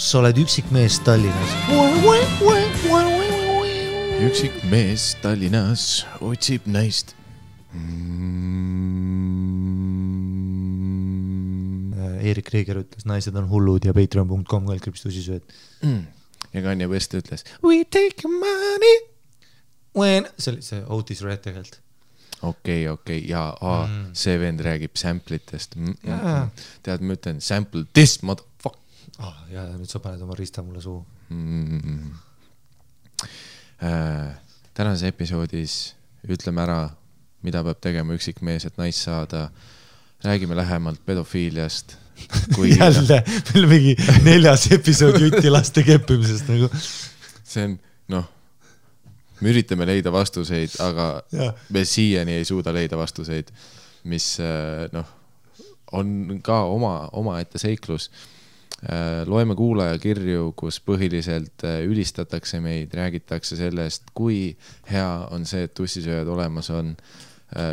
sa oled üksik mees Tallinnas. Üksik mees Tallinnas otsib naist. Erich Krieger ütles, naised on hullud ja patreon.com/tussisojad. Ja Kanye West ütles, we take money when... See oli see Otis Red tegelikult. Okei. Ja see vend räägib samplitest. Tead, ma ütlen, sample this motherfuck. Ja nüüd sa paned oma rista mulle suu. Tänases episoodis ütleme ära, mida peab tegema üksik mees, et naist saada. Räägime lähemalt pedofiiliast. Jälle, meil mingi 4. episood jutti laste keppimisest. See on, noh, me üritame leida vastuseid, aga me siiani ei suuda leida vastuseid, mis on ka oma ette seiklus. Loeme kuulaja kirju, kus põhiliselt ülistatakse meid, räägitakse sellest, kui hea on see, et tussisööjad olemas on.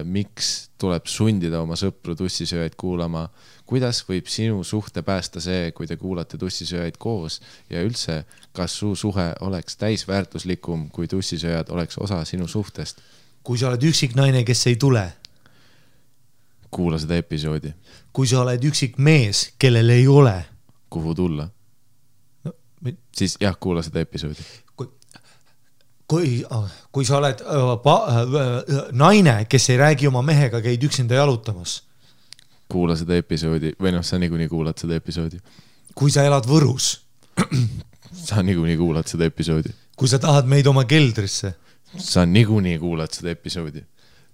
Miks tuleb sundida oma sõpru tussisööjaid kuulama? Kuidas võib sinu suhte päästa see, kui te kuulate tussisööjaid koos? Ja üldse, kas su suhe oleks täisväärtuslikum, kui tussisööjad oleks osa sinu suhtest? Kui sa oled üksik naine, kes ei tule. Kuula seda episoodi. Kui sa oled üksik mees, kellel ei ole. Kuhu tulla? Siis jah, kuula seda episoodi. Kui sa oled naine, kes ei räägi oma mehega, käid üksinda jalutamas. Kuula seda episoodi. Või noh, sa niikuinii kuulad seda episoodi. Kui sa elad Võrus. Sa niikuinii kuulad seda episoodi. Kui sa tahad meid oma keldrisse. Sa niikuinii kuulad seda episoodi.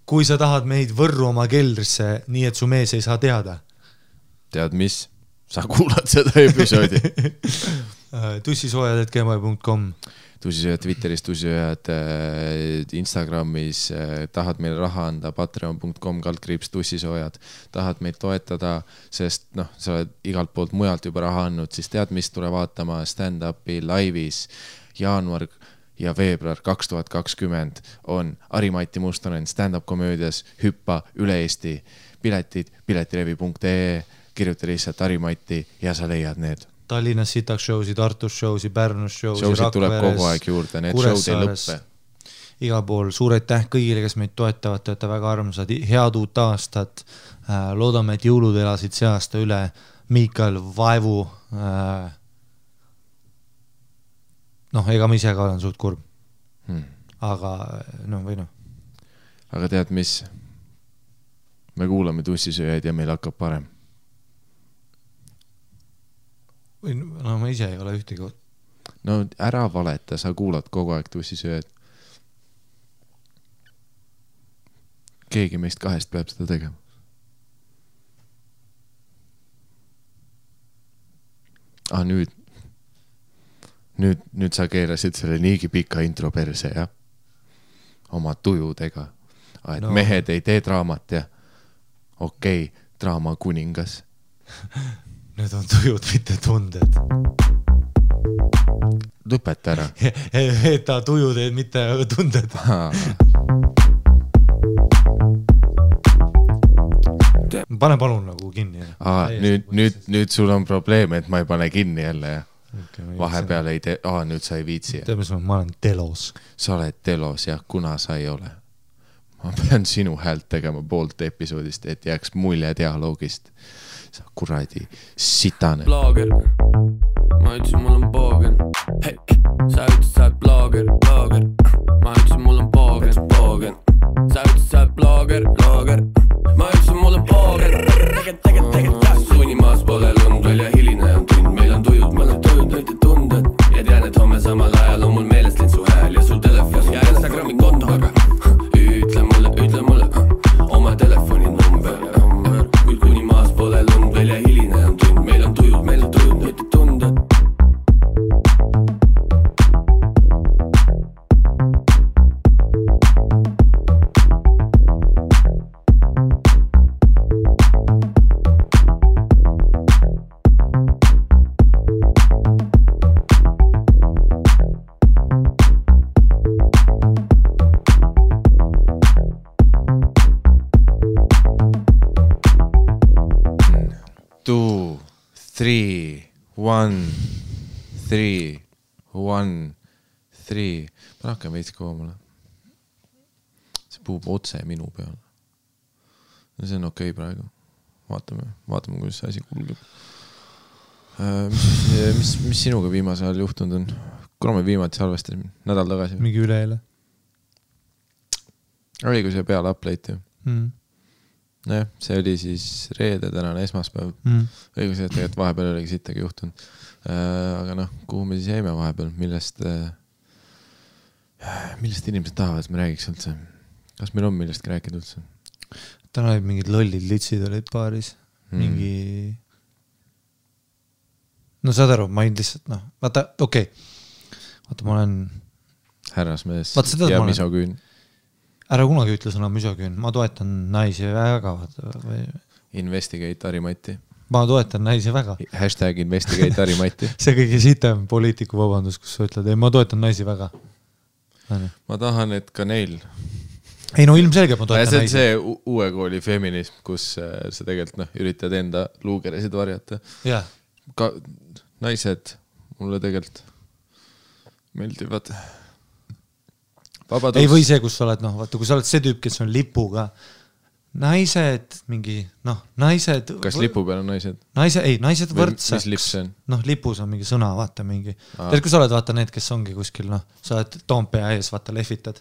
Kui sa tahad meid Võrru oma keldrisse, nii et su mees ei saa teada. Tead mis? Sa kuulad seda episoodi. Tussisojad@gmail.com. Tussisööjad Twitteris, tussisööjad Instagramis, tahad meile raha anda, patreon.com/tussisojad, tahad meid toetada, sest sa oled igalt poolt mujalt juba raha annud, siis tead, mis tule vaatama stand-upi laivis jaanuar ja veebruar 2020 on Ari Matti Mustonen stand-up komöödias Hüppa üle Eesti. Piletid piletilevi.ee, kirjuta lihtsalt Ari Matti ja sa leiad need. Tallinnas sitaks showsi, Tartus showsi, Pärnus showsi, Rakveres, tuleb kogu aeg juurde, need showd ei lõppe. Igal pool, suur aitäh kõigile, kes meid toetavad, tööta väga armsad, head uut aastat, loodame, et jõulud elasid see aasta üle. Mikael Vaevu, ega ma ise ka olen suht kurb, aga. Aga tead mis, me kuulame tussisööjaid ja meil hakkab parem. No ma ise ei ole ühtegi. No ära valeta, sa kuulad kogu aeg tussisööjad. Keegi meist kahest peab seda tegema. Nüüd sa keerasid selle niigi pika intro perse, jah? Oma tujudega. Et mehed ei tee draamat, jah? Okei, draama kuningas. Need on tujud, mitte tunded. Lõpeta ära. Heeta tujud, mitte tunded. Pane palun nagu kinni. Nüüd sul on probleem, et ma ei pane kinni jälle. Vahepeal ei tee. Nüüd sa ei viitsi. Ma olen telos. Sa oled telos, jah, kuna sa ei ole. Ma pean sinu häält tegema poolt episoodist, et jääks mulje dialoogist. Sa kuradi sitane. Blogger, ma ütlesin, mul on boogen. Hei, sa ütlesin, sa oled blogger. Ma ütlesin, mul on boogen. Sa ütlesin, sa oled blogger. Ma ütlesin, mul on boogen. Teged. Suunimaas pole lõngel ja hiline on tund. Meil on tujud, ma olen tujud, nüüd ei tunda. Ja tean, et homme samal ajal on mul meelest lind su hääl ja sul telefon ja Instagrami konto. Aga ütle mulle, oma telefoni number. Pole lund veel ja hiline on tund. Meil on tujud, nüüd ei tunda. two, three, one, three, one, three. Ma hakkan veits koomale. See puhub otse minu peal. See on okei praegu. Vaatame, kuidas see asi kulgib. Mis sinuga viimasel ajal juhtunud on? Kuna me viimati salvestasime? Nädal tagasi? Mingi üleeile. Oli, kui see peale update ju. Ja, see oli siis reede, tänane esmaspäev. Õigused, tegelikult vahepeal olegi sittagi juhtunud. Aga kuhu me siis jäime vahepeal? Millest inimesed tahavad, et me räägiks üldse? Kas meil on millestki rääkida üldse? Täna olid mingid lollid litsid olid paaris. Mingi... No saad aru, ma ei lihtsalt... Vaata, okei. Vaata, ma olen... Härrasmees ja misoküün. Ära kunagi ütle sõna misoküün. Ma toetan naisi väga. Investigate Ari Matti. Ma toetan naisi väga. Hashtag investigate Ari Matti. See kõige sitem poliitiku vabandus, kus sa ütled, ei, ma toetan naisi väga. Ma tahan, et ka neil. Ei, no ilmselgelt ma toetan naisi. See on see uue kooli feminism, kus sa tegelikult üritad enda luugeresid varjata. Naised mulle tegelikult meeldivad... Vabadus. Ei või see, kus sa oled, kui sa oled see tüüp, kes on lipuga, naised, mingi, naised... Kas lipu peal on naised? Ei, naised võrdsaks. Mis lips see on? Lipus on mingi sõna, vaata mingi. Tead, kui sa oled, vaata need, kes ongi kuskil, sa oled Toompea ees, vaata, lehvitad.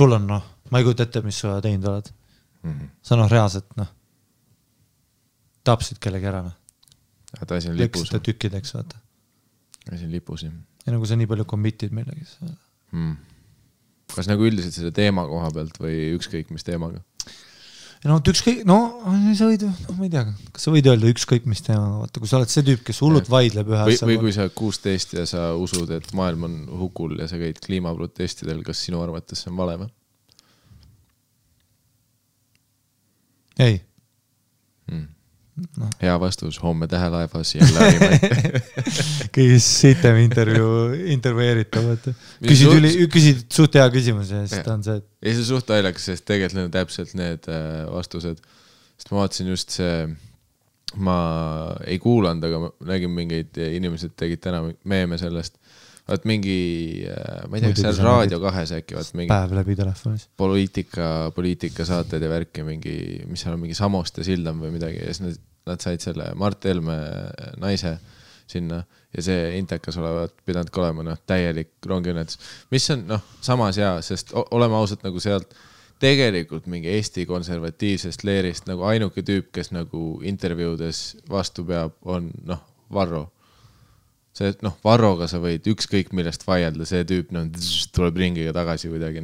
Sul on, ma ei kujuta ette, mis sa teinud oled. Sa reaalselt, tapsid kellegi ära. Ta asi on lipus. Leksid ta tükkideks, vaata. Asi on lipus. Ja nagu sa nii palju kommitid millegis. Kas üldiselt selle teema koha pealt või ükskõik mis teemaga? No ükskõik, sa võid, ma ei tea, kas sa võid öelda ükskõik mis teemaga, vaata, kui sa oled see tüüp, kes hullult vaidleb ühes. Või kui sa 16 ja sa usud, et maailm on hukul ja sa käid kliimaprotestidel, kas sinu arvates see on vale või? Ei. Hea vastus, homme tähelaevas jälle Arimati. Kõige sitem intervjueeritavad. Küsid suht hea küsimuse. Ei, see suht ailakas, sest tegelikult on täpselt need vastused. Sest ma vaatasin just see, ma ei kuulanud, aga ma nägin mingeid inimesed tegid täna meeme sellest. Vaat mingi, ma ei tea, kas seal raadio kahes äkki, vaat mingi päev läbi telefonis. Poliitika saated ja värki mingi, mis seal on mingi Samoste sildam või midagi ja siis nad said selle Mart Helme naise sinna ja see intekas olevat pidanud ka olema täielik rongiõnnetus. Mis on samas hea, sest oleme ausalt nagu sealt tegelikult mingi Eesti konservatiivsest leerist nagu ainuke tüüp, kes nagu intervjuudes vastu peab, on Varro. See, Varroga sa võid ükskõik millest vaielda, see tüüp tuleb ringiga tagasi kuidagi.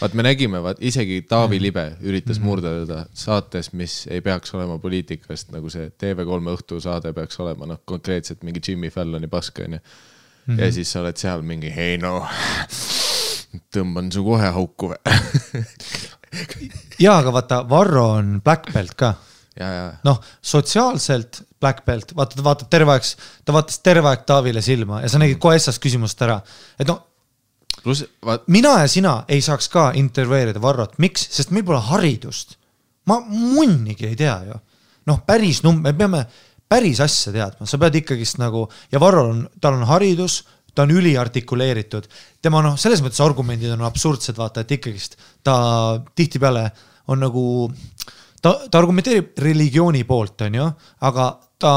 Vaat me nägime, isegi Taavi Libe üritas murdada saates, mis ei peaks olema poliitikast, nagu see TV3 õhtu saade peaks olema, konkreetselt mingi Jimmy Falloni paska. Ja siis sa oled seal mingi, hei tõmban su kohe hauku. Jaa, aga vaata, Varro on Black Belt ka. Sotsiaalselt Black Belt, ta vaatas terve aeg Taavile silma ja sa nägid kohe essas küsimust ära. Mina ja sina ei saaks ka intervjueerida Varrot. Miks? Sest meil pole haridust. Ma munnigi ei tea ju. Päris number, me peame päris asja teadma. Sa pead ikkagist nagu, ja Varrol, tal on haridus, ta on üliartikuleeritud. Tema selles mõttes argumentid on absurdsed, vaata, et ikkagist ta tihti peale on nagu... Ta argumenteerib religiooni poolt, on ju, aga ta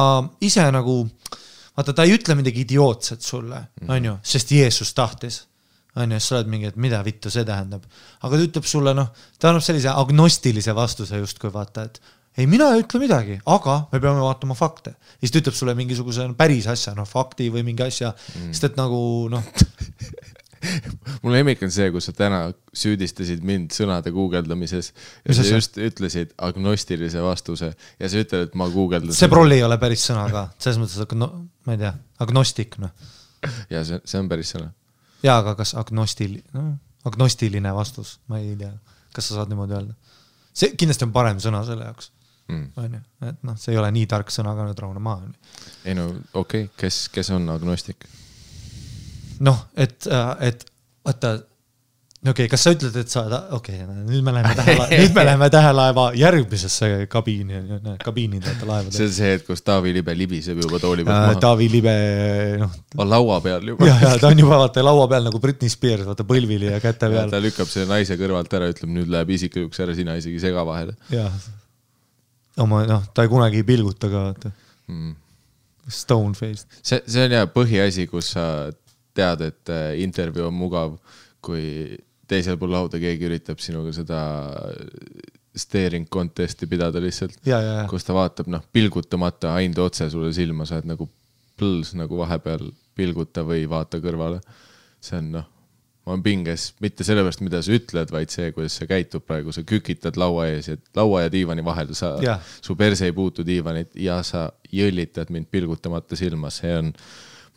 ise nagu, vaata, ta ei ütle midagi idiootset sulle, on ju, sest Jeesus tahtis, on ju, sa oled mingi, et mida vittu see tähendab, aga ta ütleb sulle, ta annab sellise agnostilise vastuse just, kui vaata, et ei, mina ei ütle midagi, aga me peame vaatama fakte, siis ta ütleb sulle mingisuguse päris asja, fakti või mingi asja, sest et nagu, mul lemmik on see, kus sa täna süüdistasid mind sõnade guugeldamises ja sa just ütlesid agnostilise vastuse ja sa ütled, et ma guugeldan. See prolli ei ole päris sõna ka, selles mõttes, ma ei tea, agnostik. Ja see on päris sõna. Ja, aga kas agnostiline vastus, ma ei tea, kas sa saad niimoodi öelda. See kindlasti on parem sõna selle jaoks. See ei ole nii tark sõna, aga nüüd rahune maha. Ei no, okei, kes on agnostik? Et okei, kas sa ütled, et sa... Okei, nüüd me läheme tähelaeva järgmisesse kabiinide laevadele. See on see, et kus Taavi Libe libiseb juba tooli pealt maha. Taavi Libe... On laua peal juba. Ja, ta on juba vaata laua peal nagu Britney Spears, vaata põlvili ja käte peal. Ja, ta lükkab selle naise kõrvalt ära, ütleb, nüüd läheb isikliuks ära, sina isegi sega vahele. Jah. Ta ei kunagi pilguta ka. Stone face. See on jah põhiasi, kus sa tead, et intervjuu on mugav, kui teisel pool lauda keegi üritab sinuga seda steering contesti pidada lihtsalt, ja. Kus ta vaatab pilgutamata ainult otse sulle silma, sa oled nagu plõls nagu vahepeal pilguta või vaata kõrvale. See on ma on pinges, mitte sellepärast, mida sa ütled, vaid see, kuidas sa käitub praegu, sa kükitad laua ees, et laua ja diivani vahel, su perse ei puutu diivanit ja sa jõllitad mind pilgutamata silma, see on,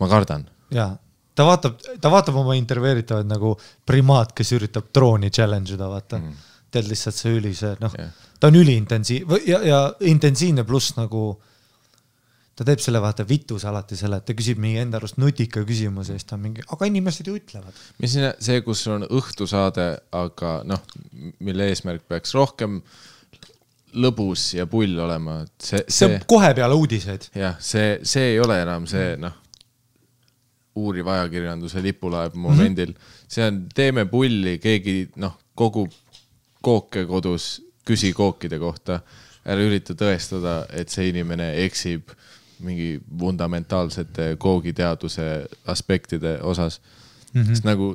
ma kardan. Jaa. Ta vaatab oma intervjueeritavad nagu primaat, kes üritab trooni challenge'ida, vaata. Tead lihtsalt see ülise, ta on üliintensiivne ja intensiivne pluss nagu ta teeb selle vaata vitus alati selle, et ta küsib mingi enda arust nutika küsimuse, ta on mingi, aga inimesed ju ütlevad. Mis see, kus on õhtusaade, aga mille eesmärk peaks rohkem lõbus ja pull olema. See on kohe peale uudised. Jah, see ei ole enam see, uuriv ajakirjanduse lipulaeb momendil. See on, teeme pulli, keegi kogu kooke kodus, küsi kookide kohta, ära ürita tõestada, et see inimene eksib mingi fundamentaalsete koogiteaduse aspektide osas. Sest nagu,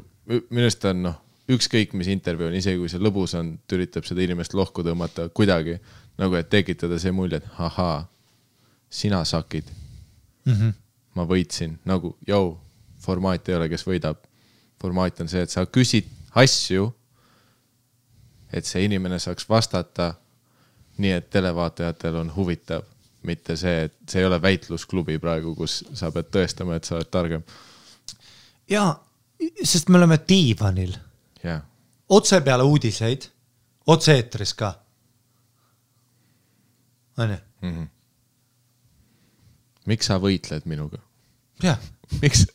minust on ükskõik, mis intervjuu on, isegi kui see lõbus on, üritab seda inimest lohku tõmmata kuidagi, nagu et tekitada see mulje, et ahaa, sina sakid. Ma võitsin. Nagu, jau, formaat ei ole, kes võidab. Formaat on see, et sa küsid asju, et see inimene saaks vastata nii, et televaatajatel on huvitav. Mitte see, et see ei ole väitlusklubi praegu, kus sa pead tõestama, et sa oled targem. Jaa, sest me oleme diivanil. Jaa. Otse peale uudiseid, otse eetris ka. Aine. Miks sa võitled minuga? Jah. Miks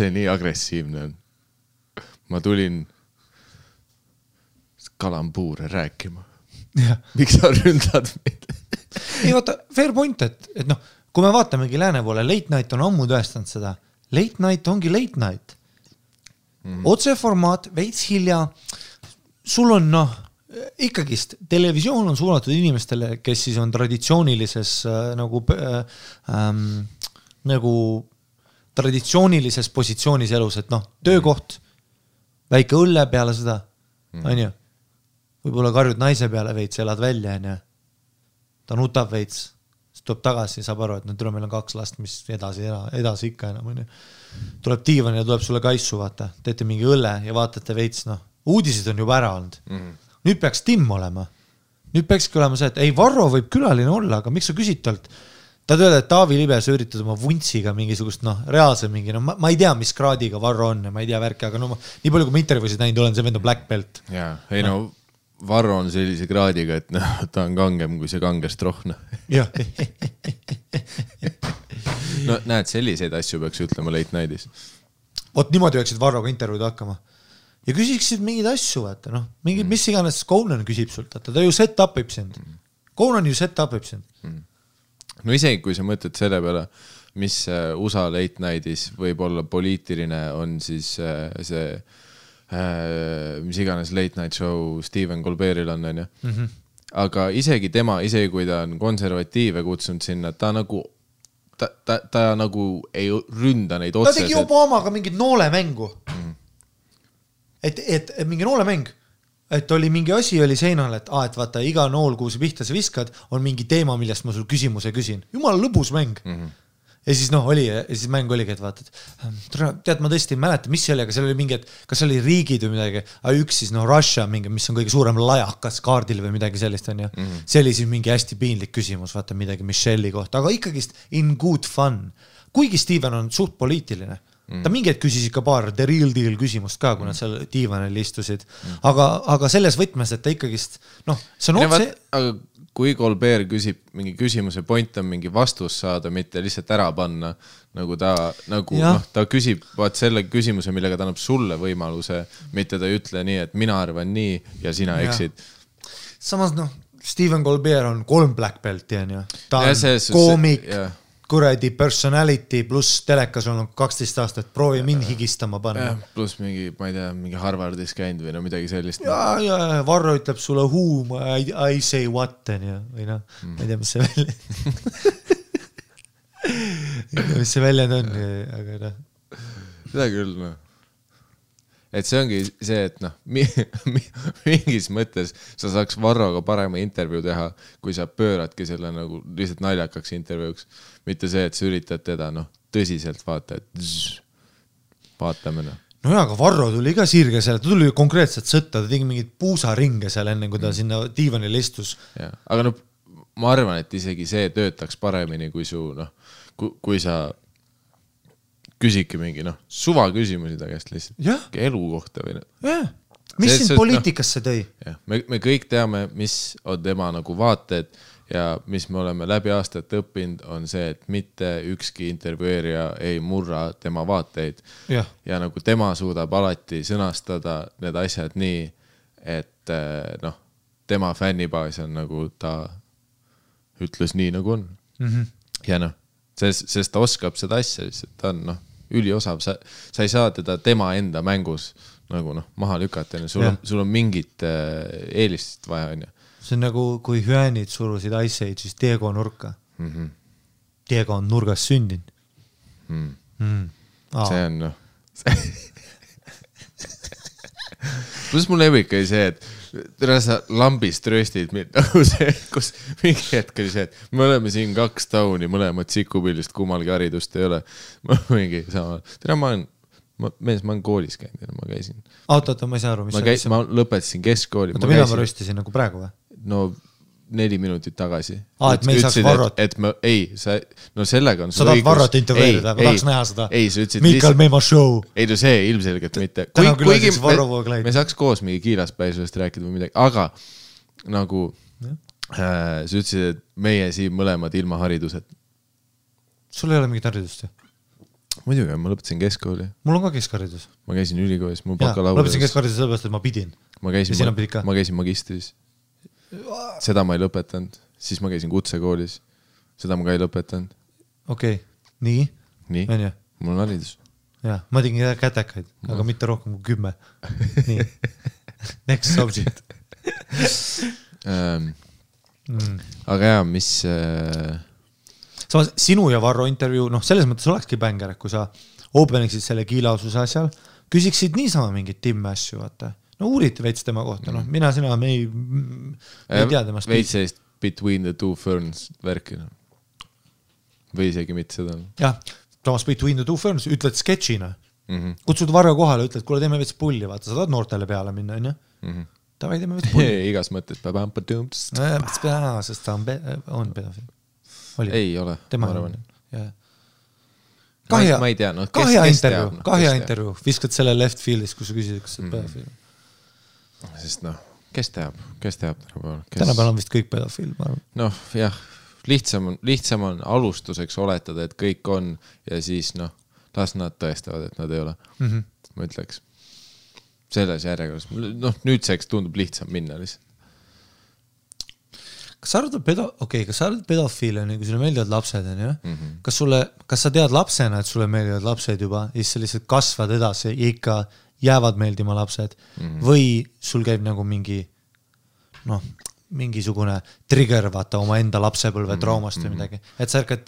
see nii agressiivne on? Ma tulin kalambuure rääkima. Miks sa ründad meid? Ei, vaata, fair point, et kui me vaatamegi lääne poole, late night on ammu tõestanud seda. Late night ongi late night. Otse formaat, veits hilja. Sul on ikkagist, televisioon on suunatud inimestele, kes siis on traditsioonilises nagu traditsioonilises positsioonis elus, et töökoht, väike õlle peale seda, võib-olla karjud naise peale veits, elad välja, ta nutab veits, siis tuleb tagasi, saab aru, et tuleb meil on 2 last, mis edasi ikka enam, tuleb diivan ja tuleb sulle kaissu, vaata, teete mingi õlle ja vaatate veits, uudised on juba ära olnud. Nüüd peaks Tim olema. Nüüd peakski olema see, et ei, Varro võib külaline olla, aga miks sa küsid talt? Ta tööle, et Taavi Libe sa üritad oma vuntsiga mingisugust, reaalse mingi, ma ei tea, mis kraadiga Varro on, ma ei tea värke, aga nii palju, kui ma intervjusid näinud olen, see vend on Black Belt. Jaa, ei Varro on sellise kraadiga, et ta on kangem kui see kangest rohna. Jah. Näed, selliseid asju peaks ütlema late night'is. Oot, niimoodi peaksid Varroga intervjuud hakkama. Ja küsiksid mingid asju, vaata, mis iganes Conan küsib sult, ta ju set-upib sind. Conan ju set-upib sind. No isegi, kui sa mõtled selle peale, mis USA late night'is võib olla poliitiline, on siis see, mis iganes late night show Stephen Colbertil on. Aga isegi tema, isegi kui ta on konservatiive kutsunud sinna, ta nagu ei ründa neid otseselt. Ta tegi Obamaga mingid noolemängu. Et mingi noolemäng, et oli mingi asi, oli seinal, et vaata, iga nool, kuhu sa pihta sa viskad, on mingi teema, millest ma sul küsimuse küsin. Jumala lõbus mäng. Ja siis oli, ja siis mäng oligi, et vaata, tead, ma tõesti ei mäleta, mis see oli, aga seal oli mingi, kas see oli riigid või midagi, aga üks siis Russia mingi, mis on kõige suurem lajakas kaardil või midagi sellist on ja see oli siis mingi hästi piinlik küsimus, vaata midagi Michelle'i kohta, aga ikkagist in good fun. Kuigi Steven on suht poliitiline. Ta mingid küsis ikka paar The Real Deal küsimust ka, kui nad seal diivanel istusid. Aga selles võtmes, et ta ikkagist... Aga kui Colbert küsib mingi küsimuse, point on mingi vastus saada, mitte lihtsalt ära panna, ta küsib vaat selle küsimuse, millega ta annab sulle võimaluse, mitte ta ütle nii, et mina arvan nii ja sina eksid. Samas Stephen Colbert on 3 Black Belti, ta on koomik, kuredi personality, pluss telekas on 12 aastat, proovi mind higistama panema. Pluss mingi, ma ei tea, mingi Harvardis käinud või midagi sellist. Ja, Varro ütleb sulle whom, I say what, või ma ei tea, mis see välja. Mis see välja on, aga seda küll, et see ongi see, et mingis mõttes sa saaks Varroga parema intervjuu teha, kui sa pööradki selle nagu lihtsalt naljakaks intervjuuks, mitte see, et sa üritad teda tõsiselt vaata, et vaatame. No jah, aga Varro tuli iga sirge selle, ta tuli konkreetselt sõtta, ta tegi mingid puusaringe seal enne, kui ta sinna diivanil istus. Aga ma arvan, et isegi see töötaks paremini, kui sa küsike mingi suva küsimusi ta käest lihtsalt elukohta või mis siin poliitikasse tõi? Me kõik teame, mis on tema vaated ja mis me oleme läbi aastat õppinud on see, et mitte ükski intervjueerija ei murra tema vaateid ja tema suudab alati sõnastada need asjad nii, et tema fännibaas on nagu ta ütles nii nagu on ja sest ta oskab seda asja, ta on üliosav, sa ei saa teda tema enda mängus maha lükata, sul on mingit eelist vaja. See on nagu, kui hüäänid surusid aiseid, siis Diego on nurka. Diego on nurgas sündinud. See on pluss mul ebike see, et sa lambist röstid kus mingi hetk oli see, et me oleme siin 2 tauni, mõlemad sikupillist kummalgi haridust ei ole, ma mingi sama mees, ma olen koolis käinud, ma käisin autota, ma ei saa aru, mis ma lõpetasin keskkooli, mida ma röstisin nagu praegu või? No 4 minutit tagasi. Et me ei saaks Varrot. Ei, no sellega on... Sa tahad Varrot intervjueerida, ma tahaks näha seda. Mikael Mema show. Ei, no see ilmselgelt mitte. Täna küll siis Varro Voigla. Me saaks koos mingi kiilaspäisusest rääkida või midagi, aga nagu sa ütlesid, et meie siin mõlemad ilma haridused. Sul ei ole mingit haridust? Muidugi, ma lõpetasin keskkooli. Mul on ka keskharidus. Ma käisin ülikoolis, mul bakalaureus. Lõpetasin keskharidus sellepärast, et ma pidin. Ma käisin magistris. Seda ma ei lõpetanud, siis ma käisin kutsekoolis, seda ma ka ei lõpetanud. Okei, nii? Nii, mul on haridus. Jah, ma tegin kätekaid, aga mitte rohkem kui 10. Nii, next subject. Aga jah, mis... Samas sinu ja Varro intervjuu, selles mõttes olekski bängärek, kui sa openiksid selle kiilaususe asjal, küsiksid niisama mingid timme asju, vaata. No uuriti veits tema kohta, mina sina, me ei tea temast. Veits eest Between the Two Ferns värkina. Või isegi mitte seda. Jah, samas Between the Two Ferns, ütled sketchina. Kutsud Varro kohale, ütled, kuule teeme veits pulli, vaata, sa tahad noortele peale minna, onju. Ta või teeme veits pulli. Igas mõttes. Sest ta on pedofiil. Ei ole, ma arvan. Kahja intervjuu. Viskad selle left fieldis, kus sa küsid, kus sa pedofiil. Sest kes teab tänapäeval on vist kõik pedofiil, ma arvan. Noh, jah, lihtsam on alustuseks oletada, et kõik on ja siis las nad tõestavad, et nad ei ole, ma ütleks selles järjekorras, nüüdseks tundub lihtsam minna lihtsalt. Kas sa arvad pedofiile, kui sulle meeldivad lapsed on, kas sa tead lapsena, et sulle meeldivad lapsed juba, siis sa lihtsalt kasvad edasi ja ikka jäävad meeldima lapsed või sul käib nagu mingisugune trigger vaata oma enda lapsepõlve traumast või midagi, et sa ärkad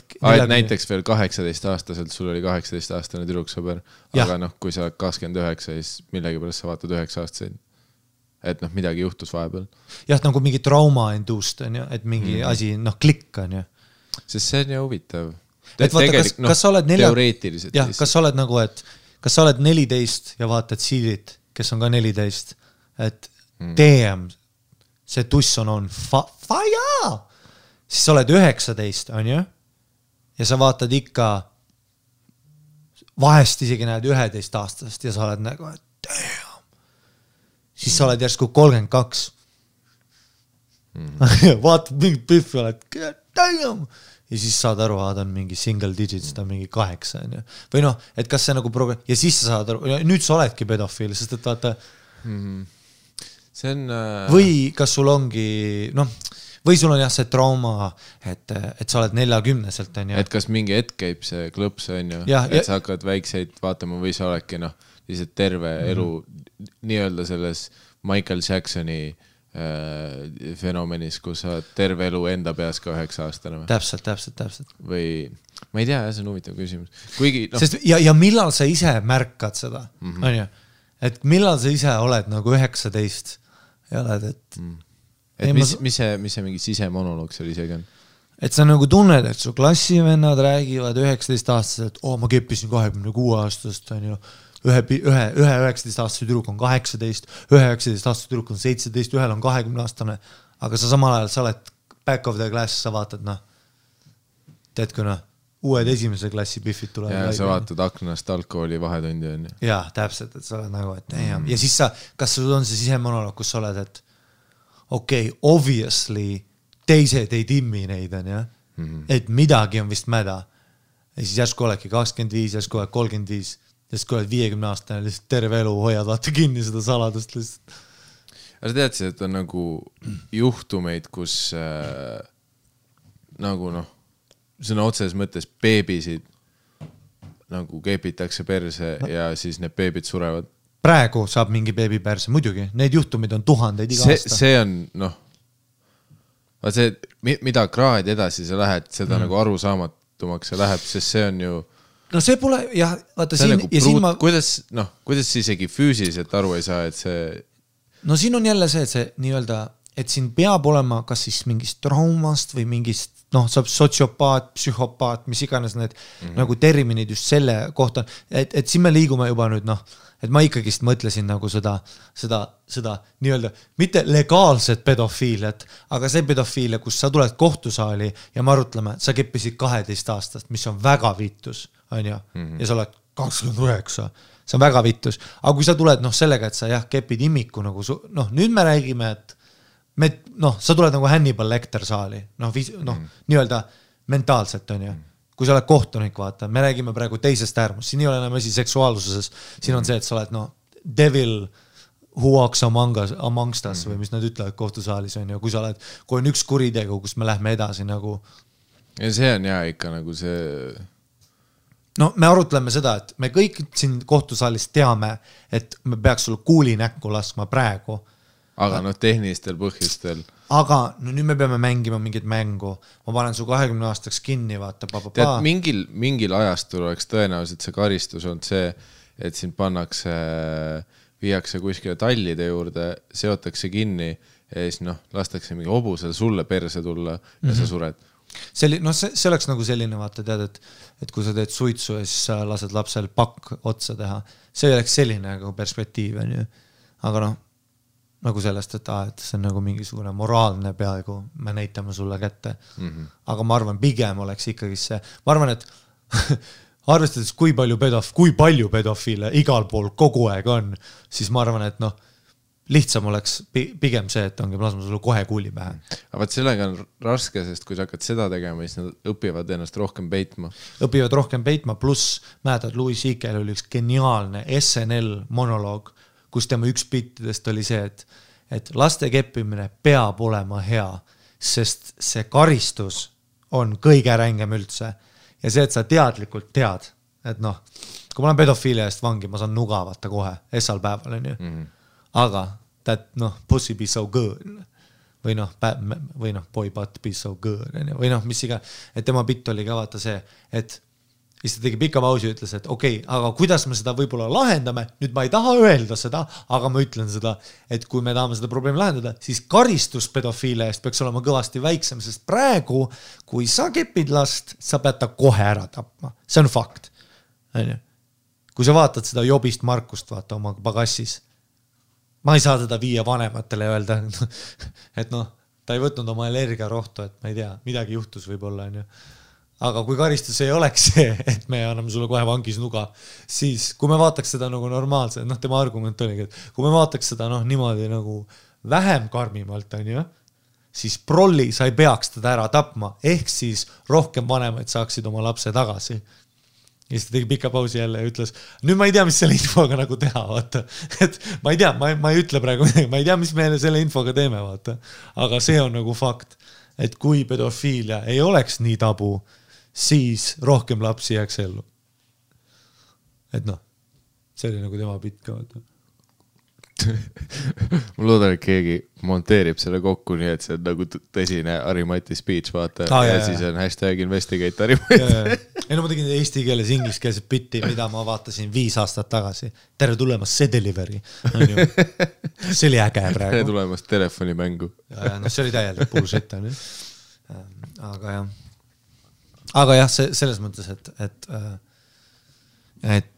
näiteks veel 18-aastaselt, sul oli 18-aastane tüdruksõber, aga kui sa 29, siis millegi pärast sa vaatad 9-aastaseid, et midagi juhtus vahepeal jah, nagu mingi trauma endust, et mingi asi klikk on, sest see on ju huvitav, kas sa oled teoreetiliselt, kas sa oled nagu, et kas sa oled 14 ja vaatad Siilit, kes on ka 14, et teem, see tuss on faja, siis sa oled 19, on ju, ja sa vaatad ikka, vahest isegi näed 11 aastast ja sa oled nagu, et teem, siis sa oled järsku 32. vaatad mingit püffi, oled damn! Ja siis saad aru, ta on mingi single digits, ta on mingi 8. Ja. Või noh, et kas see nagu ja siis sa saad aru, nüüd sa oledki pedofiil, sest et vaata see on või kas sul ongi noh, või sul on jah see trauma, et sa oled 40-selt on ja. Et kas mingi hetk käib see klõps on ja, ja et ja, sa hakkad väikseid vaatama või sa oledki noh, lihtsalt terve elu nii-öelda selles Michael Jacksoni fenomenis, kus sa terve elu enda peas ka 9-aastane. Täpselt. Või, ma ei tea, see on huvitav küsimus. Kuigi, no... Sest, ja millal sa ise märkad seda? Et millal sa ise oled nagu 19 ja oled, et... Et mis see mingi sisemonoloog seal isegi on? Et sa nagu tunned, et su klassivennad räägivad 19-aastaselt, ma keppisin 26-aastast, on ju... ühe 19-aastase tüdruk on 18, ühe 19-aastase tüdruk on 17, ühel on 20-aastane, aga sa samal ajal sa oled back of the class, sa vaatad tead kuna uued esimese klassi piffid tulevad. Ja sa vaatad aknast alkoholi vahetundi on. Ja täpselt, et sa oled nagu, et ja siis sa, kas sul on see sisemonoloog, kus sa oled, et obviously teised ei timmi neid on, ja? Et midagi on vist mäda. Ja siis järsku oledki 25, järsku oled 35. Ja kui oled 50-aastane, lihtsalt terve elu hoiad vaata kinni seda saladust lihtsalt. Aga sa tead, et on nagu juhtumeid, kus nagu sõna otses mõttes beebisid nagu keepitakse perse ja siis need beebid surevad. Praegu saab mingi beebi perse, muidugi. Need juhtumid on tuhandeid iga aasta. See on, see, mida kraad edasi sa lähed, seda nagu arusaamatumaks sa läheb, sest see on ju see pole, jah, vaata siin... Nagu kuidas isegi füüsiliselt aru ei saa, et see... siin on jälle see, et see nii-öelda, et siin peab olema kas siis mingist traumast või mingist, saab sotsiopaat, psühhopaat, mis iganes need nagu terminid just selle kohta. Et siin me liigume juba nüüd, et ma ikkagist mõtlesin nagu seda nii-öelda, mitte legaalset pedofiiliat, aga see pedofiilia, kus sa tuled kohtusaali ja me arutleme, sa keppisid 12 aastast, mis on väga viitus. Ja sa oled 29, see on väga vitus, aga kui sa tuled sellega, et sa kepid imiku, nüüd me räägime, et sa tuled nagu Hannibal Lecter saali nii-öelda mentaalselt, kui sa oled kohtunik, vaata, me räägime praegu teisest äärmust, siin ei ole enam esi seksuaalususes, siin on see, et sa oled devil who walks amongst us või mis nad ütlevad kohtusaalis, kui on üks kuritegu, kus me lähme edasi nagu ja see on jah ikka nagu see me arutleme seda, et me kõik siin kohtusaalis teame, et me peaks sul kuuli näkku laskma praegu. Aga tehnilistel põhjustel. Aga nüüd me peame mängima mingid mängu. Ma panen su 20 aastaks kinni, vaata. Tead, mingil ajastul oleks tõenäoliselt see karistus on see, et siin pannakse, viiakse kuskile tallide juurde, seotakse kinni ja siis lastakse mingi obusel sulle perse tulla ja sa sured. See oleks nagu selline, vaata, tead, et kui sa teed suitsu ja siis sa lased lapsel pakk otsa teha, see oleks selline perspektiiv, aga nagu sellest, et see on nagu mingisugune moraalne peaaegu, me näitame sulle kätte, aga ma arvan, pigem oleks ikkagi see, ma arvan, et arvestades kui palju pedofiile igal pool kogu aeg on, siis ma arvan, et lihtsam oleks pigem see, et ongi plasma sulle kohe kuuli pähe. Aga sellega on raske, sest kui sa hakkad seda tegema, siis nad õpivad ennast rohkem peitma. Õpivad rohkem peitma, pluss mäletad, Louis C.K. oli üks geniaalne SNL monoloog, kus tema üks pittidest oli see, et laste keppimine peab olema hea, sest see karistus on kõige rängem üldse. Ja see, et sa teadlikult tead, et kui ma olen pedofiilia eest vangi, ma saan nugavata kohe, esal päeval on ju. Aga that pussy be so good või boy butt be so good või mis iga, et tema pitt oli ka vaata see, et siis ta tegi pika pausi ja ütles, et okei, aga kuidas me seda võibolla lahendame, nüüd ma ei taha öelda seda, aga ma ütlen seda, et kui me tahame seda probleemi lahendada, siis karistus pedofiile eest peaks olema kõvasti väiksem, sest praegu, kui sa kepid last, sa pead ta kohe ära tapma, see on fakt. Kui sa vaatad seda Jobist Markust vaata oma pagassis, ma ei saa teda viia vanematele öelda, et ta ei võtnud oma energia rohtu, et ma ei tea, midagi juhtus võib-olla. Aga kui karistus ei oleks see, et me anname sulle kohe vangis nuga, siis kui me vaataks seda nagu normaalse, tema argument oligi, et kui me vaataks seda niimoodi nagu vähem karmimalt, siis prolli sa ei peaks teda ära tapma, ehk siis rohkem vanemaid saaksid oma lapse tagasi. Ja siis tegi pika pausi jälle ja ütles, nüüd ma ei tea, mis selle infoga nagu teha, vaata. Et ma ei tea, ma ei ütle praegu, ma ei tea, mis meile selle infoga teeme, vaata. Aga see on nagu fakt, et kui pedofiilia ei oleks nii tabu, siis rohkem lapsi jääks ellu. Et noh, see oli nagu tema pitka, vaata. Ma loodan, et keegi monteerib selle kokku nii, et see on nagu tõsine Ari Matti speech, vaata ja siis on hashtag investigate Ari Matti. Ei, no ma tegin eesti keeles ingliskeelse pitti, mida ma vaatasin 5 aastat tagasi. Tere tulemas Sedelivery. See oli äge praegu. Tere tulemas telefonimängu. No see oli täielik bullshit. Aga jah, selles mõttes, et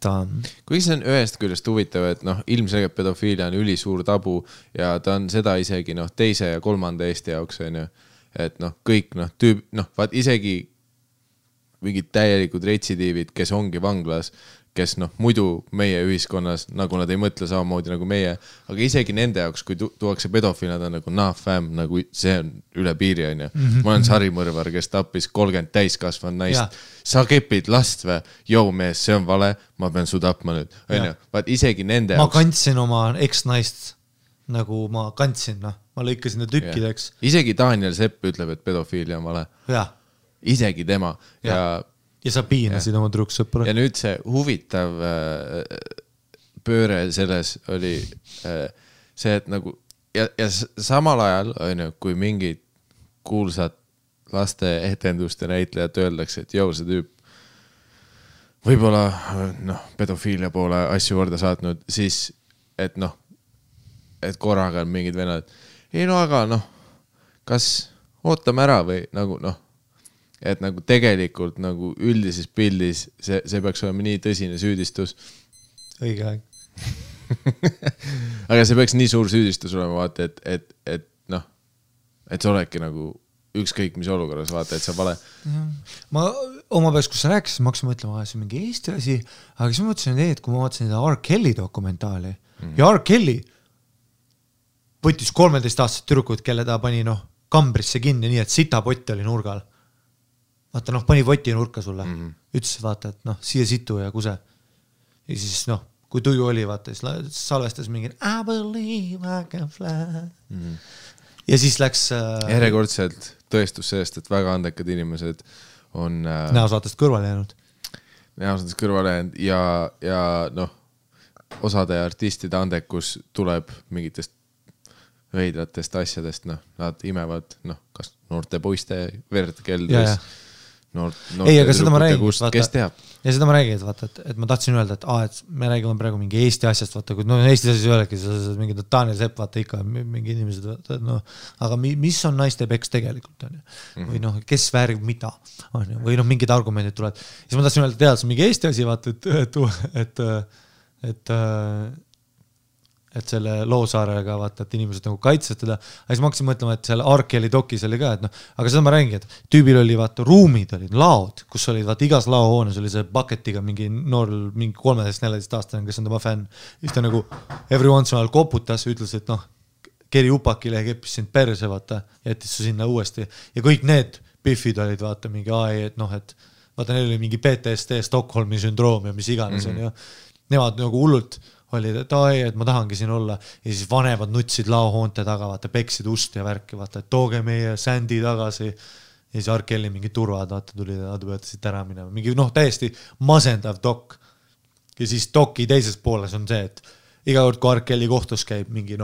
kui see on ühest küljest huvitav, et ilmselgelt pedofiilia on ülisuur tabu ja ta on seda isegi teise ja kolmanda Eesti jaoks, et kõik tüüb, vaat isegi mingid täielikud retsidiivid, kes ongi vanglas, kes muidu meie ühiskonnas, nagu nad ei mõtle samamoodi nagu meie, aga isegi nende jaoks, kui tuuakse pedofiil, nad on nagu nahfämm, nagu see on üle piiri. Ma olen sarimõrvar, kes tappis 30 täiskasvan naist. Ja. Sa kepid last või? Jou mees, see on vale, ma pean su tapma nüüd. Vaat isegi nende jaoks. Ma kandsin oma ex-naist, nagu ma kandsin, ma lõikasin ta tükkideks. Isegi Daniel Sepp ütleb, et pedofiili on vale. Ja. Isegi tema. Ja sa piinasid oma truksõpra. Ja nüüd see huvitav pööre selles oli see, et nagu ja samal ajal, kui mingid kuulsad laste etenduste näitlejad öeldakse, et see tüüp võib-olla pedofiilia poole asju korda saatnud, siis et korraga on mingid venad, aga kas ootame ära või et nagu tegelikult nagu üldises pildis see peaks olema nii tõsine süüdistus. Õige aeg. Aga see peaks nii suur süüdistus olema, vaata, et sa oledki nagu ükskõik mis olukorras, vaata, et sa vale. Ma oma peas, kus sa rääkisid, ma hakkasin mõtlema, see mingi Eesti asi, aga siis ma mõtlesin, et kui ma vaatasin R. Kelly dokumentaali ja R. Kelly võttis 13-aastased tüdrukud, kelle ta pani kambrisse kinni, nii et sitapott oli nurgal. Vaata, pani voti nurka sulle. Ütles, vaata, et siia situ ja kuse. Ja siis, kui tuju oli, vaata, siis salvestas mingi I believe I can fly. Ja siis läks... Järjekordselt tõestus sellest, et väga andekad inimesed on... Näosaatest kõrvale jäänud. Näosaatest kõrvale jäänud ja osade artistide andekus tuleb mingitest veidratest asjadest. Nad imevad, kas noorte poiste vertkeldes... Ei, aga seda ma räägin, et ma tahtsin öelda, et me räägime praegu mingi Eesti asjast, vaata, kui Eesti asjas ei olegi, mingi Daniel Sepp, vaata ikka, mingi inimesed, aga mis on naiste peks tegelikult, või kes väärib mida, või mingid argumentid tulevad. Siis ma tahtsin öelda, et tead, see mingi Eesti asi, vaata, et selle Loosaarega, vaata, et inimesed nagu kaitses teda, aga siis ma hakkasin mõtlema, et seal R. Kelly dokis oli ka, et aga seda ma räägin, et tüübil oli, vaata, ruumid olid, laod, kus olid, vaata, igas laohoones oli see paketiga mingi noor, mingi 13-14 aastane, kes on tema fänn, siis ta nagu every once ajal koputas, ütles, et Keri Upakile keppis sind perse, vaata, jätis su sinna uuesti ja kõik need piffid olid, vaata, mingi ai, et vaata, neil oli mingi PTSD, Stockholmi sündroom ja mis iganes on ja nemad nagu hullult oli, et ma tahangi siin olla ja siis vanemad nutsid laohoonte taga, vaata, peksid ust ja värki, vaata, et tooge meie sändi tagasi ja siis R. Kelly mingi turvad, vaata, tuli ja võetasid ära minema, mingi täiesti masendav dok ja siis doki teises pooles on see, et iga kord kui R. Kelly kohtus käib mingi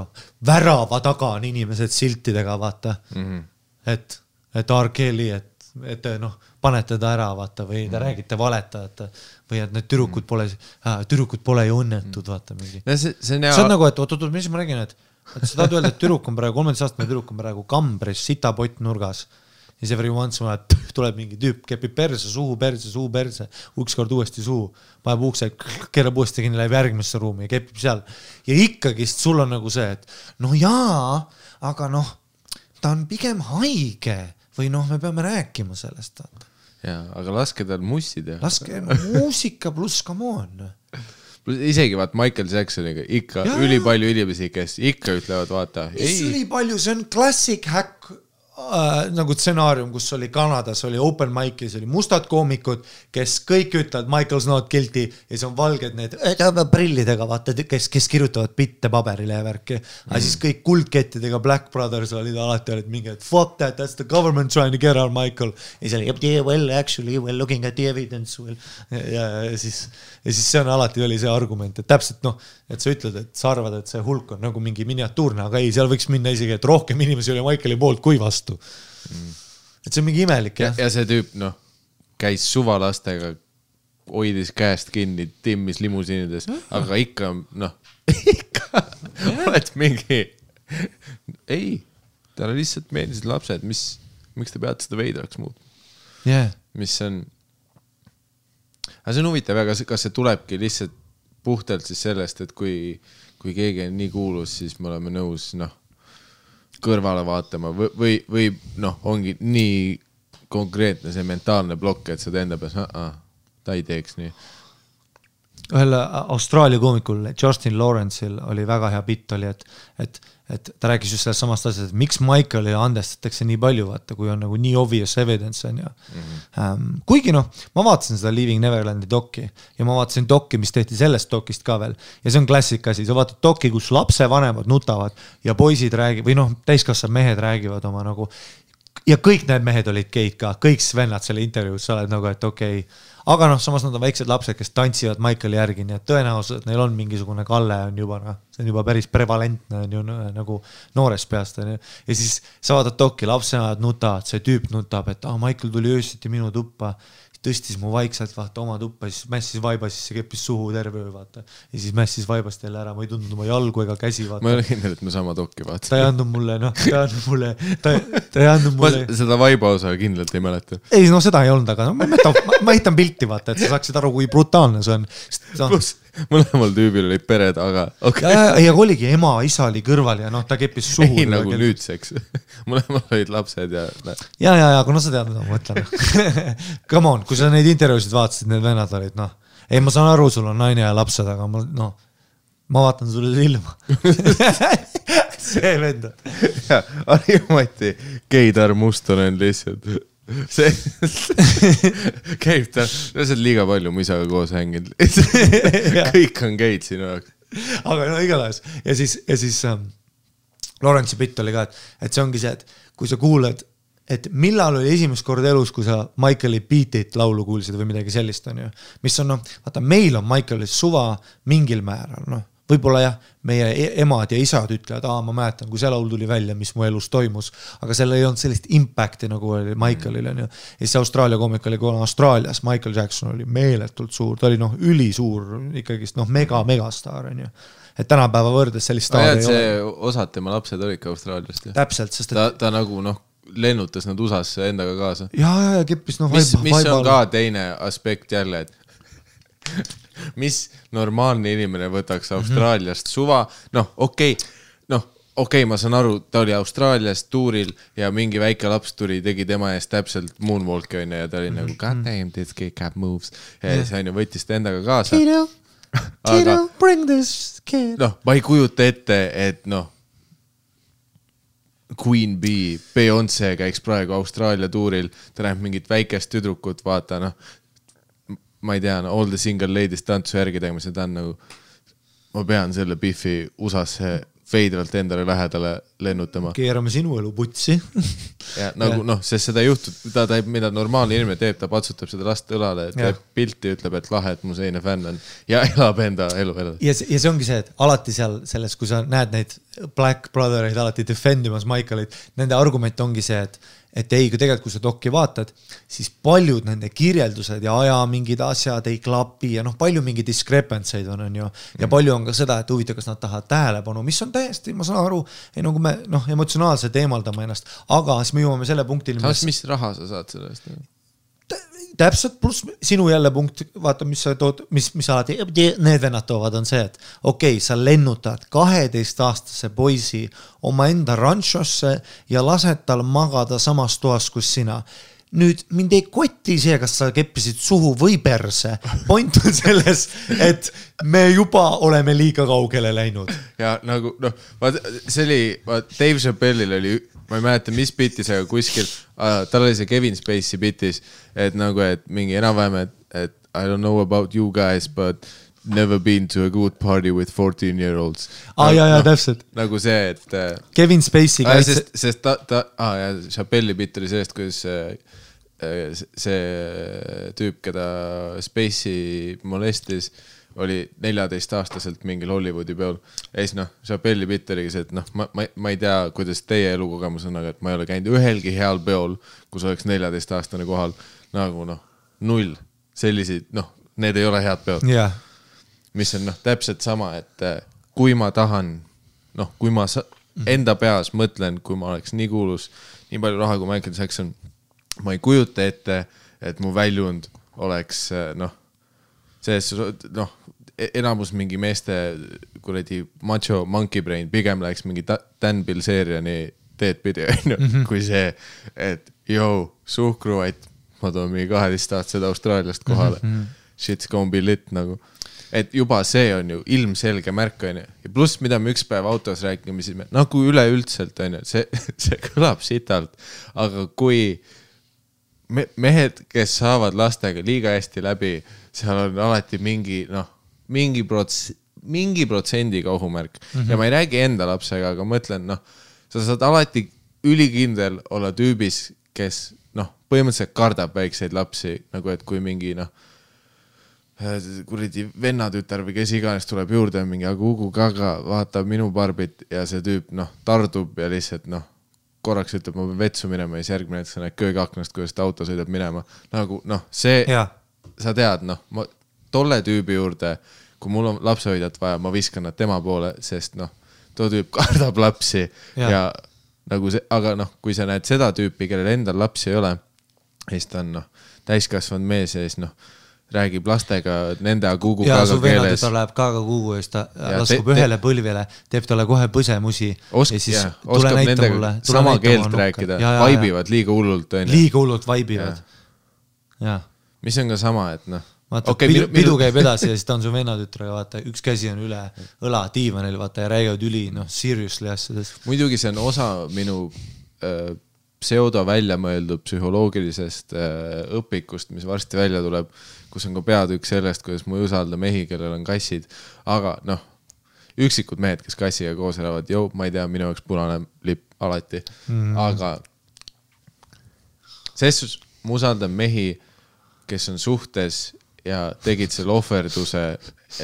värava taga on inimesed siltidega, vaata, et R. Kelly, et panete ta ära, vaata, või ta räägite valetajate või et need tüdrukud pole ju õnnetud, vaata, mingi. See on nagu, et oot, mis ma räägin, et sa tahad öelda, et tüdruk on praegu, 13 aastane tüdruk on praegu kambris, sitapott nurgas ja see tuleb mingi tüüp, kepib perse, suhu perse, ükskord uuesti suhu, vajab uukse, keerab uuesti kinni, läheb järgmisse ruumi ja kepib seal. Ja ikkagist sul on nagu see, et aga ta on pigem haige. Või me peame rääkima sellest. Jaa, aga laske tal mussid. Laske muusika pluss, come on. Isegi vaat Michael Jacksoniga ikka üli palju inimesi, kes ikka ütlevad, vaata. Mis üli palju, see on klassik häkk nagu stsenaarium, kus oli Kanadas, oli open mic'is, oli mustad koomikud, kes kõik ütlevad Michael's not guilty ja siis on valged need prillidega, vaata, kes kirjutavad pitte paberile ja värki. Aga siis kõik kuldkettidega Black Brothers olid alati olid mingi, et fuck that, that's the government trying to get our Michael. Ja siis oli, yeah, well, actually, we're looking at the evidence. Ja siis see on alati oli see argument, et täpselt noh, et sa ütled, et sa arvad, et see hulk on nagu mingi miniatuurne, aga ei, seal võiks minna isegi, et rohkem inimesi oli Michaeli poolt kui vastu. Et see on mingi imelik, jah. Ja see tüüp, noh, käis suvalastega, hoidis käest kinni, timmis limusiinides, aga ikka, noh, ikka oled mingi ei, talle lihtsalt meeldisid lapsed, miks te peate seda veidraks muud? Mis on aga see on huvitav, aga kas see tulebki lihtsalt puhtalt siis sellest, et kui keegi on nii kuulus, siis me oleme nõus kõrvale vaatama või ongi nii konkreetne see mentaalne blokk, et seda enda peas, ta ei teeks nii. Ühele Austraalia koomikul Justin Lawrence'il oli väga hea bitt, et ta rääkis just sellest samast asjast, et miks Michaeli andestatakse nii palju, vaata, kui on nagu nii obvious evidence. Kuigi noh, ma vaatasin seda Leaving Neverlandi dokki ja ma vaatasin dokki, mis tehti sellest dokist ka veel. Ja see on klassika asi, sa vaatad dokki, kus lapsevanemad nutavad ja poisid räägivad, või noh, täiskassa mehed räägivad oma nagu ja kõik need mehed olid keid ka, kõik svennad selle intervjuus, sa oled nagu, et okei, aga noh, samas nad on väiksed lapsed, kes tantsivad Michaeli järgi, nii et tõenäoliselt neil on mingisugune kalle on juba, see on juba päris prevalentne nagu noores peast ja siis sa vaatad dokki, lapsenajad nutavad, see tüüp nutab, et Michael tuli öösiti minu tuppa, tõstis mu vaikselt, vaata oma tuppa, siis mässis vaibas, siis see keppis suhu terve öö, vaata. Ja siis mässis vaibas teile ära, ma ei tundnud oma jalgu ega käsi, vaata. Ma ei kindel, et me sama dokki vaata. Ta ei andnud mulle, ta ei andnud mulle. Seda vaiba osa kindlalt ei mäleta. Ei, no seda ei olnud, aga ma hitan pilti, vaata, et sa saaksid aru, kui brutaalne see on. Plus, mõlemal tüübil oli pered, aga... Ja oligi, ema, isa oli kõrval ja ta keppis suhu. Ei, nagu nüüdseks. Mõlemal olid lapsed ja... Ja, aga no sa tead, ma mõtlen. Come on, kui sa neid intervjuusid vaatasid, need vennad olid, noh. Ei, ma saan aru, sul on naine ja lapsed, aga ma vaatan sulle silma. See venda. Ja, Ari Matti, Keidar Mustonen lihtsalt. See käib ta, see on liiga palju, mu isaga koos hängid. Kõik on keid sinu jaoks. Aga no igatahes. Ja siis Lawrence'i pitt oli ka, et see ongi see, et kui sa kuuled, et millal oli esimest korda elus, kui sa Michaeli Beat-it laulu kuulsid või midagi sellist on ju. Mis on, vaata, meil on Michaelis suva mingil määral, noh. Võibolla jah, meie emad ja isad ütlevad, ma mäletan, kui see laul tuli välja, mis mu elus toimus, aga selle ei olnud sellist impacti nagu oli Michaelil. Ja siis Austraalia koomik oli, kui on Austraalias, Michael Jackson oli meeletult suur, ta oli ülisuur, ikkagist mega-megastaar. Et tänapäeva võrdes sellist staar ei ole. Osad tema lapsed olid ka Austraaliast. Täpselt, sest ta nagu lennutas nad USA endaga kaasa. Ja, keppis vaibale. Mis on ka teine aspekt jälle, et mis normaalne inimene võtaks Austraaliast suva, okei, ma saan aru, ta oli Austraaliast tuuril ja mingi väike laps turi tegi tema eest täpselt moonwalki ja ta oli nagu, god damn, this cat moves ja see on ju võttis ta endaga kaasa. Kiddo, bring this kid. Ma ei kujuta ette, et Queen Bee, Beyoncé käiks praegu Austraalia tuuril, ta näeb mingit väikest tüdrukut, vaata, ma ei tea, all the single ladies tantsu järgi tegemise, ta on nagu, ma pean selle Biffi usasse veidralt endale lähedale lennutama. Keerame sinu elu putsi. Ja nagu, sest seda juhtub, mida normaalne inimene teeb, ta patsutab seda last õlale, teeb pilti, ütleb, et lahe, et mu seine fänn on ja elab enda elu. Ja see ongi see, et alati seal selles, kui sa näed neid Black Brotherid alati defendimas Michaelit, nende argument ongi see, et ei, kui tegelikult, kui sa dokki vaatad, siis paljud nende kirjeldused ja aja mingid asjad ei klapi ja palju mingi diskrepentseid on ju ja palju on ka seda, et huvitav, kas nad tahavad tähelepanu, mis on täiesti, ma saan aru, kui me emotsionaalselt eemaldame ennast, aga siis me jõuame selle punkti. Mis raha sa saad sellest? Täpselt, pluss sinu jälle punkt, vaata, mis sa tood, mis alati need vennad toovad, on see, et okei, sa lennutad 12-aastase poisi oma enda ranchosse ja lased tal magada samas toas, kus sina. Nüüd mind ei kotti see, kas sa keppisid suhu või perse. Point on selles, et me juba oleme liiga kaugele läinud. Ja nagu, noh, see oli, Dave Chappellil oli, ma ei mäleta, mis bitis, aga kuskil, tal oli see Kevin Spacey bitis, et nagu, et mingi enam-vähem, et I don't know about you guys, but never been to a good party with 14-year-olds. Ja, täpselt. Nagu see, et... Kevin Spacey... Sest ta... Chappelli bitt oli sellest, kuidas see tüüp, keda Spacey molestis, oli 14-aastaselt mingil Hollywoodi peal. Ees, noh, Chappelli bitt oligi see, et noh, ma ei tea, kuidas teie elukogemus on, aga et ma ei ole käinud ühelgi heal peol, kus oleks 14-aastane kohal. Nagu, noh, null. Sellised, noh, need ei ole head peod. Jah. Mis on noh, täpselt sama, et kui ma tahan, noh, kui ma enda peas mõtlen, kui ma oleks nii kuulus, nii palju raha kui Michael Jackson, ma ei kujuta ette, et mu väljund oleks, noh, selles, noh, enamus mingi meeste, kuradi macho monkey brain, pigem läheks mingi Dan Bilzeriani teed pidi, kui see, et joo, suhkru, et ma toon mingi 12-aastased Austraaliast kohale, shit's gonna be lit, nagu. Et juba see on ju ilmselge märk on ju. Ja pluss, mida me üks päev autos rääkime, siis me nagu üleüldselt on ju, see kõlab sitalt, aga kui mehed, kes saavad lastega liiga hästi läbi, seal on alati mingi, noh, mingi protsendiga ohumärk. Ja ma ei räägi enda lapsega, aga mõtlen, noh, sa saad alati ülikindel olla tüübis, kes, noh, põhimõtteliselt kardab väikseid lapsi, nagu et kui mingi, noh, kuridi vennatütar või kes iganes tuleb juurde mingi, aga Ugu Kaga vaatab minu barbit ja see tüüp noh, tardub ja lihtsalt noh, korraks ütleb, ma pean vetsu minema ja siis järgmine hetk sõnab köögaknast, kuidas ta auto sõidab minema. Nagu noh, see ja. Sa tead, noh, ma tolle tüübi juurde, kui mul on lapsehoidjat vaja, ma viskan nad tema poole, sest noh, too tüüp kardab lapsi ja nagu see, aga noh, kui sa näed seda tüüpi, kellel endal lapsi ei ole, siis ta on noh, täiskasvanud mees ja siis noh, räägib lastega nende Agugu Kaga keeles. Ja su venad, et ta läheb Kaga Gugu eest, ta laskub ühele põlvele, teeb talle kohe põsemusi. Oskab nendega sama keelt rääkida. Vaibivad liiga hullult. Liiga hullult vaibivad. Mis on ka sama, et noh. Pidu käib edasi ja siis ta on su venatütraga, vaata, üks käsi on üle õla tiivanil, vaata, ja räägivad üli, noh, seriously asjades. Muidugi see on osa minu pseudo välja mõeldud psühholoogilisest õpikust, mis varsti välja tuleb, kus on ka peatükk sellest, kuidas mu ei usalda mehi, kellel on kassid, aga noh, üksikud mehed, kes kassiga koos elavad, jõu, ma ei tea, minu jaoks punane lipp alati, aga sest ma usaldan mehi, kes on suhtes ja tegid selle ohverduse,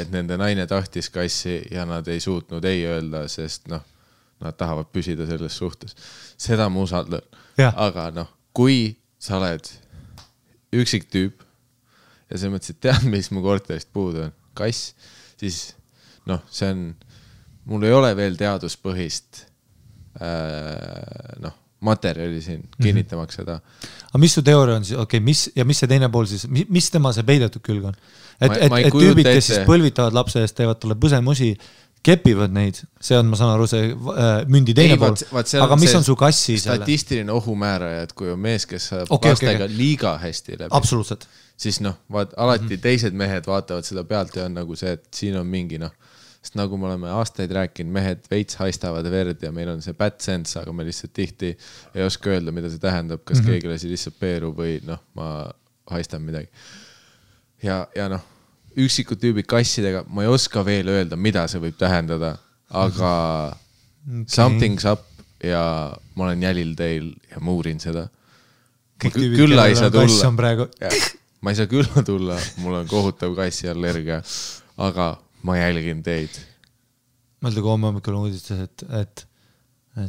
et nende naine tahtis kassi ja nad ei suutnud ei öelda, sest noh, nad tahavad püsida selles suhtes. Seda ma usaldan. Aga noh, kui sa oled üksik tüüp ja sa mõtlesid, tead, mis mu korterist puudu on, kass, siis noh, see on, mul ei ole veel teaduspõhist noh, materjali siin kinnitamaks seda. Aga mis su teooria on siis, okei, ja mis see teine pool siis, mis tema see peidatud külg on? Et tüübid, kes siis põlvitavad lapse eest, teevad talle põsemusi, kepivad neid, see on, ma saan aru, see mündi teine pool, aga mis on su kassi statistiline ohumääraja, et kui on mees, kes saab lastega liiga hästi läbi, siis noh, alati teised mehed vaatavad seda pealt ja on nagu see, et siin on mingi noh, sest nagu me oleme aastaid rääkinud, mehed veits haistavad verd ja meil on see bad sense, aga me lihtsalt tihti ei oska öelda, mida see tähendab, kas keegi lasi lihtsalt peeru või noh, ma haistan midagi ja noh, üksikud tüübid kassidega, ma ei oska veel öelda, mida see võib tähendada, aga something's up ja ma olen jälil teil ja ma uurin seda. Külla ei saa tulla. Ma ei saa külla tulla, mul on kohutav kassiallergia, aga ma jälgin teid. Mõelda, kui hommikul on uudistes, et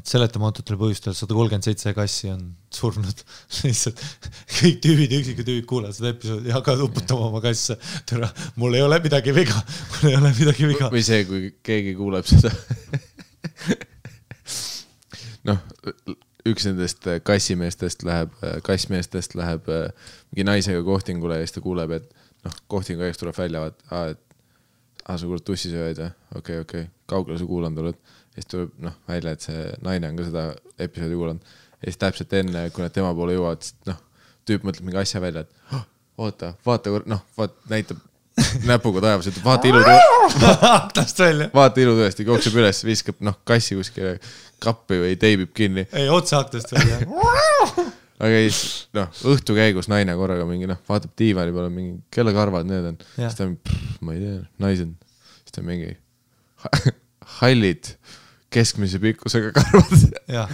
seletamatutele põhjustel 137 kassi on surnud. Kõik tüüvid, üksikud tüüvid kuulevad seda episoodi ja hakkavad uputama oma kasse. Tõra, mul ei ole midagi viga. Mul ei ole midagi viga. Või see, kui keegi kuuleb seda. Noh, üks nendest kassimeestest läheb mingi naisega kohtingule ja siis ta kuuleb, et kohtingu eest tuleb välja, et su kord tussisööd, okei, kaugele su kuulandul, et siis tuleb välja, et see naine on ka seda episoodi kuulanud ja siis täpselt enne, kui nad tema poole jõuavad, tüüp mõtleb mingi asja välja, et oota, vaata, noh, vaat, näitab näpuga taevas, et vaata ilu tõesti, jookseb üles, viskab, noh, kassi kuskile kappi või teibib kinni. Ei, otsa aktast välja. Aga siis, noh, õhtu käigus naine korraga mingi, noh, vaatab tiivani peale mingi, kelle karvad need on. Siis ta mingi, ma ei tea, naised. Siis ta mingi hallid keskmise pikkusega karvad. Jah,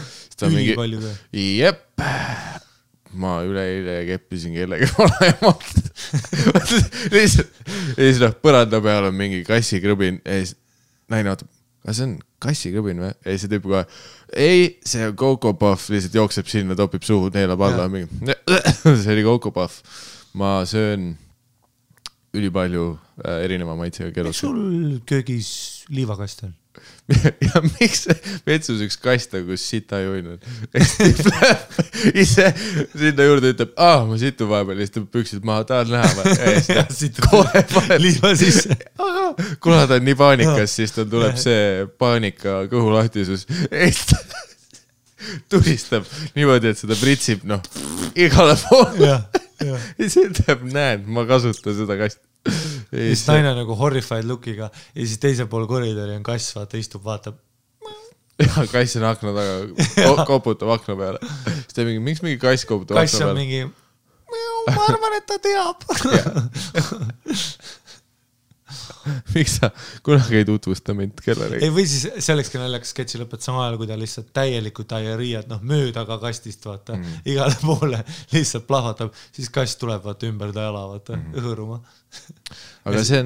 üli palju tõe. Jep. Ma üle keppisin kellegi vanaemalt. Siis põranda peal on mingi kassikrõbin. Naine vaatab, kas see on kassikrõbin või? Ei, see tüüb kohe. Ei, see on Coco Puff. Lihtsalt jookseb sinna, topib suhu, neelab alla. See oli Coco Puff. Ma söön üli palju erineva maitsega kelusse. Sul köögis liivakast on? Ja miks vetsus üks kasta, kus sita joinud ise sinna juurde ütleb, ma situ vahepeal, siis ta püksid maha, tahan näha kuna ta on nii paanikas, siis ta tuleb see paanika kõhulahtisus tulistab niimoodi, et seda pritsib igale poole ja see ütleb, näed, ma kasutan seda kasti. Siis naine nagu horrified lookiga ja siis teise pool koridori on kass, vaata, istub, vaatab. Jah, kass on akna taga, koputab akna peale. Siis ta mingi, miks mingi kass koputab akna peale? Kass on mingi, ma arvan, et ta teab. Miks sa kunagi ei tutvusta mind kellelegi? Ei, või siis selleks, kui naljakas sketši lõpet sama ajal, kui ta lihtsalt täielikult ajariiad, mööda ka kastist, vaata, igale poole lihtsalt plahvatab, siis kass tuleb, vaata, ümber ta jala, vaata, õhõruma. Aga see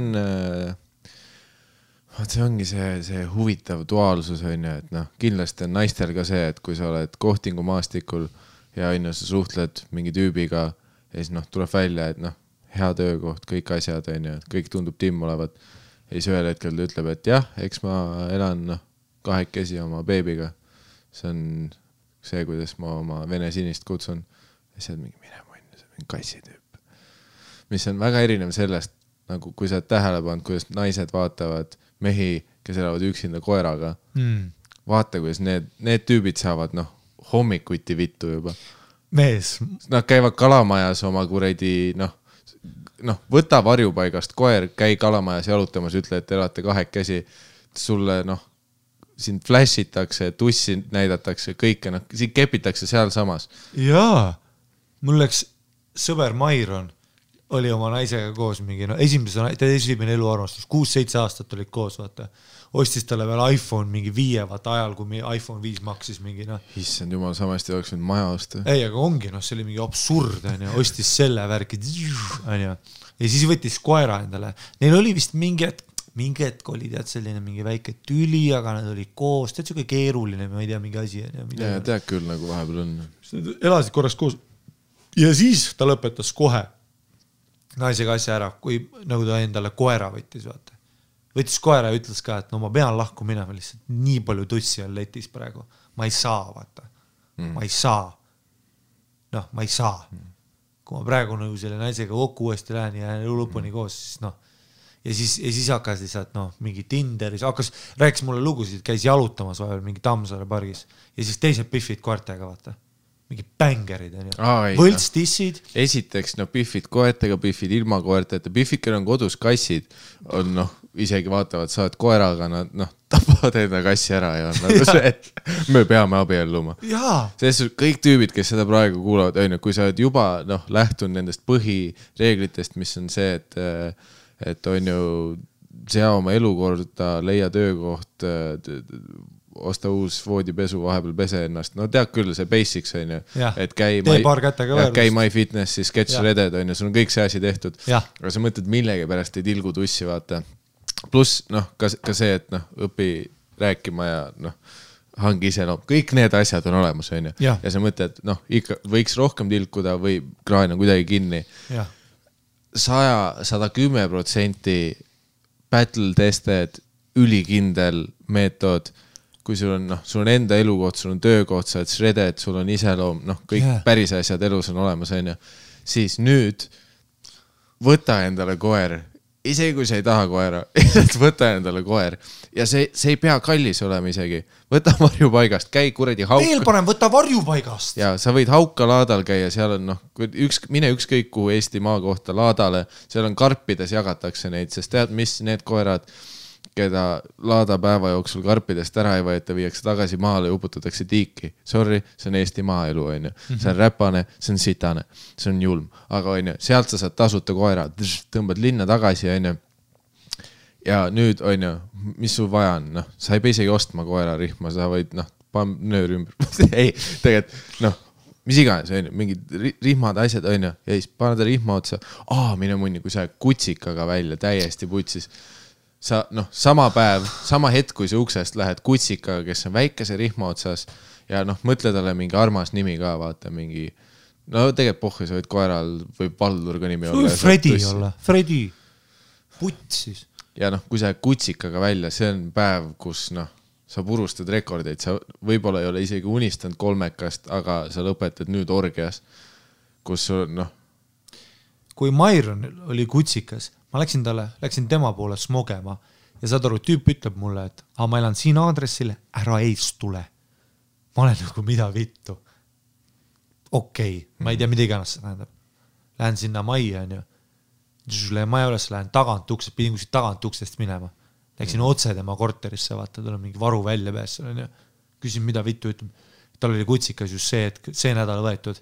ongi see huvitav duaalsus, et kindlasti on naistel ka see, et kui sa oled kohtingu maastikul ja sa suhtled mingi tüübiga ja siis tuleb välja, et hea töökoht, kõik asjad, kõik tundub timm olevat ja siis ühel hetkel ta ütleb, et jah, eks ma elan kahekesi oma beebiga, see on see, kuidas ma oma vene sinist kutsun ja see on mingi minemunni, see on mingi kassitüüb, mis on väga erinev sellest, nagu kui sa oled tähele pannud, kuidas naised vaatavad mehi, kes elavad üksinda koeraga. Vaata, kuidas need tüübid saavad, hommikuti vittu juba. Mees. Nad käivad kalamajas oma kuredi, võta varjupaigast koer, käi kalamajas jalutamas, ütle, et elate kahekesi. Sulle, siin flashitakse, tussi näidatakse, kõike, siin kepitakse seal samas. Jaa, mul läks sõber Mairon oli oma naisega koos mingi, esimene eluarmastus, 6-7 aastat olid koos, vaata, ostis talle veel iPhone mingi 5, vaata, ajal, kui iPhone 5 maksis mingi, issand jumal, samasti oleks nüüd maja osta. Ei, aga ongi, see oli mingi absurd, ostis selle värki ja siis võttis koera endale. Neil oli vist mingi hetk oli, tead, selline mingi väike tüli, aga nad oli koos, tead, see keeruline, ma ei tea, mingi asi. Ja tead küll, nagu vahepeal on. Elasid korras koos. Ja siis ta lõpetas kohe naisega asja ära, kui nagu ta endale koera võttis, vaata. Võttis koera ja ütles ka, et ma pean lahku minema, lihtsalt nii palju tussi on letis praegu. Ma ei saa, vaata. Ma ei saa. Ma ei saa. Kui ma praegu nagu selle naisega kokku uuesti lähen ja jään lõpuni koos, siis ja siis hakkas lihtsalt mingi Tinderis, rääkis mulle lugusid, käis jalutamas vajal mingi Tammsaare pargis ja siis teised piffid koertega, vaata. Mingi bängerid, võltstissid. Esiteks, piffid koertega, piffid ilma koerteta. Piffikel on kodus kassid, isegi vaatavad, saad koeraga, tapavad enda kassi ära ja me peame abielluma. Sest kõik tüübid, kes seda praegu kuulavad, kui sa oled juba lähtunud nendest põhireeglitest, mis on see, et sea oma elukorda, leia töökoht, osta uus voodipesu, vahepeal pese ennast. Tead küll, see basics on ju, et käi MyFitnessi, sketch-reded on ju, sul on kõik see asi tehtud. Aga sa mõtled, millegi pärast ei tilgu tussi, vaata. Plus ka see, et õpi rääkima ja hangi ise, kõik need asjad on olemas on ju. Ja sa mõtled, võiks rohkem tilkuda või kraan on kuidagi kinni. 110% battle tested, ülikindel meetod. Kui sul on enda elukoht, sul on töökoht, sa oled shredded, sul on iseloom, kõik päris asjad elus on olemas, siis nüüd võta endale koer isegi kui sa ei taha koera, võta endale koer. Ja see ei pea kallis olema isegi. Võta varjupaigast, käi kuredi hauka. Veel parem, võta varjupaigast. Ja sa võid hauka laadal käia, seal on, mine ükskõik kuhu Eesti maa kohta laadale, seal on karpides jagatakse neid, sest tead, mis need koerad, keda laada päeva jooksul karpidest ära ei võeta, viiakse tagasi maale ja uputatakse tiiki. Sorry, see on Eesti maaelu, on ju. See on räpane, see on sitane, see on julm. Aga on ju, sealt sa saad tasuta koera, tõmbad linna tagasi, on ju. Ja nüüd, on ju, mis sul vaja on? Noh, sa ei pea isegi ostma koera rihma, sa võid, noh, pam, nöör ümber. Ei, tegelikult, noh, mis iganes, on ju, mingid rihmad asjad, on ju. Ja siis panada rihma otsa, mine munni, kui sa kutsikaga välja, täiesti putsis. Sa, noh, sama päev, sama hetk, kui sa uksest lähed kutsikaga, kes on väikese rihma otsas ja, noh, mõtle talle mingi armas nimi ka, vaata, mingi no tegelikult pohja, sa võid koeral või valdurga nimi olla. Fredi. Putsis. Ja, noh, kui sa kutsikaga välja, see on päev, kus, noh, sa purustad rekordeid, sa võibolla ei ole isegi unistanud kolmekast, aga sa lõpetad nüüd orgias, kus sul, noh. Kui Myron oli kutsikas, ma läksin tema poole smogema ja saad aru, tüüp ütleb mulle, et ma elan siin aadressile, ära eest tule. Ma olen nagu mida vittu. Okei, ma ei tea, mida iganes see nähendab. Lähen sinna maia, on ju. Lähen maja üles, lähen tagantuksest, pidin kusid tagantuksest minema. Läksin otse tema korterisse, vaata, tal on mingi varu välja peas. Küsin, mida vittu ütleb. Tal oli kutsikas just see, et see nädal võetud.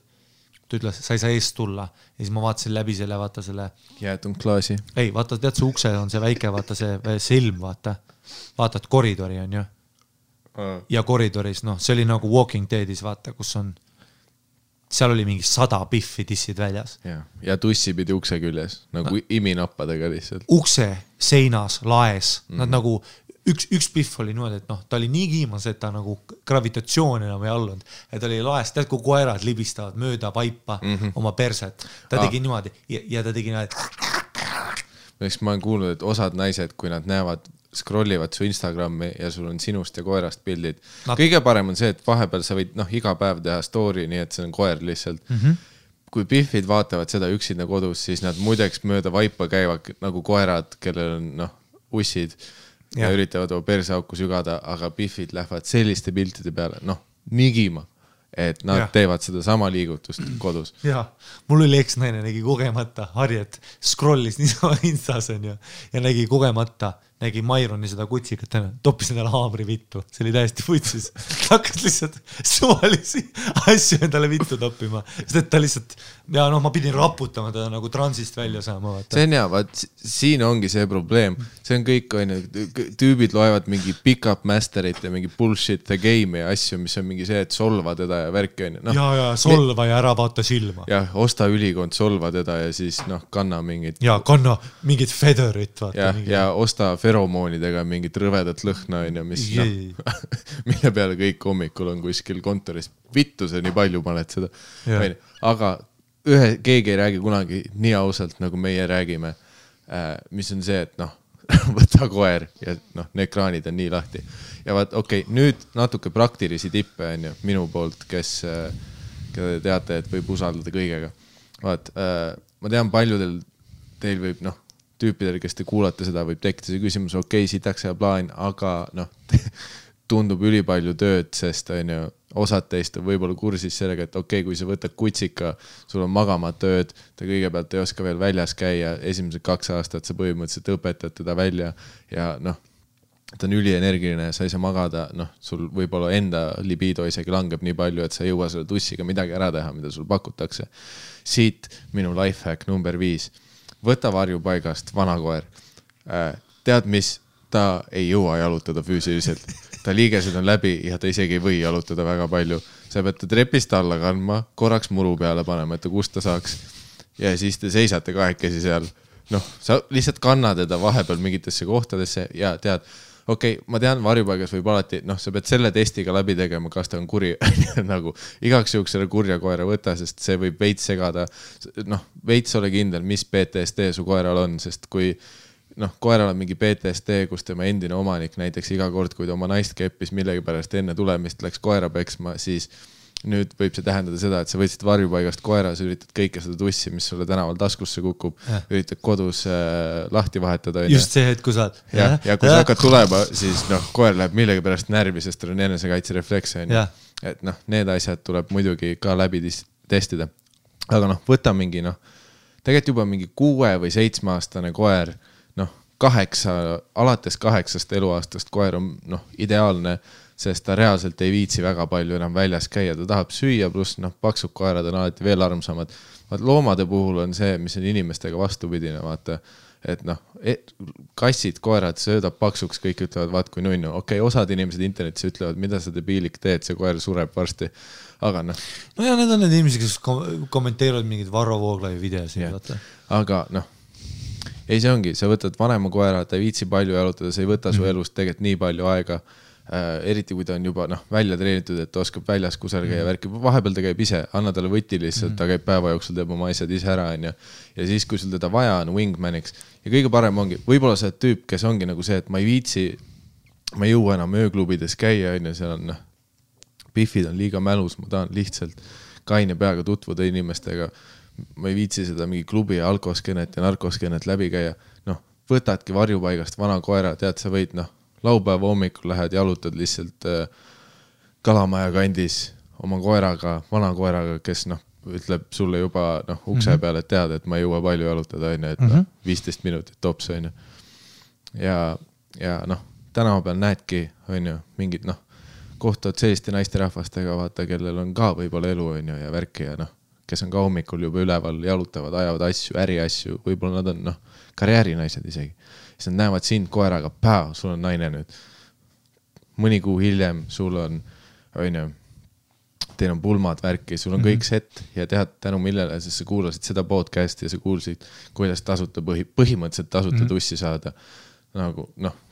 Ta ütles, sa ei saa eest tulla. Ja siis ma vaatasin läbi selle, vaata selle... Jäätun klaasi. Ei, vaata, tead, see ukse on see väike, vaata see silm, vaata. Vaatad koridori, on ju. Ja koridoris, noh, see oli nagu Walking Deadis, vaata, kus on... Seal oli mingi 100 piffi tissid väljas. Ja tussi pidi ukse küljes, nagu iminappadega lihtsalt. Ukse, seinas, laes. Nad nagu... Üks piff oli niimoodi, et ta oli nii kiimas, et ta nagu gravitatsioon enam ei allunud. Ta oli laest, tead, kui koerad libistavad mööda vaipa oma perset. Ta tegi niimoodi ja ta tegi niimoodi. Ma olen kuulnud, et osad naised, kui nad näevad, scrollivad su Instagrami ja sul on sinust ja koerast pildid. Kõige parem on see, et vahepeal sa võid iga päev teha story, nii et see on koer lihtsalt. Kui piffid vaatavad seda üksidna kodus, siis nad muideks mööda vaipa käivad nagu koerad, kellel on ussid. Ja üritavad oma persauku sügada, aga piffid lähevad selliste piltide peale, noh, nigima, et nad teevad seda sama liigutust kodus. Jah, mul oli eks naine, nägi kogemata, Harriet scrollis niisama instas on ja nägi kogemata, nägi Maironi seda kutsikat, toppis endale haamri vittu, see oli täiesti putsis, hakkas lihtsalt suvalisi asju endale vittu toppima, sest et ta lihtsalt, ja noh, ma pidin raputama teda nagu transist välja saama. See on hea, vaat siin ongi see probleem, see on kõik, tüübid loevad mingi pick-up masterit ja mingi bullshit the game ja asju, mis on mingi see, et solva teda ja värki. Ja, solva ja ära vaata silma. Ja, osta ülikond, solva teda ja siis noh, kanna mingid. Ja, kanna mingid featherit, vaata. Ja, osta feromoonidega mingit rõvedat lõhna, mille peale kõik hommikul on kuskil kontoris vittuse, nii palju paned seda. Aga keegi ei räägi kunagi nii ausalt, nagu meie räägime, mis on see, et võta koer ja need kraanid on nii lahti. Ja vaat, okei, nüüd natuke praktilisi tippe on minu poolt, kes teate, et võib usaldada kõigega. Vaat, ma tean paljudel teil võib, noh, tüüpidel, kes te kuulate seda, võib tekkida see küsimus, okei, sitaks ja plaan, aga tundub ülipalju tööd, sest osad teist on võib-olla kursis sellega, et okei, kui sa võtad kutsika, sul on magama tööd, ta kõigepealt ei oska veel väljas käia, esimesed 2 aastat sa põhimõtteliselt õpetad teda välja ja noh, ta on ülienergiline ja sa ei saa magada, noh, sul võib-olla enda libido isegi langeb nii palju, et sa ei jõua selle tussiga midagi ära teha, mida sul pakutakse. Siit minu lifehack number 5. Võta varjupaigast vanakoer. Tead, mis? Ta ei jõua jalutada füüsiliselt. Ta liigesed on läbi ja ta isegi ei või jalutada väga palju. Sa pead ta trepist alla kandma, korraks muru peale panema, et ta kust ta saaks. Ja siis te seisate kahekesi seal. Noh, sa lihtsalt kannad teda vahepeal mingitesse kohtadesse ja tead, okei, ma tean, varjupaigas võib alati, noh, sa pead selle testiga läbi tegema, kas ta on kuri. Nagu igaks juhuks selle kurja koera võtta, sest see võib veits segada. Noh, veits ole kindel, mis PTSD su koeral on, sest kui noh, koeral on mingi PTSD, kus tema endine omanik näiteks iga kord, kui ta oma naist keppis millegi pärast enne tulemist läks koera peksma, siis nüüd võib see tähendada seda, et sa võtsid varjupaigast koera, sa üritad kõike seda tussi, mis sulle tänaval taskusse kukub, üritad kodus lahti vahetada. Just see hetk, kui saad. Ja kui sa hakkad tulema, siis koer läheb millegi pärast närvi, sest on enesekaitse refleks. Et need asjad tuleb muidugi ka läbi testida. Aga võta mingi, tegelikult juba mingi 6- või 7-aastane koer, alates 8 eluaastast koer on ideaalne, sest ta reaalselt ei viitsi väga palju enam väljas käia, ta tahab süüa, pluss paksud koerad on alati veel armsamad. Loomade puhul on see, mis on inimestega vastupidine, vaata, et kassid, koerad söödab paksuks, kõik ütlevad, vaat kui nunnu. Okei, osad inimesed internetis ütlevad, mida sa debiilik teed, see koer sureb varsti, aga no ja need on need inimesed, kes kommenteerivad mingid Varro Voogla videosi. Aga ei, see ongi, sa võtad vanema koera, ta ei viitsi palju jalutada, sa ei võta su elust tegelikult nii palju aega, eriti kui ta on juba välja treenitud, et ta oskab väljas kusel käia värkib, vahepeal ta käib ise, anna talle võti lihtsalt, ta käib päeva jooksul, teeb oma asjad ise ära ja siis, kui sul teda vaja on wingmaniks ja kõige parem ongi, võib-olla see tüüp, kes ongi nagu see, et ma ei viitsi, ma ei jõua enam ööklubides käia, seal on piffid on liiga mälus, ma tahan lihtsalt kaine peaga tutvuda inimestega, ma ei viitsi seda mingi klubi ja alkoskenet ja narkoskenet läbi käia, võtadki varjupaigast vana koera, tead, sa võid laupäeva hommikul lähed jalutad lihtsalt Kalamaja kandis oma koeraga, vana koeraga, kes ütleb sulle juba ukse peale teada, et ma ei jõua palju jalutada, et 15 minutit tops. Ja tänava peal näedki mingid kohtad selliste naisterahvastega, vaata, kellel on ka võib-olla elu ja värki ja kes on ka hommikul juba üleval jalutavad, ajavad asju, äriasju, võib-olla nad on karjäärinaised isegi. Siis nad näevad sind koeraga, päev, sul on naine nüüd. Mõni kuu hiljem sul on, teil on pulmad värki, sul on kõik set ja tead tänu millele, sest sa kuulasid seda podcasti ja sa kuulsid, kuidas tasuta põhimõtteliselt tasuta tussi saada.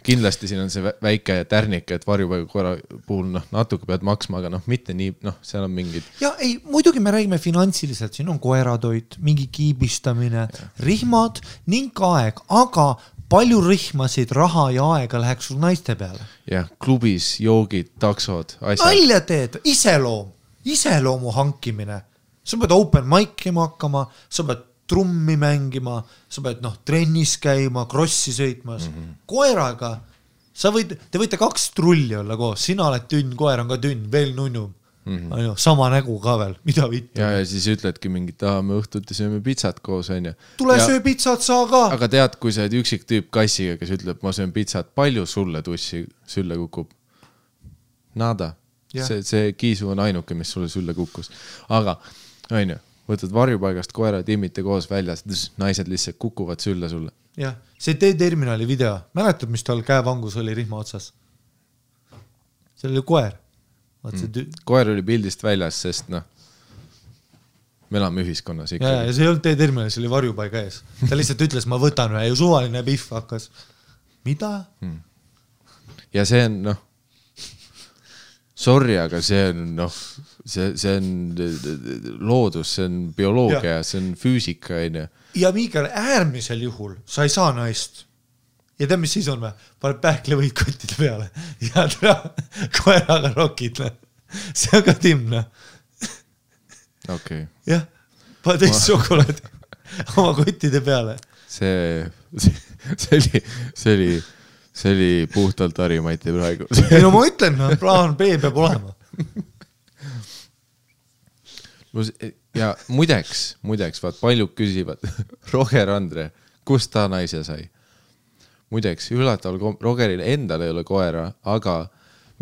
Kindlasti siin on see väike tärnik, et varjupaiga koera puhul natuke pead maksma, aga mitte nii, seal on mingid... Ja ei, muidugi me räägime finantsiliselt, siin on koeratoit, mingi kiibistamine, rihmad ning aeg, aga palju rihmasid raha ja aega läheks sul naiste peale. Jah, klubis, joogid, taksod, asjad. Nalja teed, iseloomu hankimine. Sa pead open mic'ima hakkama, sa pead trummi mängima, sa pead trennis käima, krossi sõitmas. Koeraga, te võite 2 trulli olla koos, sina oled tünn, koer on ka tünn, veel nunnum. Sama nägu ka veel, mida võite. Ja siis ütledki mingit, me õhtuti sööme pitsat koos. Tule söö pitsat, saa ka! Aga tead, kui sa oled üksik tüüp kassiga, kes ütleb, ma söön pitsat, palju sulle tussi sülle kukub? Nada. See kiisu on ainuke, mis sulle sülle kukkus. Aga, ainu. Võtad varjupaigast koera, tiimite koos väljas, naised lihtsalt kukuvad sülle sulle. Jah, see T-terminali video, mäletad, mis tal käevangus oli rihma otsas? See oli koer. Koer oli pildist väljas, sest me elame ühiskonnas ikka. Ja see ei olnud T-terminali, see oli varjupaiga ees. Ta lihtsalt ütles, ma võtan ühe, suvaline pihv hakkas. Mida? Ja see on, sorry, aga see on loodus, see on bioloogia, see on füüsika. Ja Mikael, äärmisel juhul sa ei saa naist. Ja tead, mis siis on või? Paneb pähklevõid kottide peale ja koeraga rokid. See on ka timne. Okei. Jah, paned teist šokolaadi oma kottide peale. See oli puhtalt Ari Matti praegu. Ei, no ma ütlen, plaan B peab olema. Ja muideks, vaat paljud küsivad, Roger Andre, kus ta naise sai? Muideks, üllataval Rogeril endal ei ole koera, aga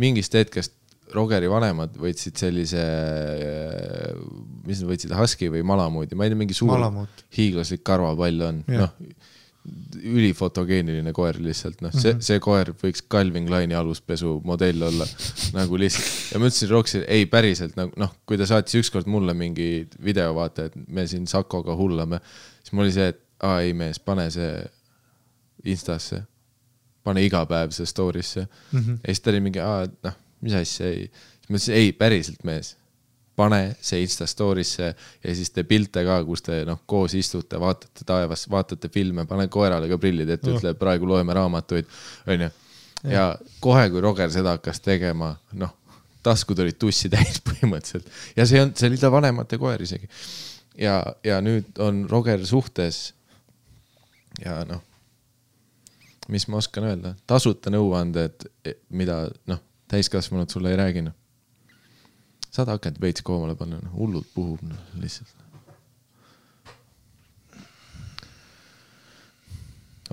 mingist hetkest Rogeri vanemad võtsid sellise, mis nad võtsid, haski või malamuudi, ma ei tea, mingi suur hiiglaslik karvapall on, ülifotogeeniline koer lihtsalt, see koer võiks Calvin Kleini aluspesu modell olla nagu lihtsalt, ja ma ütlesin Roxil, ei päriselt, kui ta saatis ükskord mulle mingi video vaata, et me siin Sakoga hullame, siis mul oli see, et ei mees, pane see Instasse, pane igapäev see stoorisse, ja siis ta oli mingi, mis asja ei, siis ma ütlesin, ei päriselt mees, pane see Instastoorisse ja siis te pilte ka, kus te koos istute, vaatate taevas, vaatate filme, pane koerale ka prillid, et ütle, praegu loeme raamatuid. Ja kohe, kui Roger seda hakkas tegema, taskud olid tussi täis põhimõtteliselt. Ja see oli ta vanemate koer isegi. Ja nüüd on Roger suhtes ja noh, mis ma oskan öelda? Tasuta nõuande, et mida noh, täiskasvanud sulle ei räägi. Saad hakanud veits koomale panna, hullult puhub no, lihtsalt.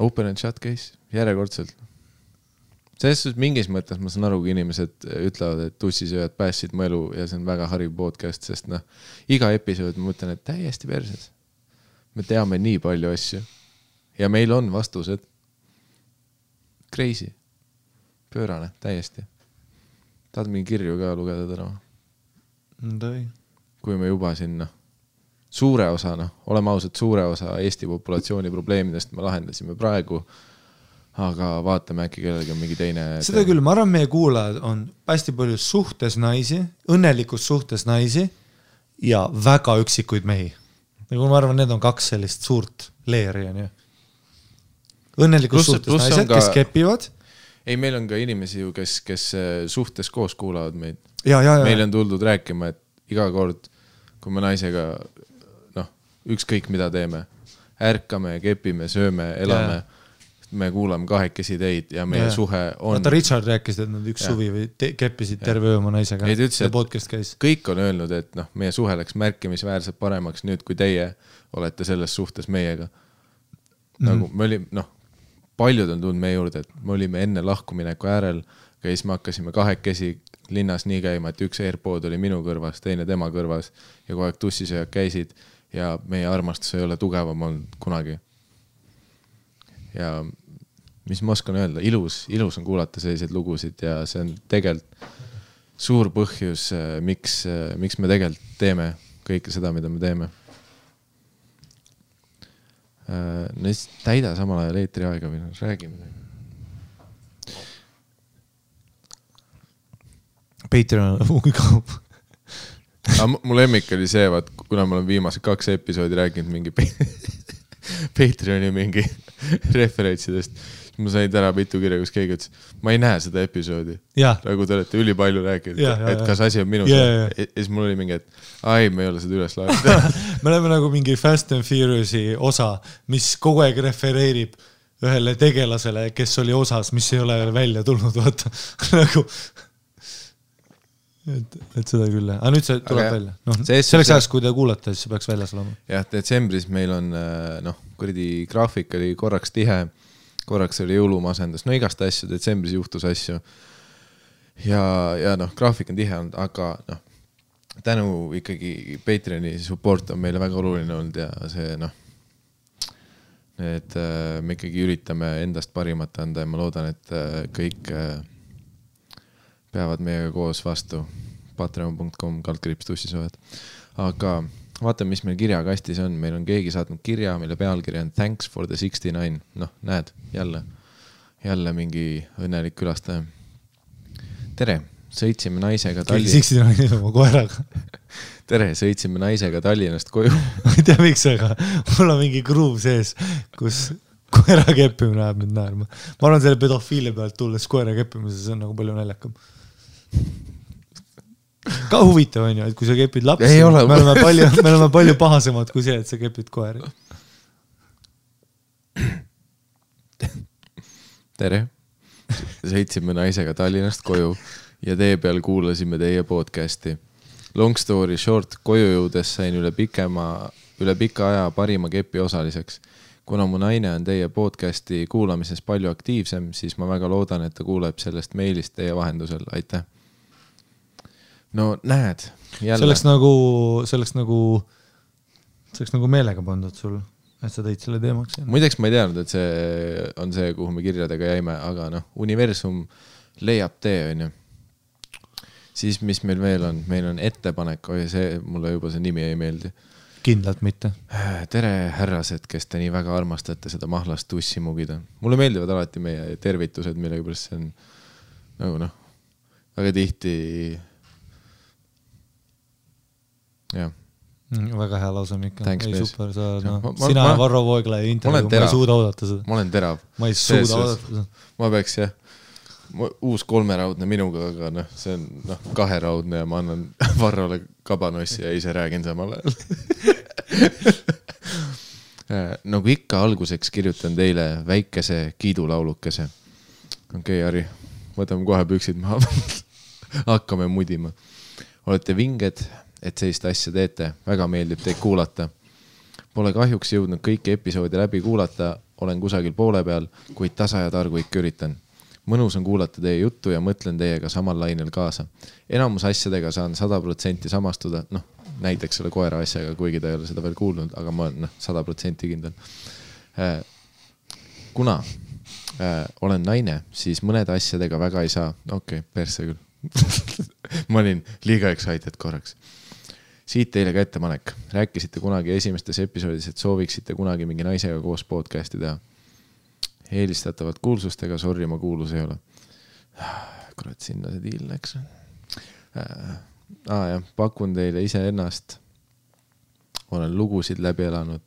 Open and shut case, järjekordselt. Selles mingis mõttes ma saan aru, kui inimesed ütlevad, et tussisööjad päässid mu elu ja see on väga hariv podcast, sest no, iga episood ma mõtlen, et täiesti perses. Me teame nii palju asju ja meil on vastused. Crazy. Pöörane, täiesti. Tahad mingi kirju ka lugeda täna? Tõi. Kui me juba sinna suure osana, oleme ausalt suure osa Eesti populatsiooni probleemidest me lahendasime praegu, aga vaatame äkki kellelgi mingi teine... Seda küll, ma arvan, meie kuulajad on hästi palju suhtes naisi, õnnelikus suhtes naisi ja väga üksikuid mehi. Ja ma arvan, need on kaks sellist suurt leeri. Ja nii. Õnnelikus plus, suhtes plus naised, ka... kes kepivad. Ei, meil on ka inimesi, kes suhtes koos kuulavad meid. Ja. Meil on tuldud rääkima, et iga kord, kui me naisega no, ükskõik mida teeme, ärkame, kepime, sööme, elame... Ja. Me kuulame kahekesi teid ja meie suhe on... Vaata Richard rääkis, et nad üks suvi või keppisid terve öö oma naisega. Neid ütles, et kõik on öelnud, et no, meie suhe läks märkimisväärselt paremaks nüüd, kui teie olete selles suhtes meiega. Nagu me olime, noh, paljud on tulnud meie juurde, et me olime enne lahkumineku äärel, ja siis me hakkasime kahekesi linnas nii käima, et üks AirPod oli minu kõrvas, teine tema kõrvas ja kogu aeg tussisööjad käisid ja meie armastus ei ole tugevam olnud kunagi. Ja mis ma oskan öelda, ilus on kuulata sellised lugusid ja see on tegelikult suur põhjus, miks me tegelikult teeme kõike seda, mida me teeme. No siis täida samal ajal eetri aega, mida räägime. Patreon on uugi kaup. Mul lemmik oli see, vaat, kuna ma olen viimased 2 episoodi rääkinud mingi Patreoni mingi referentsidest, ma sain täna mitu kirja, kus keegi ütles, ma ei näe seda episoodi. Nagu te olete üli palju rääkinud, et kas asi on minu. Ja siis mul oli mingi, et me ei ole seda üles laenud. Me oleme nagu mingi Fast and Furiousi osa, mis kogu aeg refereerib ühele tegelasele, kes oli osas, mis ei ole välja tulnud. Vaata, nagu... Et seda küll. Aga nüüd see tuleb välja. No, selleks ajaks, kui te kuulate, siis see peaks väljas olema. Jah, detsembris meil on, noh, kuradi graafik oli korraks tihe, korraks oli jõulumasendus. No igast asju, detsembris juhtus asju. Ja noh, graafik on tihe olnud, aga noh, tänu ikkagi Patreoni support on meile väga oluline olnud ja see, noh, et me ikkagi üritame endast parimat anda ja ma loodan, et kõik... peavad meiega koos vastu patreon.com/tussisojad. Aga vaatame, mis meil kirjakastis on. Meil on keegi saatnud kirja, mille pealkiri on Thanks for the 69. Noh, näed, jälle mingi õnnelik külastaja. Tere, sõitsime naisega Tallinnast koju. Ma ei tea, miks aga. Mul on mingi gruuv sees, kus... Koera keppimine läheb mind naerma. Ma arvan, selle pedofiile pealt tulles koera keppimises on nagu palju näljakam. Ka huvitav on ju, et kui sa kepid lapsi, me oleme palju pahasemad kui see, et sa kepid koeri. Tere. Sõitsime naisega Tallinnast koju ja tee peal kuulasime teie podcasti. Long story short, koju jõudes sain üle pika aja parima kepi osaliseks. Kuna mu naine on teie podcasti kuulamises palju aktiivsem, siis ma väga loodan, et ta kuuleb sellest meilist teie vahendusel. Aitäh. No näed, jälle. See oleks nagu meelega pandud sul, et sa tõid selle teemaks. Muideks ma ei teanud, et see on see, kuhu me kirjadega jäime, aga noh, universum leiab tee, on ju. Siis mis meil veel on? Meil on ettepanek, mulle juba see nimi ei meeldi. Kindlalt mitte. Tere härrased, kes te nii väga armastate seda mahlast tussi mugida. Mulle meeldivad alati meie tervitused, millega pärast see on nagu noh, väga tihti jah. Väga hea lause, Mikael. Thanks, mees. Super, sina ja Varro Voigla intervjuu, ma ei suuda oodata seda. Ma olen terav. Ma ei suuda oodata seda. Ma peaks jah. uus kolmeraudne minuga, aga see on kaheraudne ja ma annan Varrole kabanossi ja ise räägin samal ajal. Nagu ikka alguseks kirjutan teile väikese kiidulaulukese. Okei, Ari, võtame kohe püksid maha. Hakkame mudima. Olete vinged, et sellist asja teete. Väga meeldib teid kuulata. Pole kahjuks jõudnud kõiki episoodi läbi kuulata. Olen kusagil poole peal, kuid tasa ja targu ikka üritan. Mõnus on kuulata teie juttu ja mõtlen teiega samal lainel kaasa. Enamus asjadega saan 100% samastuda. Näiteks selle koera asjaga, kuigi ta ei ole seda veel kuulnud, aga ma olen 100% kindel. Kuna olen naine, siis mõned asjadega väga ei saa. Okei, perse küll. Ma olin liiga excited korraks. Siit teile ka ettemanek. Rääkisite kunagi esimestes episoodis, et sooviksite kunagi mingi naisega koos podcasti teha. Eelistatavad kuulsustega, sorry, ma kuulus ei ole. Kurat, sinna see deal läks. Pakun teile ise ennast. Olen lugusid läbi elanud.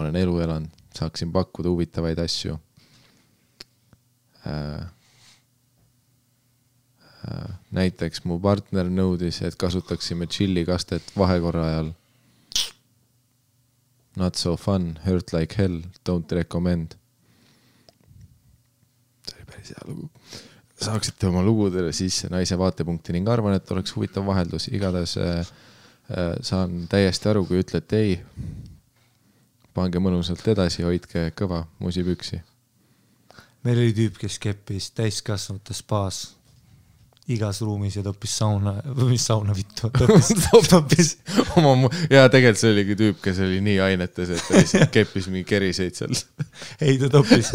Olen elu elanud. Saaksin pakkuda huvitavaid asju. Näiteks mu partner nõudis, et kasutaksime chillikastet vahekorra ajal. Not so fun, hurt like hell, don't recommend. See oli päris hea lugu. Saaksite oma lugudele sisse naise vaatepunkti ning arvan, et oleks huvitav vaheldus. Igatahes saan täiesti aru, kui ütlete ei. Pange mõnusalt edasi, hoidke kõva musipüksi. Meil oli tüüp, kes keppis täiskasvanute spaas. Igas ruumis ja tõppis sauna või sauna vittu tõppis. Ja tegelikult see oligi tüüp, kes oli nii ainetes, et ta keppis mingi keriseid seal. Ei, ta tõppis.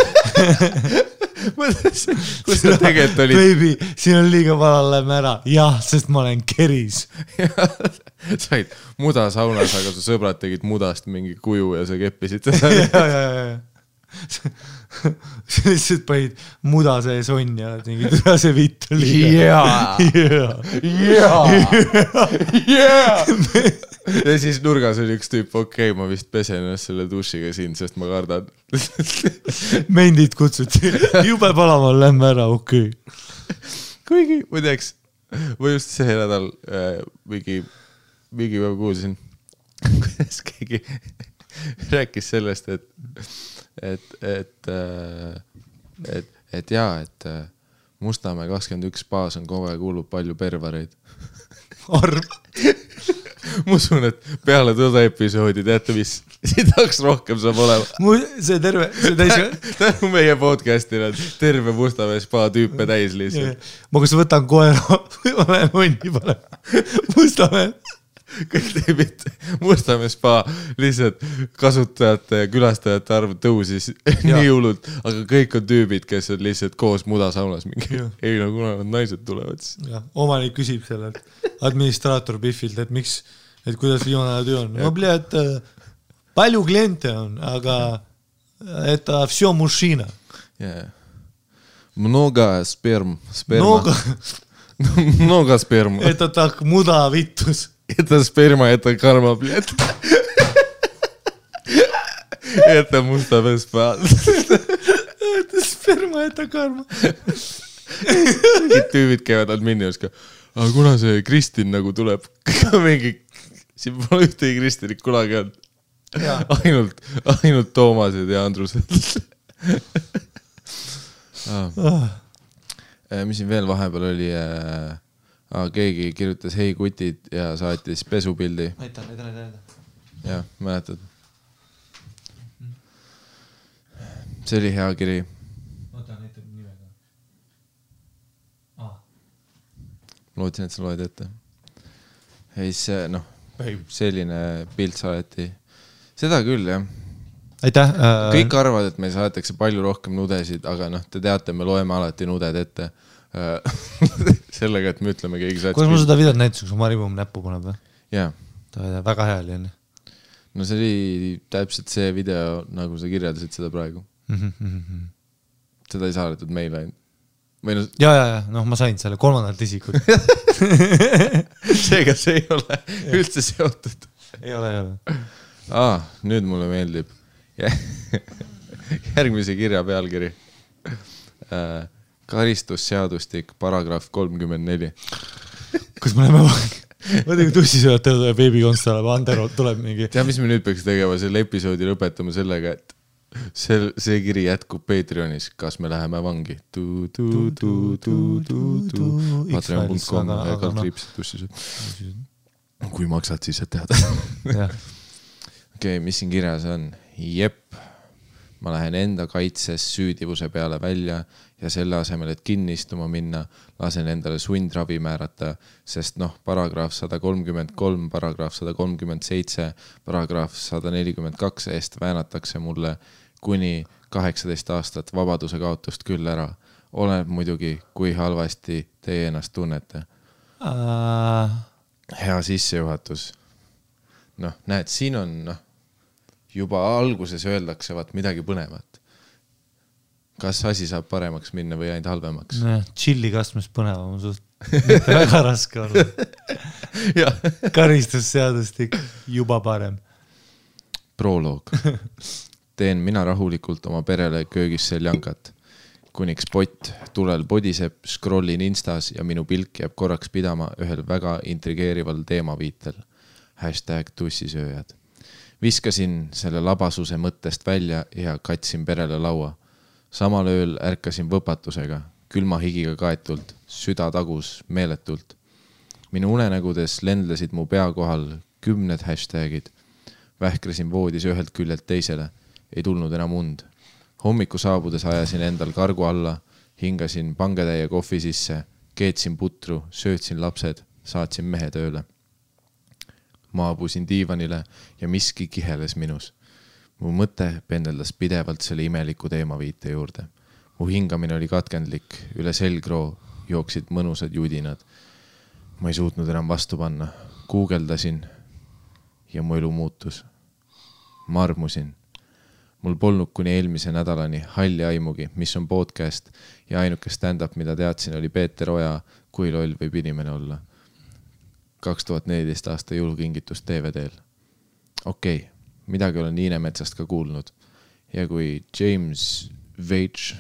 Kus ta tegelikult oli? Baby, siin on liiga valal, lähme ära. Jah, sest ma olen keris. Said muda saunas, aga su sõbrad tegid mudast mingi kuju ja sa keppisid. See lihtsalt panid muda see sonn ja tüda see vitt oli ja siis nurgas oli üks tüüp, okei, ma vist pesen ennast selle dušiga siin, sest ma kardan mendid kutsuti jube palamal, lähme ära, okei kuigi, või just see nädal mingi kuulsin kuidas keegi rääkis sellest, et jaa, et Mustamäe 21 baas on kogu aeg kuulub palju pervareid. Arv! Ma usun, et peale tõda episoodi teate, mis sidaks rohkem saab olema. See terve... Tänu meie podcastil on terve Mustamäe spa tüüpe täis lihtsalt. Ma kus võtan koera, ma lähen onni panema Mustamäe. Kõik teebid Mustamäe spa lihtsalt kasutajate ja külastajate arv tõusis nii hullult, aga kõik on tüübid, kes on lihtsalt koos mudasaunas mingi ei ole kunagi naised tulevad. Omanik küsib selle administraator Biffilt, et miks, et kuidas viimane töö on. Ma pole, et palju kliente on, aga et vse mušina. Много sperm. Много sperm. Это так муда витус. Это сперма, это карма, блядь. Это Муставе спа. Это сперма, это карма. Kõik tüüvid käivad adminiuska. Aga kuna see Kristin nagu tuleb, siin pole ühte Kristinik kunagi on. Ainult Toomased ja Andrused. Mis siin veel vahepeal oli... Keegi kirjutas hei kutid ja saatis pesupildi. Näitan. Jah, mäletad. See oli hea kiri. Oota, näitab nimega. Lootsin, et sa loed ette. Ei, see, selline pilt saati. Seda küll, jah. Aitäh. Kõik arvad, et me saatakse palju rohkem nudesid, aga te teate, me loeme alati nuded ette. Sellega, et me ütleme keegi saatsi. Kus ma seda videot näituseks, kui Mari Boom näppu paneb? Jah. Ta oli väga hea oli enne. No see oli täpselt see video, nagu sa kirjeldasid seda praegu. Seda ei saadetud meile. Jah, ma sain selle kolmandalt isikult. Seega see ei ole üldse seotud. Ei ole. Nüüd mulle meeldib. Järgmise kirja pealkiri. karistusseadustik §34. Kus me oleme vahe? Ma tegin tussisojad, teile beebikonstale, Ander tuleb mingi. Tea, mis me nüüd peaks tegema selle episoodi lõpetama sellega, et see kiri jätkub Patreonis, kas me läheme vangi. Patreon.com / tussisojad. Kui maksad, siis et teada. Okei, mis siin kirjas on? Jep. Ma lähen enda kaitses süüdivuse peale välja ja selle asemel, et kinnistuma minna, lasen endale sundravi määrata, sest paragraaf 133, paragraaf 137, paragraaf 142 eest väänatakse mulle kuni 18 aastat vabaduse kaotust küll ära. Olen muidugi, kui halvasti teie ennast tunnete. Hea sissejuhatus. Näed, siin on... Juba alguses öeldakse, vaat midagi põnevat. Kas asi saab paremaks minna või ainult halvemaks? Chilli kasmis põnevam on suht. Mitte väga raske olla. Karistusseadustik juba parem. Proloog. Teen mina rahulikult oma perele köögis seljankat. Kuniks pott tulel podiseb, scrollin Instas ja minu pilk jääb korraks pidama ühel väga intrigeerival teemaviitel. #tussisööjad. Viskasin selle labasuse mõttest välja ja katsin perele laua. Samal ööl ärkasin võpatusega, külma higiga kaetult, süda tagus meeletult. Minu unenägudes lendlesid mu pea kohal 10 hashtagid. Vähkresin voodis ühelt küljelt teisele, ei tulnud enam und. Hommiku saabudes ajasin endal kargu alla, hingasin pangetäie kohvi sisse, keetsin putru, söötsin lapsed, saatsin mehe tööle. Maabusin diivanile ja miski kiheles minus. Mu mõte pendeldas pidevalt selle imeliku teemaviite juurde. Mu hingamine oli katkendlik, üle selgroo jooksid mõnusad judinad. Ma ei suutnud enam vastu panna. Guugeldasin ja mu elu muutus. Ma armusin. Mul polnud kuni eelmise nädalani halli aimugi, mis on podcast ja ainuke stand-up, mida teadsin, oli Peeter Oja, kui loll võib inimene olla. 2014 aasta jõulukingitus DVD-l. Okei, midagi olen Niinemetsast ka kuulnud. Ja kui James Veitch,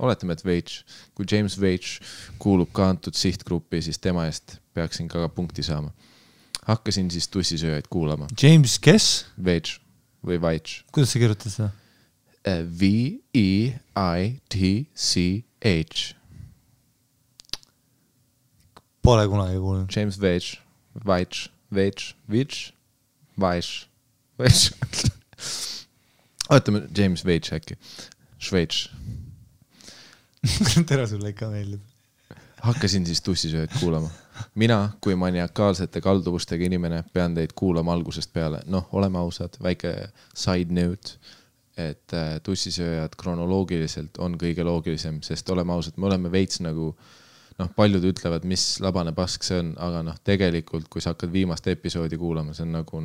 oletame, et Veitch, kui James Veitch kuulub ka antud sihtgruppi, siis tema eest peaksin ka punkti saama. Hakkasin siis tussisööjaid kuulama. James kes? Veitch või Veitch. Kuidas sa kirjutad seda? Veitch. Pole kunagi kuulnud. James Veitch. Veitch. Ootame, James Veitch äkki. Šveits. Tere sulle ikka meeldib. Hakkasin siis tussisööd kuulama. Mina, kui maniakaalsete kalduvustega inimene, pean teid kuulama algusest peale. Oleme ausad, väike side note. Et tussisööjad kronoloogiliselt on kõige loogilisem, sest oleme ausalt, me oleme veits nagu, paljud ütlevad, mis labane pask see on, aga tegelikult, kui sa hakkad viimast episoodi kuulama, see on nagu,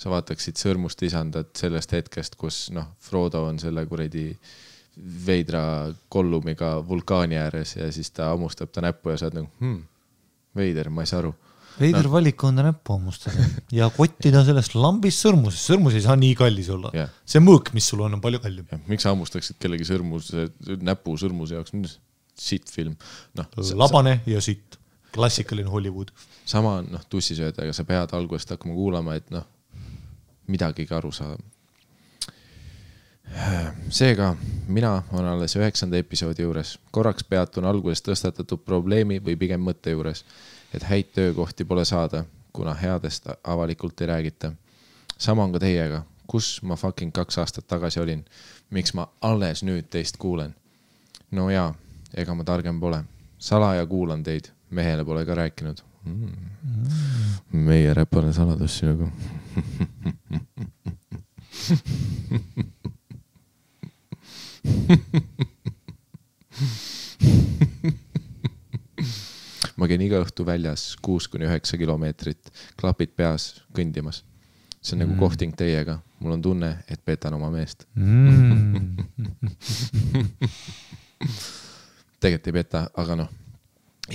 sa vaataksid sõrmust isandat sellest hetkest, kus Frodo on selle kuredi veidra kollumiga vulkaani ääres ja siis ta amustab ta näppu ja saad nagu, veider, ma ei saa aru. Veider valik on ta näppu amustada ja kottida sellest lambist sõrmuses. Sõrmus ei saa nii kallis olla. Yeah. See mõõk, mis sul on palju kallim. Ja, miks sa amustaksid kellegi sõrmuse, näppu sõrmuse jaoks? Sitt film. Labane ja sitt. Klassikaline Hollywood. Sama on tussisööda, aga sa pead algusest hakkama kuulama, et midagi aru saada. Seega, mina on alles 9. episoodi juures. Korraks peatun alguses tõstatatud probleemi või pigem mõtte juures. Et häid töökohti pole saada, kuna headest avalikult ei räägita. Sama on ka teiega. Kus ma fucking 2 aastat tagasi olin? Miks ma alles nüüd teist kuulen? No jaa, ega ma targem pole. Salaja kuulan teid. Mehele pole ka rääkinud. Meie räpane saladus sinuga. Ma käin iga õhtu väljas 6-9 kilomeetrit, klapid peas, kõndimas. See on nagu kohting teiega. Mul on tunne, et petan oma meest. Tegelikult ei peta, aga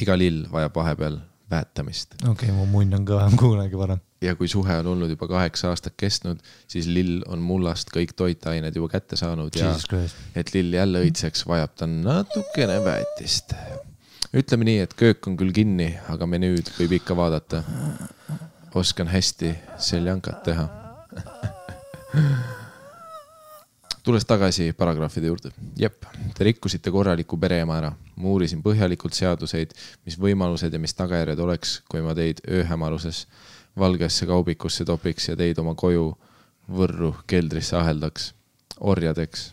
iga lill vajab vahepeal väetamist. Okei, mu munn on kõhem kunagi varem. Ja kui suhe on olnud juba 8 aastat kestnud, siis lill on mullast kõik toitained juba kätte saanud ja et lill jälle õitseks vajab ta natukene väetist. Ütleme nii, et köök on küll kinni, aga menüüd võib ikka vaadata. Oskan hästi seljankat teha. Tules tagasi paragraafide juurde. Jep, te rikkusite korraliku pereema ära. Muurisin põhjalikult seaduseid, mis võimalused ja mis tagajärjed oleks, kui ma teid ööhämaruses valgesse kaubikusse topiks ja teid oma koju Võrru keldrisse aheldaks. Orjadeks.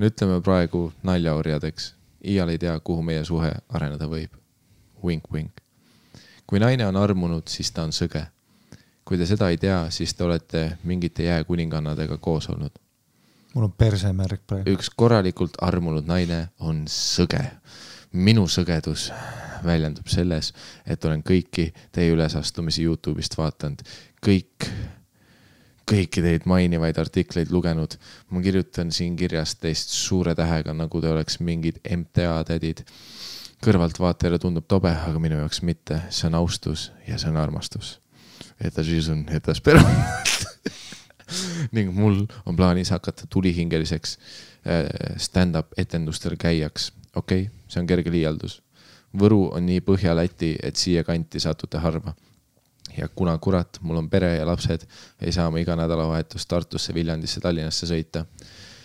Nüüd ütleme praegu naljaorjadeks. Iial ei tea, kuhu meie suhe areneda võib. Wink, wink. Kui naine on armunud, siis ta on sõge. Kui te seda ei tea, siis te olete mingite jääkuningannadega koos olnud. Mul on persemärk praegu. Üks korralikult armunud naine on sõge. Minu sõgedus väljendub selles, et olen kõiki teie ülesastumisi YouTube'ist vaatanud. Kõiki teid mainivaid artikleid lugenud. Ma kirjutan siin kirjast teist suure tähega, nagu te oleks mingid MTA-tädid. Kõrvalt vaatajale tundub tobe, aga minu jaoks mitte. See on austus ja see on armastus. Eta siis on etas peru. Ning mul on plaanis hakata tulihingeliseks stand-up etendustel käijaks. Okei, see on kerge liialdus. Võru on nii Põhja-Läti, et siia kanti satute harva. Ja kuna kurat, mul on pere ja lapsed, ei saa ma iga nädalavahetus Tartusse, Viljandisse, Tallinnasse sõita.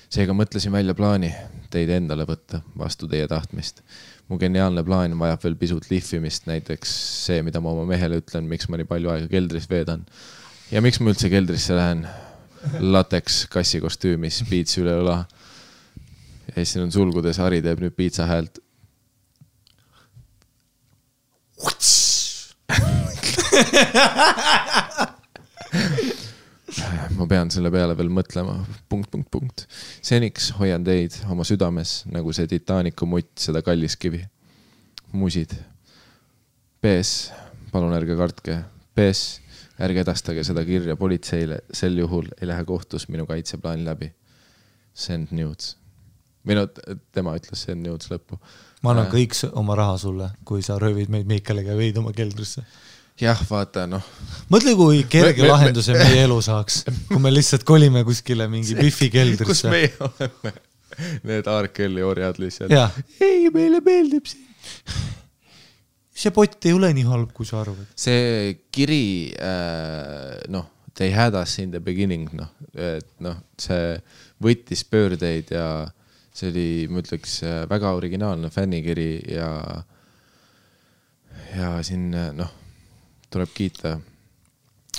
Seega mõtlesin välja plaani teid endale võtta vastu teie tahtmist. Mu geniaalne plaan vajab veel pisut lihvimist, näiteks see, mida ma oma mehele ütlen, miks ma nii palju aega keldris veedan. Ja miks ma üldse keldrisse lähen? Lateks kassikostüümis, piits üle õla. Ja siin on sulgudes, Ari teeb nüüd piitsa häält. Ma pean selle peale veel mõtlema. ... Seniks hoian teid oma südames, nagu see Titaniku mutt, seda kalliskivi. Musid. PS. Palun ärge kartke. PS. Ärge edastage seda kirja politseile, sel juhul ei lähe kohtus minu kaitseplaan läbi. Send nudes. Minu tema ütles send nudes lõppu. Ma annan kõik oma raha sulle, kui sa röövid meid Mikaeliga veid oma keldrisse. Jah, vaata, noh. Mõtle, kui kerge lahenduse meie elu saaks, kui me lihtsalt kolime kuskile mingi piffi keldrisse. Kus meie oleme? Need R. Kelly orjad lihtsalt. Ei, meile meeldib siin. See pott ei ole nii halb, kui sa arvad. See kiri, te ei hädas siin the beginning, see võttis pöördeid ja see oli, ma ütleks, väga originaalne fännikiri ja siin, tuleb kiita.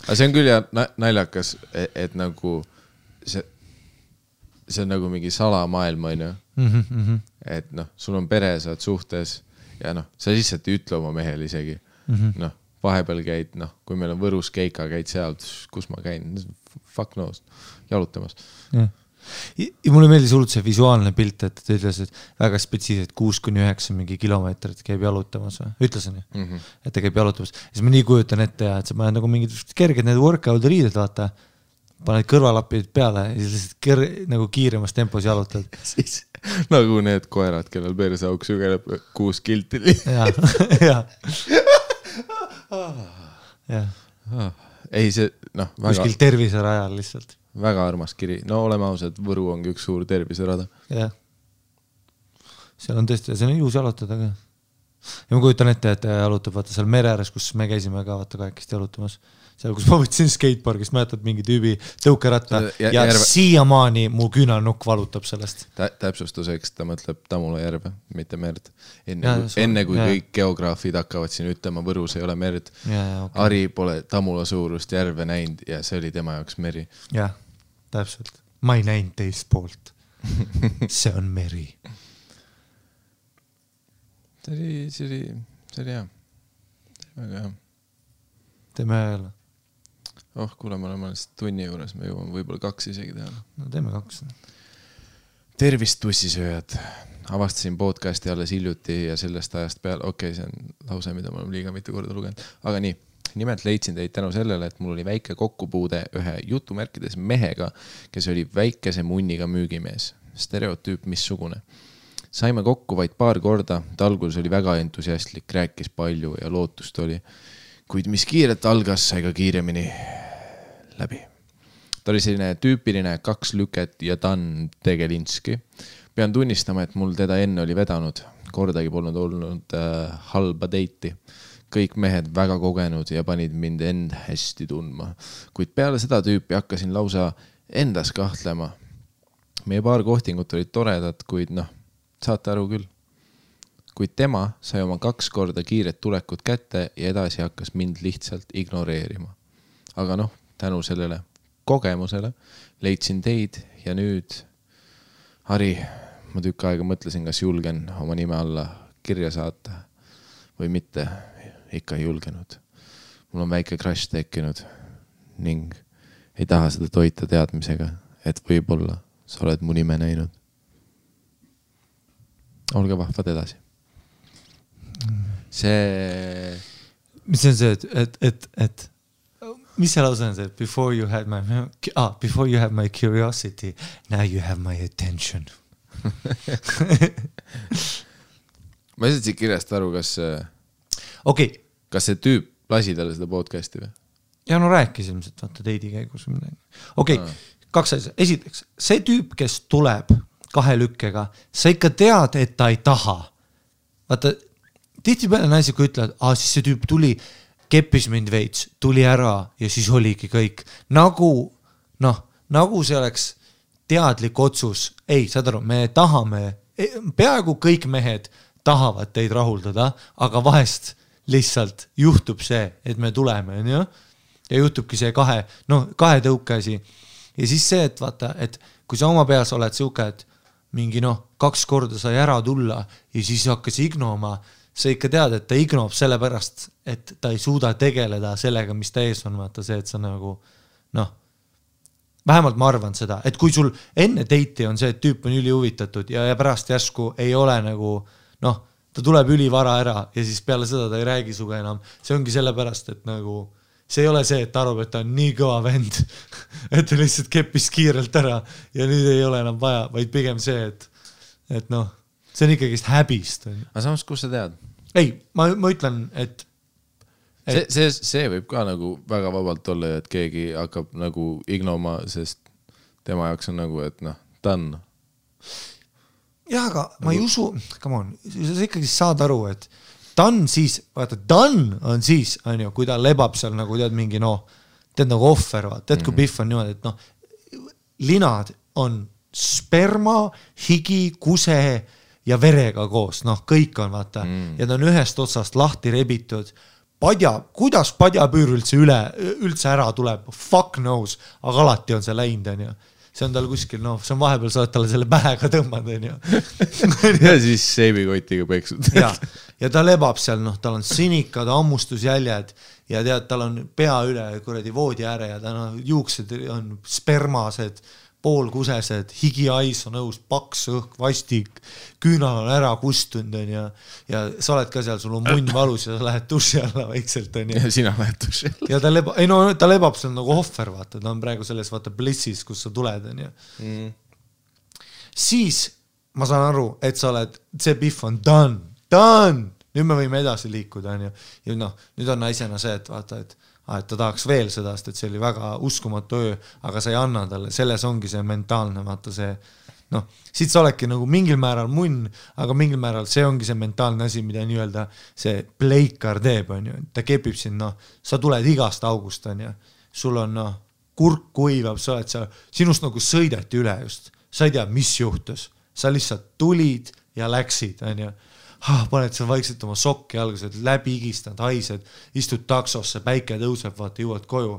Aga see on küll ja naljakas, et nagu see on nagu mingi salamaailma, et sul on pere, sa oled suhtes. Ja sa lihtsalt ei ütle oma mehel isegi. Vahepeal käid, kui meil on Võrus keika, käid seal, kus ma käin, fuck knows, jalutamas. Mulle meeldis hullult see visuaalne pilt, et ta ütles, et väga spetsiiliselt 6-9 kilomeetrit käib jalutamas. Ütlesin, et ta käib jalutamas. Ja siis ma nii kujutan ette, et sa paned nagu mingid kerged need workout'i riided vaata, paned kõrvalapid peale ja siis lihtsalt kiiremas tempos jalutad. Siis nagu need koerad, kellel perse auk sügeleb 6 kilti. Ei see, väga... Kuskil terviserajal lihtsalt. Väga armas kiri. No oleme ausad, Võru ongi üks suur terviserada. Jah. Seal on tõesti, see on ilus jalutada ka. Ja ma kujutan ette, et jalutab, vaata seal mere ääres, kus me käisime ka, vaata kahekest jalutamas. Seal, kus ma võtsin skateparkist, mäetad mingi tüübi tõukeratta ja siiamaani mu küünanukk valutab sellest. Täpsustuseks ta mõtleb Tamula järve, mitte merd. Enne kui kõik geograafid hakkavad siin ütlema, Võrus ei ole merd. Ari pole Tamula suurust järve näinud ja see oli tema jaoks meri. Jah, täpselt. Ma ei näinud teist poolt. See on meri. See oli hea. Väga hea. Teeme hea jälle. Oh, kuule, me oleme tunni juures, me jõuame võib-olla 2 isegi teha. No teeme 2. Tervist, tussisööjad. Avastasin podcasti alles hiljuti ja sellest ajast peal, okei, see on lause, mida me oleme liiga mitu korda lugenud. Aga nii, nimelt leidsin teid tänu sellele, et mul oli väike kokkupuude ühe jutumärkides mehega, kes oli väikese munniga müügimees. Stereotüüp missugune. saime kokku vaid paar korda, ta alguses oli väga entusiastlik, rääkis palju ja lootust oli. Kuid mis kiirelt algas, sai ka kiiremini läbi. Ta oli selline tüüpiline 2 lüket ja Dan Tegelinski. Pean tunnistama, et mul teda enne oli vedanud. Kordagi polnud olnud halba deiti. Kõik mehed väga kogenud ja panid mind end hästi tundma. Kuid peale seda tüüpi hakkasin lausa endas kahtlema. Meie paar kohtingut olid toredad, kuid saate aru küll. Kuid tema sai oma 2 korda kiiret tulekud kätte ja edasi hakkas mind lihtsalt ignoreerima. Aga tänu sellele kogemusele leidsin teid ja nüüd... Ari, ma tükk aega mõtlesin, kas julgen oma nime alla kirja saata või mitte. Ikka ei julgenud. Mul on väike crash tekkinud ning ei taha seda toita teadmisega, et võib-olla sa oled mu nime näinud. Olge vahvad edasi. See... Mis on see, et... Mis see lause on see? Before you have my curiosity, now you have my attention. Ma ei saa kirjast aru, kas... Okei. Kas see tüüp lasi talle seda podcasti või? Ja rääkis ilmselt, vaata teidi käigus. Okei, 2 asja. Esiteks, see tüüp, kes tuleb 2 lükkega, sa ikka tead, et ta ei taha. Vaata, tihti peale naisi, kui ütlevad, siis see tüüp tuli, keppis mind veits, tuli ära ja siis oligi kõik. Nagu see oleks teadlik otsus. Ei, saad aru, me tahame, peaaegu kõik mehed tahavad teid rahuldada, aga vahest lihtsalt juhtub see, et me tuleme. Ja juhtubki see 2 tõukesi. Ja siis see, et vaata, et kui sa oma peas oled siuke, et mingi 2 korda sai ära tulla ja siis hakkas ignooma, sa ikka tead, et ta ignob sellepärast, et ta ei suuda tegeleda sellega, mis ta ees on, vaata see, et sa nagu, vähemalt ma arvan seda, et kui sul enne teiti on see, et tüüp on üli huvitatud ja pärast järsku ei ole nagu, ta tuleb üli vara ära ja siis peale seda ta ei räägi suga enam, see ongi sellepärast, et nagu see ei ole see, et ta arvab, et ta on nii kõva vend, et ta lihtsalt keppis kiirelt ära ja nüüd ei ole enam vaja, vaid pigem see, et see on ikkagi häbist. Aga samas, kus sa tead? Ei, ma ütlen, et... See võib ka nagu väga vabalt olla, et keegi hakkab nagu ignoma, sest tema jaoks on nagu, et ta on. Jah, aga ma ei usu, come on, sa ikkagi saad aru, et done on siis, kui ta lebab seal nagu tead mingi offer, tead kui pihv on niimoodi, et linad on sperma, higi, kuse ja verega koos, kõik on vaata ja ta on ühest otsast lahti rebitud. Kuidas padjapüür üldse ära tuleb? Fuck knows, aga alati on see läinud. See on tal kuskil, see on vahepeal, sa oled talle selle pähega tõmmad. Ja siis seibikotiga peksud. Ja ta lebab seal, tal on sinikad, ammustusjäljed ja tead, tal on pea üle kuradi voodi ääre ja ta juuksed on spermased, poolkusesed, higiais on õhus, paks õhk, vastik, küünal on ära kustund ja sa oled ka seal, sul on munn valus ja sa lähed duši alla vaikselt. Ja sina lähed duši alla. Ei ta lebab seal nagu ohver, vaata, ta on praegu selles vaata blissis, kus sa tuled. Siis ma saan aru, et sa oled, see pihv on done, nüüd me võime edasi liikuda. Ja nüüd on naisena see, et vaata, et ta tahaks veel seda, et see oli väga uskumatu öö, aga sa ei anna talle, selles ongi see mentaalne, vaata see, siit sa oledki nagu mingil määral munn, aga mingil määral see ongi see mentaalne asi, mida nii-öelda see pleikar teeb, ta kepib sind, sa tuled igast august, sul on kurk kuivab, sa oled seal, sinust nagu sõideti üle just, sa ei tea, mis juhtus, sa lihtsalt tulid ja läksid, paned seal vaikselt oma sokki algused, läbi igistad, haised, istud taksosse, päike tõuseb, vaata, jõuad koju,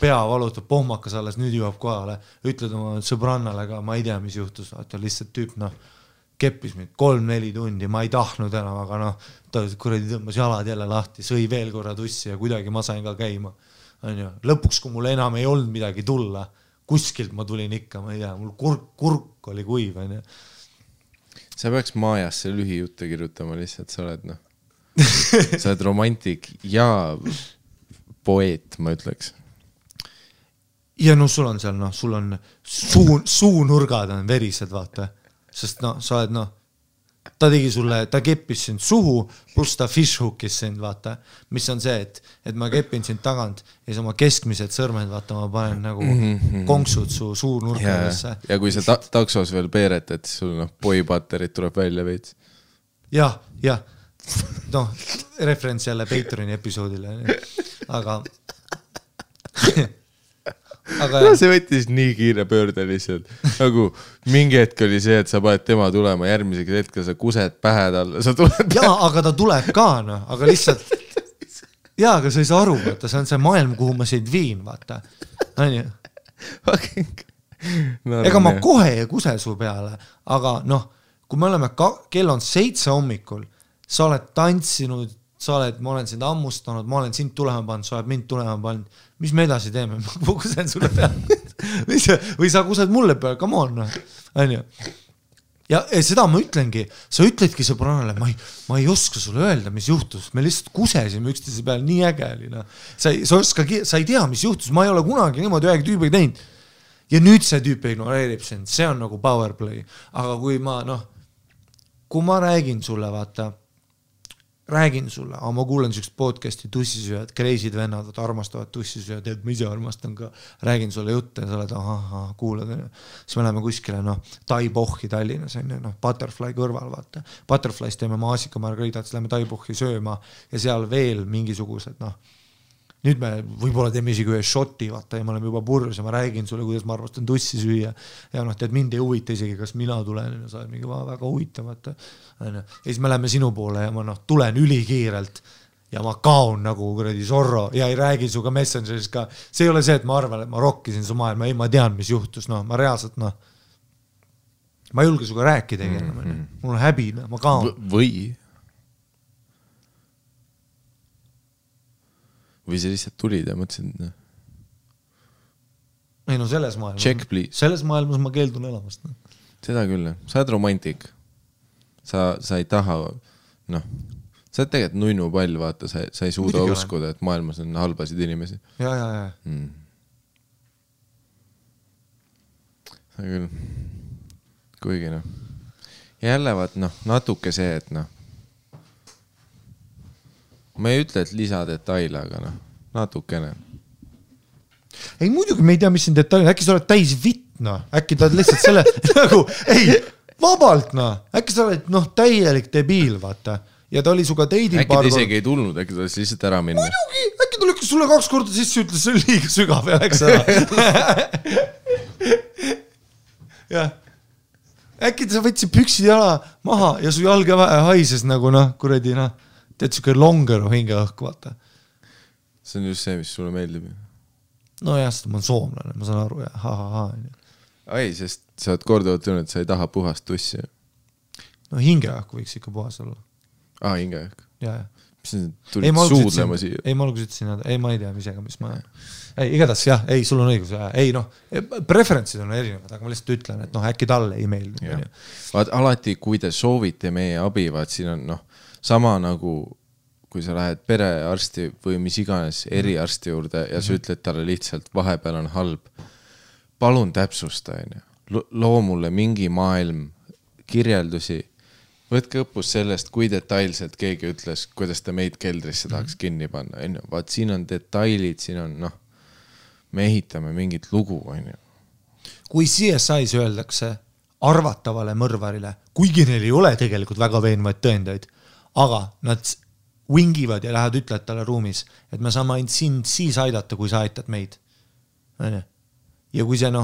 pea valutab, pohmakas alles, nüüd jõuab kohale, ütled oma sõbrannale ka, ma ei tea, mis juhtus, vaata, lihtsalt tüüp, keppis mind 3-4 tundi, ma ei tahtnud enam, aga ta kuradi tõmbas jalad jälle lahti, sõi veel korra tussi ja kuidagi ma sain ka käima. Lõpuks, kui mul enam ei olnud midagi tulla, kuskilt ma tulin ikka, ma ei tea, mul kurk oli kuiv, onju. Sa peaks maajas see lühijutte kirjutama lihtsalt, sa oled romantik ja poeet, ma ütleks. Ja sul on seal, sul on suunurgad on verised, vaata, sest sa oled ta tegi sulle, ta keppis sind suhu, pluss ta fishhookis sind, vaata, mis on see, et ma keppin sind tagant ja oma keskmised sõrmed, vaata, ma panen nagu konksud su suur nurkadesse. Ja kui sa taksos veel peeret, et sul boy-batterid tuleb välja veits. Jah, jah. No, referents jälle Patreoni episoodile. Aga no, see võttis nii kiire pöörde lihtsalt. Nagu mingi hetk oli see, et sa paned tema tulema, järgmiseks hetkel sa kused pähe talle. Jaa, aga ta tuleb ka, no. Aga lihtsalt... Jaa, aga sa ei saa aru, vaata. See on see maailm, kuhu ma siin viin, vaata. Ega ma kohe ei kuse su peale. Aga noh, kui me oleme... Kell on 7 hommikul. Sa oled tantsinud, ma olen sind ammustanud, ma olen sind tulema pannud, sa oled mind tulema pannud. Mis me edasi teeme? Ma kusen sulle peale. Või sa kused mulle peale, come on. Ja seda ma ütlengi. Sa ütledki sõbrannale, ma ei oska sulle öelda, mis juhtus. Me lihtsalt kusesime üksteise peale nii ägelina. Sa ei tea, mis juhtus. Ma ei ole kunagi niimoodi ühegi tüübi teinud. Ja nüüd see tüübi ignoreerib sind. See on nagu powerplay. Aga kui ma räägin sulle, vaata, aga ma kuulen siukest podcasti tussisööjad, kreisid vennad, et armastavad tussisööjad, et ma ise armastan ka, räägin sulle jutte ja sa oled, kuulad, siis me läheme kuskile, Taibohhi Tallinnas, Butterfly kõrval, vaata, Butterflys teeme maasika margariidad, siis läheme Taibohhi sööma ja seal veel mingisugused, nüüd me võib-olla teeme isegi ühe shoti, vaata, ja me oleme juba purjus ja ma räägin sulle, kuidas ma armastan tussisüüa ja tead, mind ei huvita isegi, kas mina tulen ja sa oled mingi väga huvitavata ja siis me läheme sinu poole ja ma tulen ülikiirelt ja ma kaon nagu kuradi sorro ja ei räägi su ka messengeris ka, see ei ole see, et ma arvan, et ma rokkisin su maailma, ei, ma tean, mis juhtus, ma reaalselt, ma ei julge suga rääkida, mul on häbi, ma kaon või see lihtsalt tulid ja mõtlesin ei no selles maailmas ma keeldun elamast seda küll, sa oled romantik sa ei taha sa oled tegelikult nunnu pall vaata, sa ei suuda uskuda, et maailmas on halbasid inimesi seda küll kuigi jälle vaat natuke see, et ma ei ütle, et lisadetaile, aga natukene. Ei muidugi, me ei tea, mis siin detaile. Äkki sa oled täis vitna. Äkki ta lihtsalt selle, nagu, ei, vabalt, äkki sa oled, täielik debiil, vaata. Ja ta oli suga teidil paar kord. Äkki ta isegi ei tulnud, äkki ta lihtsalt ära minna. Muidugi, äkki ta lükkas sulle 2 korda sisse, ütles, see on liiga sügav ja läks ära. Äkki ta võtsid püksid jala maha ja su jalge haises nagu, kuredi, tead suke longer hinge õhku, vaata. See on just see, mis sulle meeldib. No jah, sest ma olen soomlane, ma saan aru, ja. Ai, sest sa oled kordavalt tunnud, et sa ei taha puhast tussi. No hinge õhku võiks ikka puhas olla. Ah, hinge õhku. Jah, jah. Mis on, tulid suudlema siia? Ei, ma alguses ütlesin, ei, ma ei tea, mis ega, mis ma... Ei, igatas, jah, ei, sul on õigus. Ei, preferentsid on erinevad, aga ma lihtsalt ütlen, et äkki talle ei meeldi. Vaad, alati, kui te soovite meie abi, vaad, siin on, sama nagu, kui sa lähed perearsti või mis iganes eriarsti juurde ja sa ütled talle lihtsalt vahepeal on halb. Palun täpsusta, loo mulle mingi maailm kirjeldusi. Võtke õppus sellest, kui detailselt keegi ütles, kuidas ta meid keldrisse tahaks kinni panna. Vaat siin on detailid, siin on, me ehitame mingit lugu. Kui CSI-s öeldakse arvatavale mõrvarile, kuigi neil ei ole tegelikult väga veenvaid tõendaid, aga nad wingivad ja lähevad ütled talle ruumis, et me saame ainult siis aidata, kui sa aitad meid. Ja kui see, me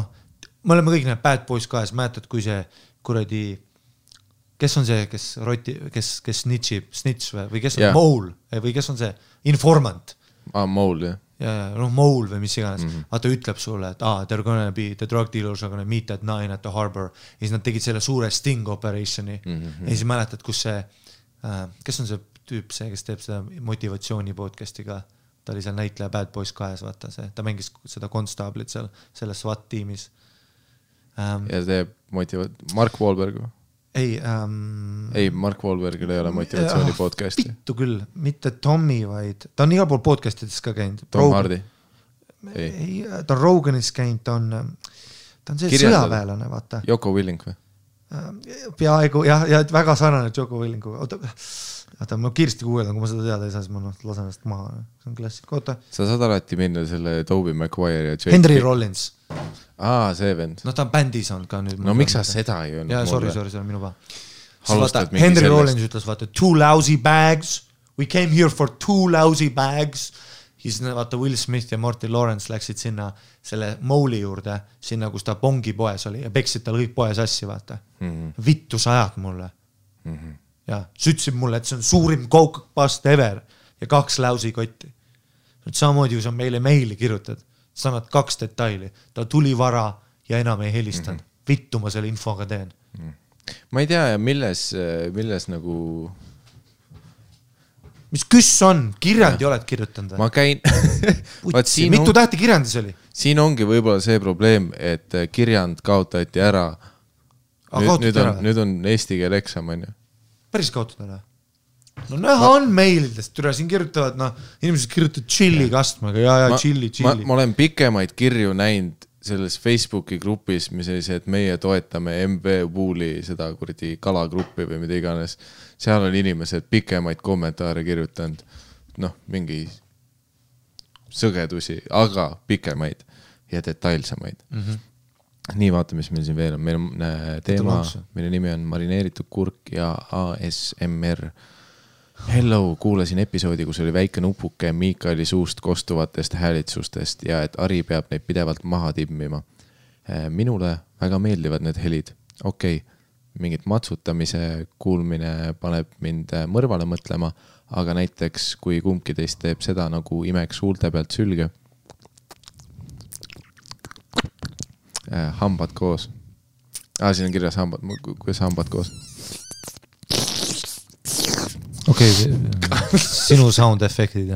oleme kõik need bad boys kahes, mäetad, kui see kuradi, kes on see, kes snitchib, snitch või kes on mool, või kes on see informant. Mool, jah. Mool või mis iganes, vaata ütleb sulle, et they're gonna be, the drug dealers are gonna meet at 9 at the harbor. Ja siis nad tegid selle suure sting operationi. Ja siis mäletad, kus see kes on see tüüp, see, kes teeb seda motivatsiooni podcastiga, ta oli seal näitleja Bad Boys 2, vaata see, ta mängis seda konstaablit seal, selles SWAT tiimis ja teeb Mark Wahlberg ei, Mark Wahlbergil ei ole motivatsiooni podcasti pitu küll, mitte Tommy, vaid ta on igal pool podcastides ka käinud Tom Hardy ta on Roganis käinud, ta on see sõjaväelane, vaata Joko Willink või? peaaegu, ja väga sarnane Joko Willinguga. Oota, ma kiiresti kuuledan, kui ma seda teada ei saa, siis ma lasen ennast maha. See on klassik. Oota. Sa saad alati minna selle Tobey Maguire ja Jake Henry Rollins. See vend. No ta on bändis olnud ka nüüd. No miks sa seda ei olnud? Sorry, see on minu paa. Henry Rollins ütles, vaata, 2 lousy bags. We came here for 2 lousy bags. Siis vaata Will Smith ja Morty Lawrence läksid sinna selle Mouli juurde, sinna kus ta pongi poes oli ja peksid tal kõik poes assi, vaata. Vittu sajad mulle. Ja sütsid mulle, et see on suurim kookpast ever ja 2 lausikotti. Samoodi, kui sa meile meili kirjutad, samad 2 detaili. Ta tuli vara ja enam ei helistanud. Vittu ma selle infoga teen. Ma ei tea, milles nagu... Mis küss on? Kirjandi oled kirjutanud? Ma käin... Mitu tähti kirjandis oli? Siin ongi võib-olla see probleem, et kirjand kaotati ära. Nüüd on eesti keel eksam, on ju. Päris kaotud ära? No näha on meilidest. Türa siin kirjutavad, inimesed kirjutavad chilli kastmaga. Ja, chilli. Ma olen pikemaid kirju näinud selles Facebooki grupis, mis oli see, et meie toetame MB Wooli seda kurdi kalagruppi või mida iganes. Seal on inimesed pikemaid kommentaare kirjutanud. Mingi sõgedusi, aga pikemaid ja detailsemaid. Nii vaata, mis meil siin veel on. Meil on teema, mille nimi on Marineeritud kurk ja ASMR. Hello, kuulasin episoodi, kus oli väike nupuke Mikaeli suust kostuvatest häälitsustest ja et Ari peab neid pidevalt maha timmima. Minule väga meeldivad need helid. Okei, mingit matsutamise kuulmine paneb mind mõrvale mõtlema, aga näiteks kui kumbki teist teeb seda nagu imeks huulte pealt sülge. Hambad koos. Siin on kirjas hambad. Kuidas hambad koos? Okei, sinu sound efektid.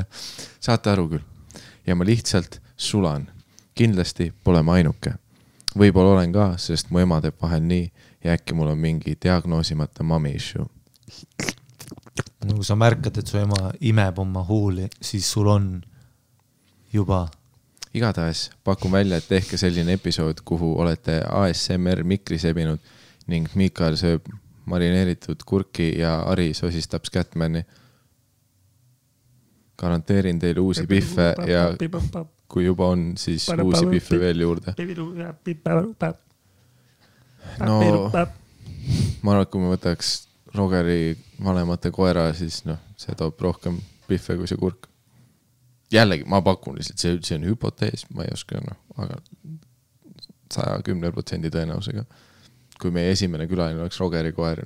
Saate aru küll. Ja ma lihtsalt sulan. Kindlasti pole ma ainuke. Võibolla olen ka, sest mu ema teeb vahel nii ja äkki mul on mingi diagnoosimata mommy issue. Kui sa märkad, et su ema imeb oma huuli, siis sul on juba... Igatahes pakun välja, et tehke selline episood, kuhu olete ASMR mikri sebinud ning Mikael sööb marineeritud kurki ja Ari sosistab Scatmani. Garanteerin teile uusi piffe ja kui juba on, siis uusi piffe veel juurde. Ma arvan, et kui me võtaks Rogeri vanemate koera, siis see toob rohkem piffe kui see kurk. Jällegi, ma pakun lihtsalt, see on hüpotees, ma ei oska, aga 110% tõenäusega. Kui meie esimene külaline oleks Rogeri koer,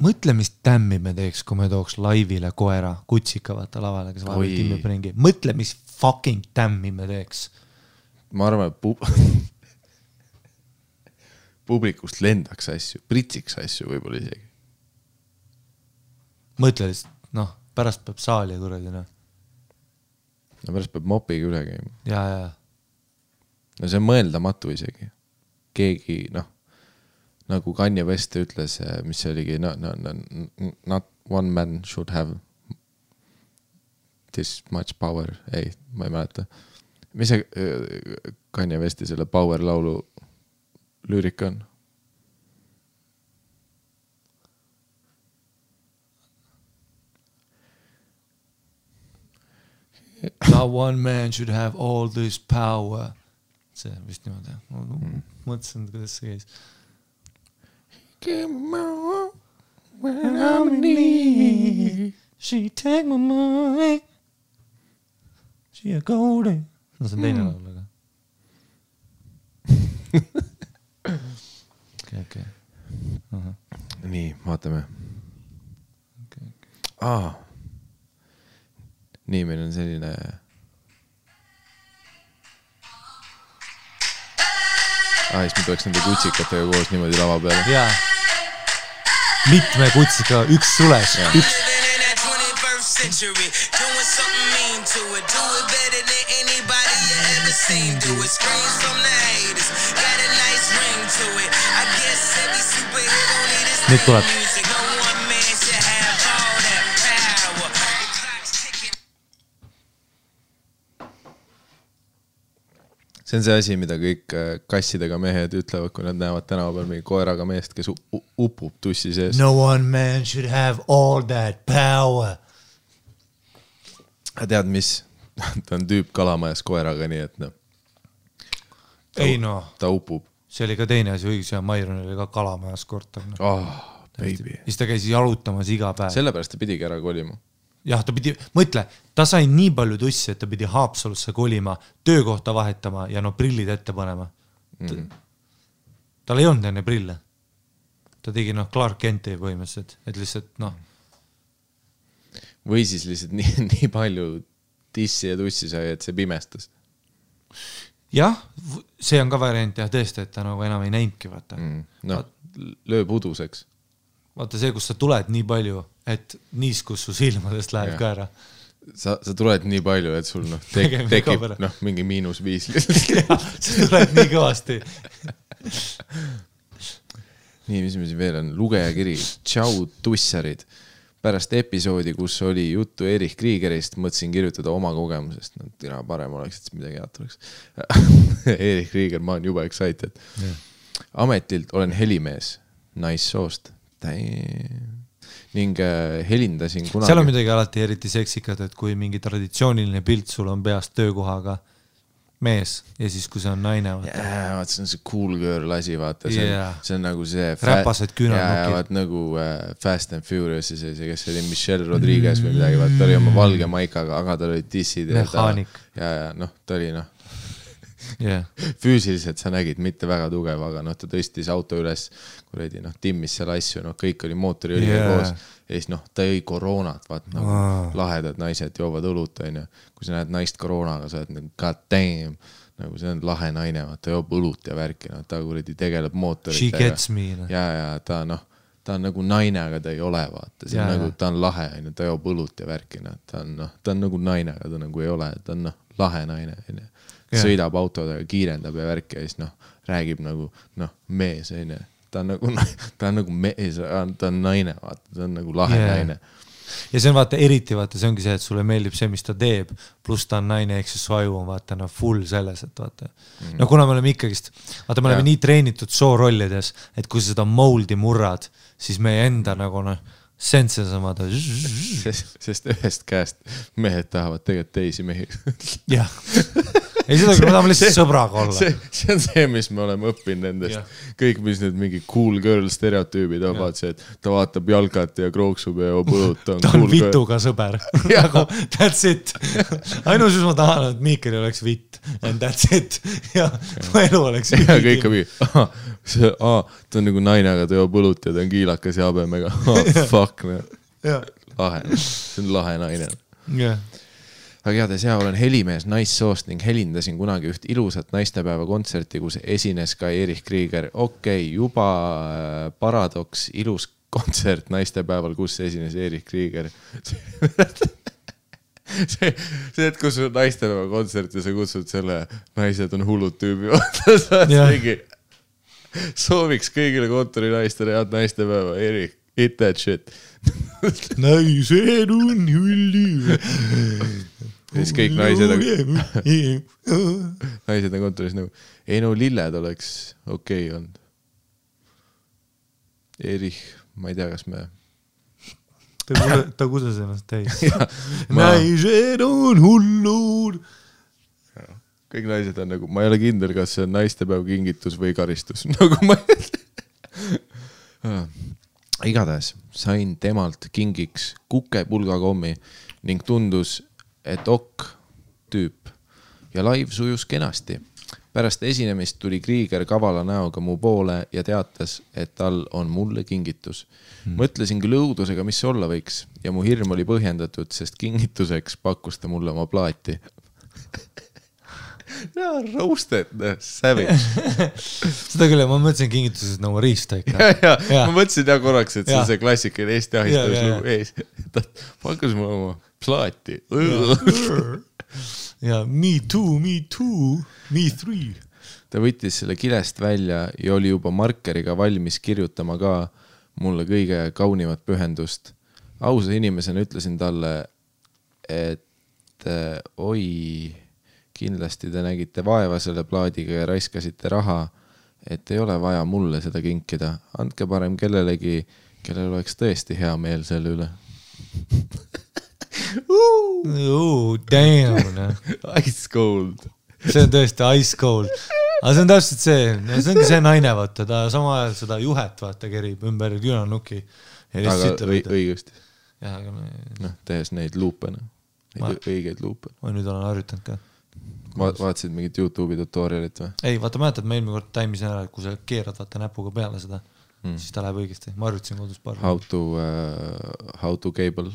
Mõtle, mis tämmi me teeks, kui me tooks laivile koera kutsikavata lavale, kes vahepeal timmib ringi. Mõtle, mis fucking tämmi me teeks. Ma arvan, et publikust lendaks asju, pritsiks asju võib-olla isegi. Mõtle lihtsalt, pärast peab saali kuradina. No pärast peab mopiga üle käima. Jaa. No see on mõeldamatu isegi. Keegi, nagu Kanye West ütles, mis see oligi, not one man should have this much power. Ei, ma ei mäleta. Mis see Kanye Westi selle power laulu lüürik on? Not one man should have all this power. See vist niimoodi. Mõtlesin, kuidas see käis. Give me more when I'm in need. She take my money. She a golden. See on teine laul, aga. Okei. Nii, vaatame. Nii, meil on selline... Siis me tuleks nende kutsikatega koos niimoodi lava peale. Jaa. Mitme kutsika, üks sules. Üks. Nüüd tuleb. see on see asi, mida kõik kassidega mehed ütlevad, kui nad näevad tänaval mingi koeraga meest, kes upub tussi sees. No one man should have all that power. Tead, mis? Ta on tüüp kalamajas koeraga, nii et no. Ei no. Ta upub. See oli ka teine asi õigus ja Mairon oli ka kalamajas korda. Oh, baby. Mis ta käis jalutamas iga päev. Sellepärast ta pidigi ära kolima. Jah, ta pidi, mõtle, ta sai nii palju tussi, et ta pidi Haapsalusse kolima, töökohta vahetama ja no prillid ette panema. Tal ei olnud enne prille. Ta tegi noh Clark Kenti põhimõtteliselt, et lihtsalt noh. Või siis lihtsalt nii palju tissi ja tussi sai, et see pimestas. Jah, see on ka variant ja tõesti, et ta nagu enam ei näinki vaata. Noh, lööb uduseks. Vaata see, kus sa tuled nii palju, et niiskus su silmadest läheb ka ära. Sa tuled nii palju, et sul tekib mingi -5. Sa tuled nii kõvasti. Nii, mis meil veel on? Lugejakiri. Tšau, tussarid. Pärast episoodi, kus oli juttu Erich Kriegerist, mõtlesin kirjutada oma kogemusest. Parem oleks, et midagi head tuleks. Erich Krieger, ma olen juba excited. Ametilt olen helimees. Naissoost. Ning helindasin kunagi. Seal on midagi alati eriti seksikad, et kui mingi traditsiooniline pilt sul on peast töökohaga mees ja siis kui see on naine vaata, see on see cool girl asi vaata, see on nagu see räpased küünanukid nagu Fast and Furious, see kes oli Michelle Rodriguez või midagi, ta oli oma valge maikaga, aga ta oli tissid ja ta oli noh füüsiliselt sa nägid mitte väga tugev, aga ta tõstis auto üles, kui reidi timmis seal asju, kõik oli mootori õlge koos ja siis ta ei koroonat, lahedad naised joovad õlut, kui sa näed naist koroonaga, sa oled god damn, see on lahe naine, ta joob õlut ja värki, ta tegeleb mootoritega, ta on nagu naine, aga ta ei ole, ta on lahe, ta joob õlut ja värki, ta on nagu naine, aga ta nagu ei ole, ta on lahe naine, sõidab autodega, kiirendab ja värke ja siis räägib nagu mees, ta on nagu mees, ta on naine, ta on nagu lahe naine. Ja see on vaata eriti, vaata, see ongi see, et sulle meeldib see, mis ta teeb, pluss ta on naine, eks su aju on vaata, full selles, et vaata. No kuna me oleme ikkagist, vaata, me oleme nii treenitud soorollides, et kui seda moldi murrad, siis meie enda nagu sense samada. Sest ühest käest mehed tahavad tegelikult teisi mehi. Jah. Ei seda, kui me tahame lihtsalt sõbraga olla. See on see, mis me oleme õppinud nendest. Kõik, mis nüüd mingi cool girl stereotüübid on, vaat see, et ta vaatab jalgat ja krooksub ja põlut. Ta on vituga sõber. That's it. Ainus, mis ma tahan, et Miikel oleks vitt. And that's it. Ja elu oleks vitt. Ja kõik on mingi, ta on nagu naine, aga ta joob põlut ja ta on kiilakas ja abemega. Fuck. See on lahe naine. Jah. Aga heades hea, olen helimees naissoost ning helindasin kunagi üht ilusat naistepäeva kontserti, kus esines ka Erich Krieger. Okei, juba paradoks, ilus kontsert naistepäeval, kus esines Erich Krieger. See, et kus on naistepäeva kontsert ja sa kutsud selle naised on hullud tüübi. Sooviks kõigile kontori naistele head naistepäeva. Erich, hit that shit. Naised on hullud. Siis kõik naised on kontoris nagu ei no lilled oleks okei olnud. Erich, ma ei tea, kas me ta kuses ennast täis. Naised on hullud. Kõik naised on nagu, ma ei ole kindel, kas see on naistepäev kingitus või karistus. Nagu ma ei tea. Igatahes sain temalt kingiks kukepulgakommi ning tundus, et ok tüüp ja live sujus kenasti. Pärast esinemist tuli Krieger kavala näoga mu poole ja teatas, et tal on mulle kingitus. Mõtlesin küll õudusega, mis olla võiks ja mu hirm oli põhjendatud, sest kingituseks pakkus ta mulle oma plaati. Jaa, roasted, sävi. Seda küll, ma mõtlesin kingitusest nagu riista ikka. Jaa, ma mõtlesin ja korraks, et see klassikaline Eesti ahistus. Ta pakkus mulle oma plaati. Ja, me too, me three. Ta võttis selle kilest välja ja oli juba markeriga valmis kirjutama ka mulle kõige kaunivat pühendust. Ausa inimesena ütlesin talle, et oi, kindlasti te nägite vaeva selle plaadiga ja raiskasite raha, et ei ole vaja mulle seda kinkida. Andke parem kellelegi, kellel oleks tõesti hea meel selle üle. Ooh, damn. Ice cold. See on tõesti ice cold. Aga see on täpselt see. See ongi see naine vaata. Ta sama ajal seda juhet vaata kerib ümber Jünanuki. Aga õigesti. Ja, aga me... no, tehes neid luupene. Õigeid luupene. Ma nüüd olen harjutanud ka. Vaatasid mingit YouTube'i tutorialit või? Ei, vaata mäletad, ma eelmine kord taimis ära, et kui sa keerad vaata näpuga peale seda, siis ta läheb õigesti. Ma harjutasin kodus paar. How to cable.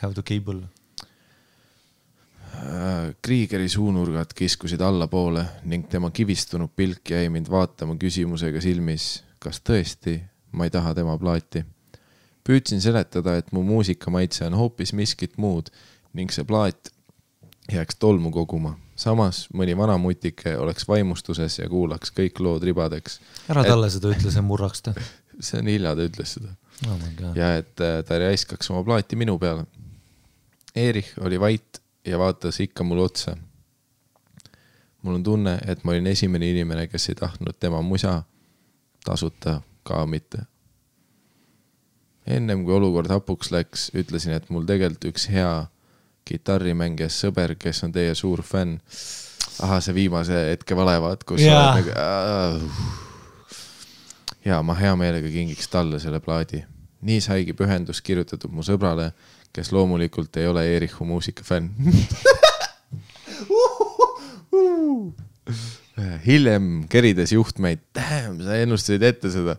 How to cable. Kriigeri suunurgad kiskusid alla poole ning tema kivistunud pilk jäi mind vaatama küsimusega silmis, kas tõesti ma ei taha tema plaati. Püüdsin seletada, et mu muusikamaitse on hoopis miskit muud ning see plaat jääks tolmu koguma. Samas mõni vana mutike oleks vaimustuses ja kuulaks kõik lood ribadeks. Ära talle seda ütles ja murraks ta. See on hilja, ta ütles seda. Oh ja et ta reiskaks oma plaati minu peale. Erich oli vait ja vaatas ikka mul otsa. Mul on tunne, et ma olin esimene inimene, kes ei tahtnud tema musa tasuta ka mitte. Ennem kui olukord hapuks läks, ütlesin, et mul tegelikult üks hea kitarrimänges sõber, kes on teie suur fänn. Aha, see viimase hetke valevad, kus sa oled ja ma hea meelega kingiks talle selle plaadi. Nii saigi pühendus kirjutatud mu sõbrale, kes loomulikult ei ole Erichu muusika fänn. Hiljem kerides juhtmeid, sa ennustasid ette seda.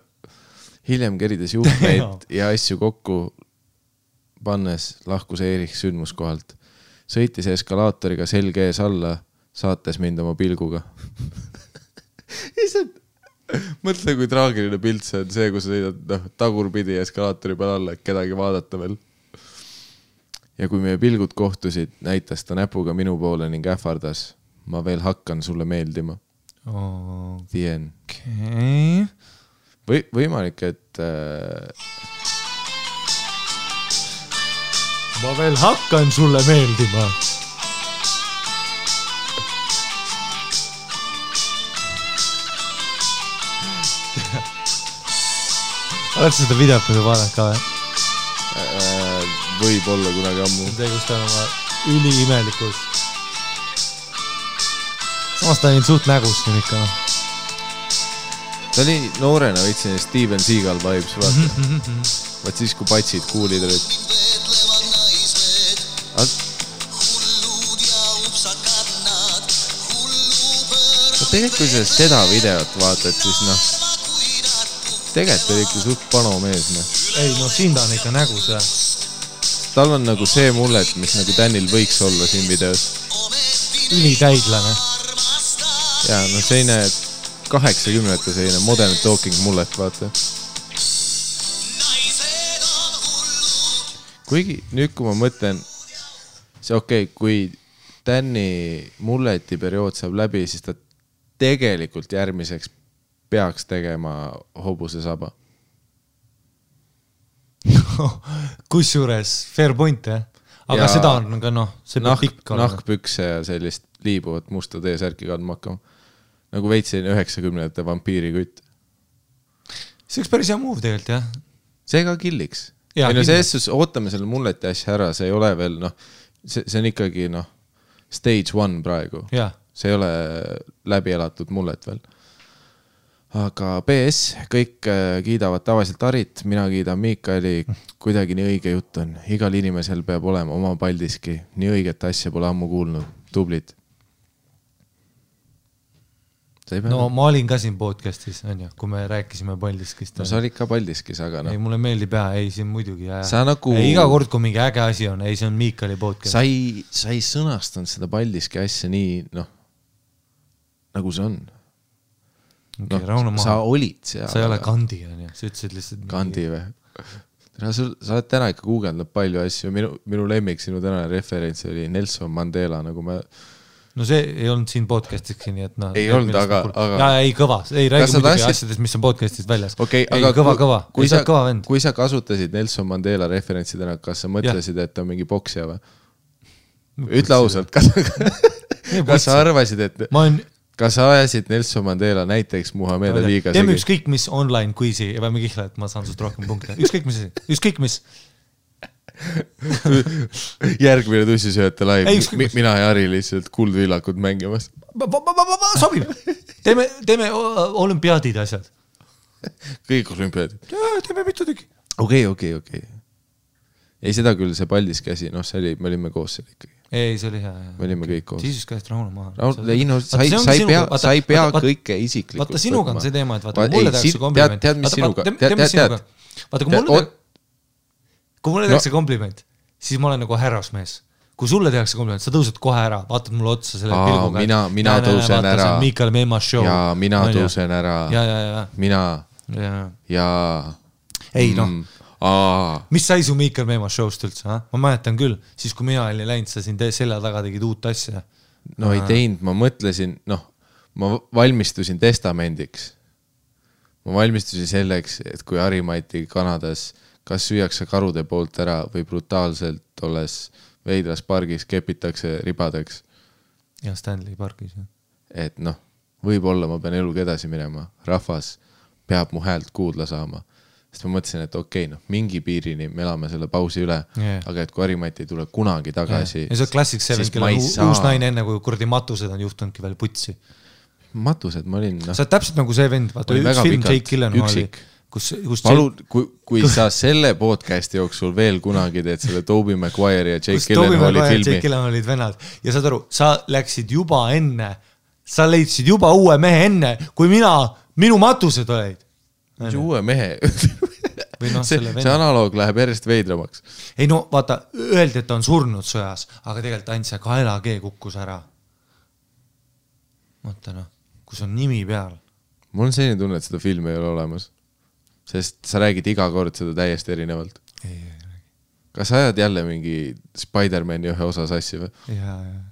Hiljem kerides juhtmeid ja asju kokku pannes lahkus Erich sündmuskohalt. Sõitis eskalaatoriga selge ees alla, saates mind oma pilguga. Isad! Mõtle, kui traagiline pilt see on see, kus sa sõidad tagurpidi eskalaatori peal alla, et kedagi vaadata veel. Ja kui meie pilgud kohtusid, näitas ta näpuga minu poole ning ähvardas, ma veel hakkan sulle meeldima. Tien. Võimalik, et... Ma veel hakkan sulle meeldima. Oled seda videot, kui vaadad ka, või? Võib-olla kunagi ammu. Tegustan oma üli imelikus. Samas ta olin suht nägust nüüd ikka. Ta oli noorena võitsin Stephen Seagal vibes, vaata. Vaat siis, kui patsid kuulid olid. Tegelikult kui seda videot vaatad, siis noh. Tegelikult oli ikka suht pano mees. Ei, no siin ta on ikka nägus. Tal on nagu see mullet, mis nagu Tänil võiks olla siin videos. Üli täidlane. Ja, no seine 80-te seine modern talking mullet, vaata. Kuigi nüüd, kui ma mõtlen, see okei, kui Tänni mulleti periood saab läbi, siis ta tegelikult järgmiseks peaks tegema hobuse saba. Kusjuures, fair point, jah? Aga ja seda on ka, noh, see peab pikk olema. Nahkpükse ja sellist liibuvat musta teesärki kandma hakkama. Nagu veitsin 90-te vampiirikütt. See oleks päris hea move tegelikult, jah? See ka killiks. Ja no see essus, ootame selle mulleti asja ära, see ei ole veel, noh, see on ikkagi, noh, stage 1 praegu. See ei ole läbi elatud mullet veel. Aga PS, kõik kiidavad tavaliselt Arit, mina kiidan Mikaeli, kuidagi nii õige jutt on. Igal inimesel peab olema oma paldiski, nii õiget asja pole ammu kuulnud. Tublid. No ma olin ka siin podcastis, kui me rääkisime paldiskist. No sa olid ka paldiskis, aga noh. Ei, mulle meeldib jah, ei siin muidugi. Iga kord, kui mingi äge asi on, ei see on Mikaeli podcast. Sa ei sõnastanud seda paldiski asja nii, noh, nagu see on. Sa olid seal. Sa ei ole kandi, sa ütlesid lihtsalt. Kandi või? Sa oled täna ikka guugeldanud palju asju. Minu lemmik sinu täna referents oli Nelson Mandela. No see ei olnud siin podcastiksi. Ei olnud, aga... Ei kõva, ei räägi muidugi asjadest, mis on podcastist väljas. Ei kõva. Kui sa kasutasid Nelson Mandela referentsi täna, kas sa mõtlesid, et ta on mingi boksja või? Ütle ausalt, kas... kas sa arvasid, et kas sa ajasid Nelson Mandela näiteks Muhameda liiga? Teeme ükskõik mis online quizi ja peame kihla, et ma saan sust rohkem punkte. Ükskõik mis. Järgmine tussisööte live. Mina ja Ari lihtsalt kuldvillakud mängimas. Sobime. Teeme olümpiaadid asjad. Kõik olümpiaadid. Teeme mitu tüki. Okei. Ei, seda küll, see pallis käsi, noh, me olime koos seal ikkagi. Ei, see oli hea. Me olime kõik koos. Siis käest rahuna maha. Sa ei pea kõike isiklikult. Vaata, sinuga on see teema, et vaata, mulle tehakse kompliment. Tead, mis sinuga? Vaata, kui mulle tehakse kompliment, siis ma olen nagu härrasmees. Kui sulle tehakse kompliment, sa tõused kohe ära, vaatad mulle otsa selle pilguga. Mina tõusen ära. Mikael Meema show. Jaa, mina tõusen ära. Ei, noh. Mis sai su Mikael Meema showst üldse? Ma mäletan küll, siis kui mina ei läinud, sa siin selja taga tegid uut asja. No ei teinud, ma mõtlesin, noh, ma valmistusin testamendiks. Ma valmistusin selleks, et kui Ari Matti Kanadas kas süüakse karude poolt ära või brutaalselt olles veidras pargis kepitakse ribadeks. Ja Stanley pargis. Et noh, võib-olla ma pean eluga edasi minema. Rahvas peab mu häält kuudla saama. Sest ma mõtlesin, et okei, noh, mingi piirini me elame selle pausi üle, aga et kui Ari Matti ei tule kunagi tagasi... Ja see on klassik see, kelle uus naine enne, kui kurdi matused on juhtunudki veel putsi. Matused, ma olin... Sa oled täpselt nagu see vend, vaata, üks film Jake Gyllenhaali. Kui sa selle podcasti jooksul veel kunagi teed selle Tobey Maguire ja Jake Gyllenhaali filmi... Jake Gyllenhaali vennad. Ja saad aru, sa läksid juba enne, sa leidsid juba uue mehe enne, kui minu matused olid. Uue mehe. See analoog läheb järjest veidramaks. Ei no, vaata, öeldi, et ta on surnud sõjas, aga tegelikult ainult see Kaila G kukkus ära. Mõtta noh, kus on nimi peal. Mul on selline tunne, et seda filmi ei ole olemas. Sest sa räägid iga kord seda täiesti erinevalt. Ei. Kas sa ajad jälle mingi Spidermani ühe osa sassi või? Jaa.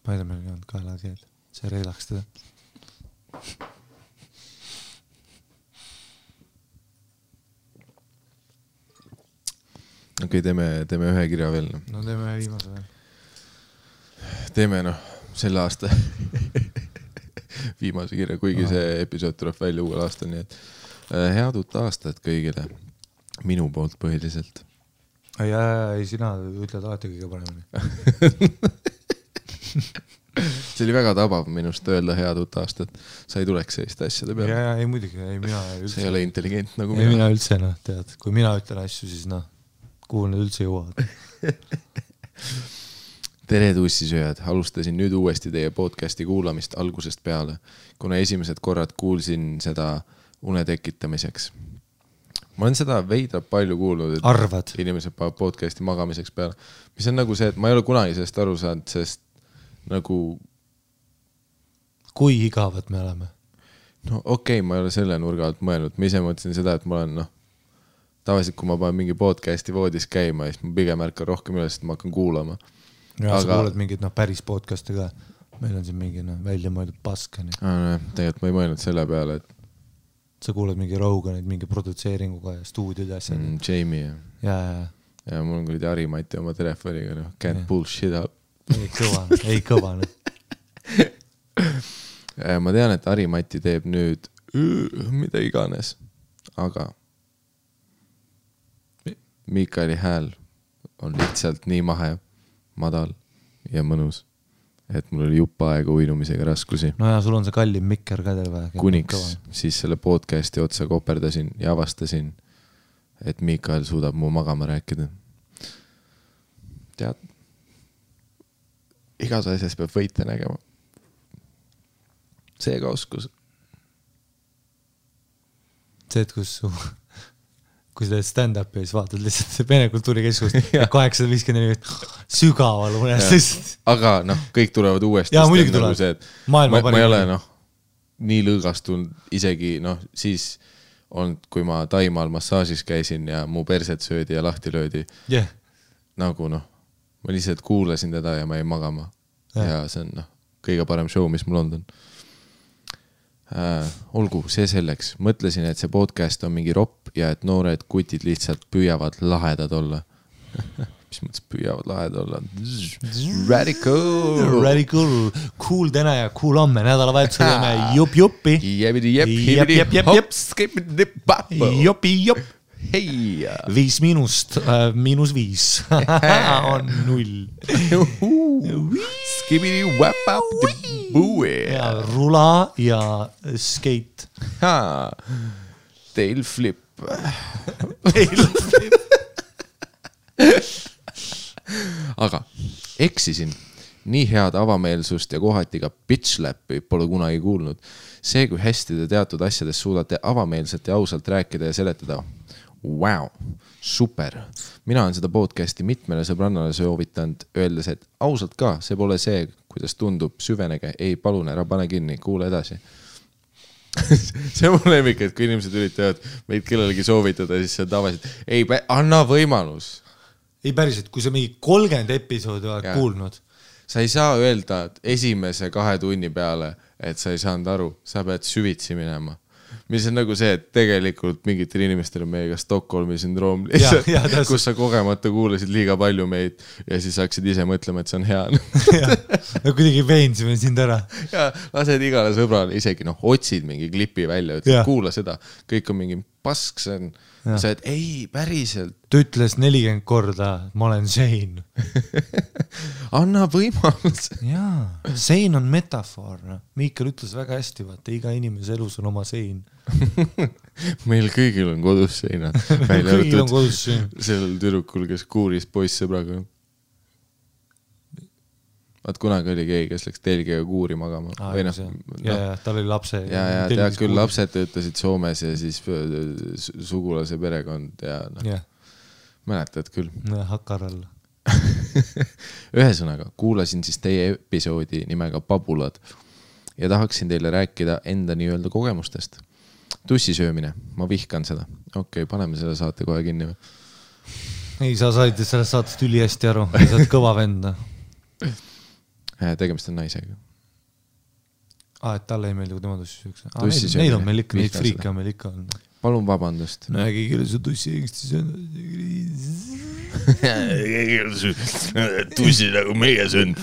Spidermani on Kaila G. See reedaks teda. Okei, teeme ühe kirja veel. No teeme ühe viimase veel. Teeme selle aasta viimase kirja, kuigi see episood tuleb välja uuel aastal, nii et head uut aastat kõigile, minu poolt põhiliselt. Ei, sina ütled alati kõige paremini. See oli väga tabav minust öelda head uut aastat, sa ei tuleks selliste asjade peale. Ei muidugi, ei mina üldse. See ei ole intelligent nagu mina. Ei mina üldse, tead, kui mina ütlen asju, siis kuhu need üldse jõuavad. Tere, tussisööjad! Alustasin nüüd uuesti teie podcasti kuulamist algusest peale, kuna esimesed korrad kuulsin seda unetekitamiseks. Ma olen seda veidab palju kuulnud, et inimesed paavad podcasti magamiseks peale. Mis on nagu see, et ma ei ole kunagi sellest aru saanud, sest nagu... Kui igavad me oleme? No okei, ma ei ole selle nurga alt mõelnud. Ma ise mõtlesin seda, et ma olen tavaliselt, kui ma panen mingi podcasti voodis käima, siis ma pigem ärkan rohkem üles, et ma hakkan kuulama. Ja sa kuuled mingid päris podcasti ka. Meil on siin mingi välja mõeldud paskani. Tegelikult ma ei mõelnud selle peale, et... Sa kuuled mingi Roganid, mingi produtseeringuga ja stuudiud asjad. Jamie, jah. Ja mul on küll Ari Matti oma telefoniga. Can't bullshit up. Ei kõva. Ma tean, et Ari Matti teeb nüüd mida iganes, aga... Mikaeli hääl on lihtsalt nii mahe, madal ja mõnus, et mul oli juba aega uinumisega raskusi. No ja sul on see kallim mikker kädel vaja. Kuniks siis selle podcasti otsa koperdasin ja avastasin, et Mikael suudab mu magama rääkida. Tead, igas asjas peab võite nägema. Seega oskus. See, et kus su... kui sa teed stand-upi ja siis vaatad lihtsalt see Pene kultuurikeskust 854 sügaval unest lihtsalt. Aga noh, kõik tulevad uuesti. Jaa, muidugi tulevad. Maailma parim. Ma ei ole nii lõõgastunud isegi, siis on, kui ma Taimaal massaažis käisin ja mu perset söödi ja lahti löödi. Nagu ma lihtsalt kuulasin teda ja ma ei magama. Ja see on kõige parem show, mis mul on. Olgu, see selleks. Mõtlesin, et see podcast on mingi ropp ja et noored kutid lihtsalt püüavad lahedad olla. mis mõttes püüavad lahed olla. Radical! Radical! Cool täna ja cool homme. Nädalavahetusel jääme jupp-juppi. Jopi-jop. Hei! 5 miinust, -5 on 0. Skibidi wap up the buoy. Ja rula ja skate. Tail flip. Tail flip. Aga eksisin. Nii head avameelsust ja kohati ka bitch läppi pole kunagi kuulnud. See, kui hästi te teatud asjades suudate avameelselt ja ausalt rääkida ja seletada. Wow, super. Mina olen seda podcasti mitmele sõbrannale soovitanud, öeldes, et ausalt ka, see pole see, kuidas tundub, süvenege, ei palun, ära pane kinni, kuule edasi. See on lemmik, et kui inimesed üritavad meid kellelegi soovitada, siis see on tavaliselt, ei, anna võimalus. Ei päriselt, kui sa mingi 30 episoodi oled kuulnud. Sa ei saa öelda, et esimese 2 tunni peale, et sa ei saanud aru, sa pead süvitsi minema. Mis on nagu see, et tegelikult mingitel inimestel on meiega Stockholmi sündroom, kus sa kogemata kuulesid liiga palju meid ja siis hakkasid ise mõtlema, et see on hea. No kuidagi veendsime sind ära. Ja lased igale sõbrale, isegi otsid mingi klipi välja, ütled, kuula seda. Kõik on mingi pask, see on, sa et ei, päriselt. Ta ütles 40 korda, ma olen sein. Anna võimalus. Jaa, sein on metafoor. Miikael ütles väga hästi, vaata, iga inimese elus on oma sein. Meil kõigil on kodus seinad. Meil kõigil on kodus sein. Sellel tüdrukul, kes kuuris poissõbraga. Vaat kunagi oli keegi, kes läks telgiga kuuri magama. Ja tal oli lapse. Ja tead küll lapsed ütlesid Soomes ja siis sugulase perekond. Mäletad küll. Hakaralla. Ühesõnaga, kuulasin siis teie episoodi nimega Pabulad ja tahaksin teile rääkida enda nii-öelda kogemustest. Tussisöömine, ma vihkan seda. Okei, paneme selle saate kohe kinni. Ei, sa said selle saatest üli hästi aru. Sa oled kõva venda. Tegemist on naisega. Et talle ei meeldi, kui tema tussisöömine. Neil on meil ikka, neid friike on meil ikka on. Palun vabandust. Kõigile su tussi nagu meie sõn.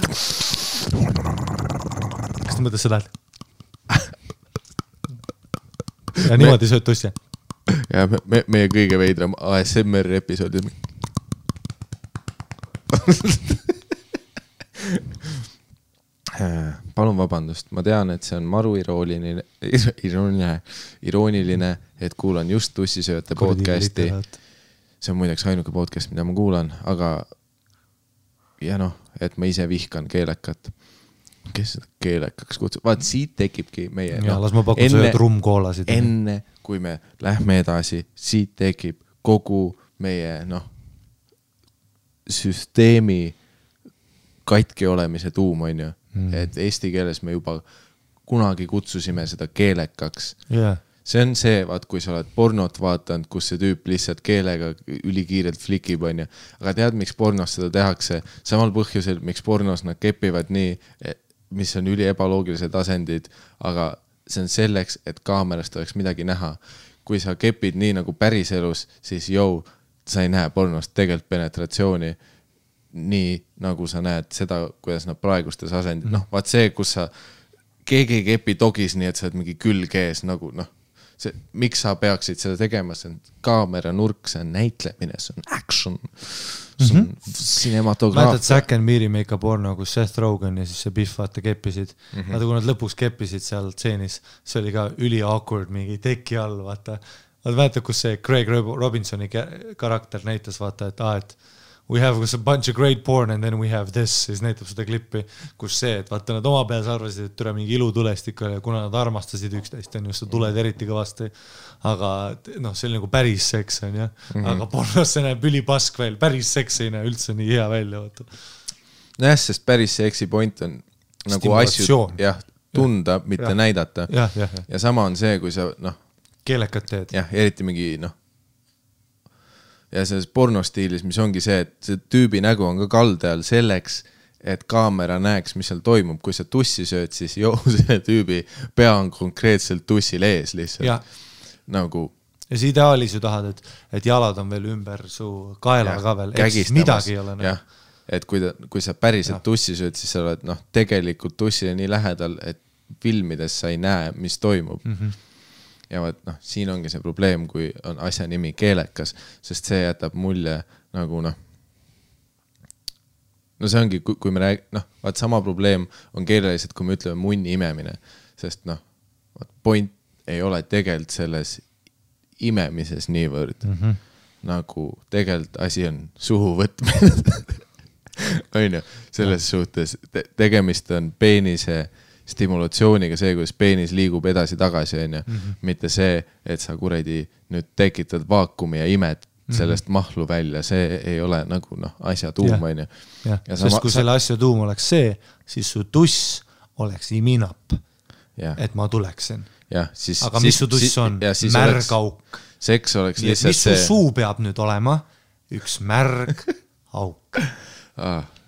Kas te mõttes seda? Ja niimoodi sööd tussi. Ja meie kõige veidram ASMR episoodi. Palun vabandust, ma tean, et see on maru irooniline, et kuulan just tussisööte podcasti. See on muideks ainuke podcast, mida ma kuulan, aga ja et ma ise vihkan keelekat. Kes seda keelekaks kutsub? Vaat, siit tekibki meie... Ja, las ma pakun sööd rumkoolasid. Enne, kui me lähme edasi, siit tekib kogu meie süsteemi katki olemise tuum on ju. Et eesti keeles me juba kunagi kutsusime seda keelekaks. See on see, vaat kui sa oled pornot vaatanud, kus see tüüp lihtsalt keelega ülikiirelt flikib on ju. Aga tead, miks pornos seda tehakse? Samal põhjusel, miks pornos nad kepivad nii, mis on üli ebaloogilised asendid, aga see on selleks, et kaamerast oleks midagi näha. Kui sa kepid nii nagu päriselus, siis jou, sa ei näe pornost tegelikult penetratsiooni. Nii, nagu sa näed seda, kuidas nad praegustes asendid. Vaat see, kus sa keegi ei kepi togis, nii et sa oled mingi külgees, nagu miks sa peaksid seda tegema, see on kaamera nurk, see on näitlemine, see on action, see on cinematograafia. Vaatad Zack and Miri make-a porno, kus Seth Rogen ja siis see Biff vaata keppisid. Vaata, kui nad lõpuks keppisid seal tseenis, see oli ka üli awkward, mingi teki all, vaata. Vaata, kus see Craig Robinsoni karakter näitas, vaata, et we have a bunch of great porn and then we have this, siis näitab seda klippi, kus see, et vaata nad oma peas arvasid, et türa mingi ilutulestikul ja kuna nad armastasid üksteist, on just tuled eriti kõvasti, aga see oli nagu päris seks on, aga pornos see näeb üli pask veel, päris seks ei näe üldse nii hea välja. Jah, sest päris seksi point on nagu asju tunda, mitte näidata ja sama on see, kui sa keelekad teed. Jah, eriti mingi ja selles pornostiilis, mis ongi see, et see tüübi nägu on ka kaldeal selleks, et kaamera näeks, mis seal toimub. Kui sa tussi sööd, siis see tüübi pea on konkreetselt tussil ees lihtsalt. Nagu ja see ideaalis ju tahad, et jalad on veel ümber su kaela ja, ka veel, et midagi ei ole. Jah, et kui sa päriselt tussi sööd, siis sa oled tegelikult tussile nii lähedal, et filmides sa ei näe, mis toimub. Ja siin ongi see probleem, kui on asja nimi keelekas, sest see jätab mulje nagu no see ongi, kui me räägime, vaat sama probleem on keeleliselt, kui me ütleme munni imemine, sest point ei ole tegelikult selles imemises niivõrd, nagu tegelikult asi on suhu võtmine. Selles suhtes tegemist on peenise stimulatsiooniga, see, kuidas peenis liigub edasi tagasi, mitte see, et sa kuredi nüüd tekitad vaakumi ja imed sellest mahlu välja, see ei ole nagu asja tuum. Sest kui selle asja tuum oleks see, siis su tuss oleks iminap, et ma tuleksin. Aga mis su tuss on? Märgauk. Seks oleks lihtsalt see. Mis su suu peab nüüd olema? Üks märgauk.